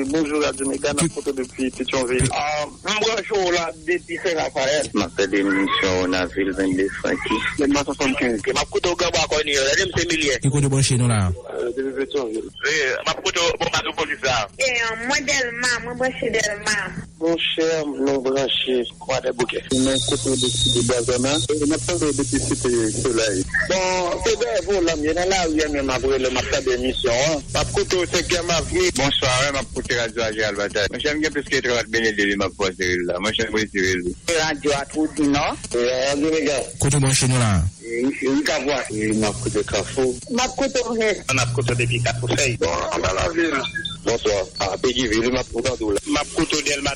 Bonjour, Radio Méga, on a écouté depuis Petionville. Moi, je suis là, depuis Saint-Raphaël. On a fait des émissions, on a vu le 22 franquis. Le 75. On a écouté au Gabon, on a écoutez bon chez nous là. Ma photo, bon, ma photo, ça. Moi, Delma, moi, je suis Delma. mon cher, nous branchons Croix-des-Bouquets. Nous avons côté de Cité Bazana et nous avons depuis Cité Soleil. Bon, c'est bien, vous, l'homme, il y en a là où il y a même après le matin d'émission. Pas côté au 5e avril. Bonsoir, ma côté radio à Gérald-Bataille. Moi, j'aime bien parce qu'il travaille bien de ma poids, Cyril. Moi, j'aime bien Cyril. Radio à tout du Nord. Radio Méga. Côté bon chez nous là. Je ne sais pas. Ma côté Carrefour. Ma côté René. On a côté depuis 4 ou 6. Bon, on va la ville. Bonsoir. Ah, Péguiville, ma poudre d'où là. Ma couteau d'Elma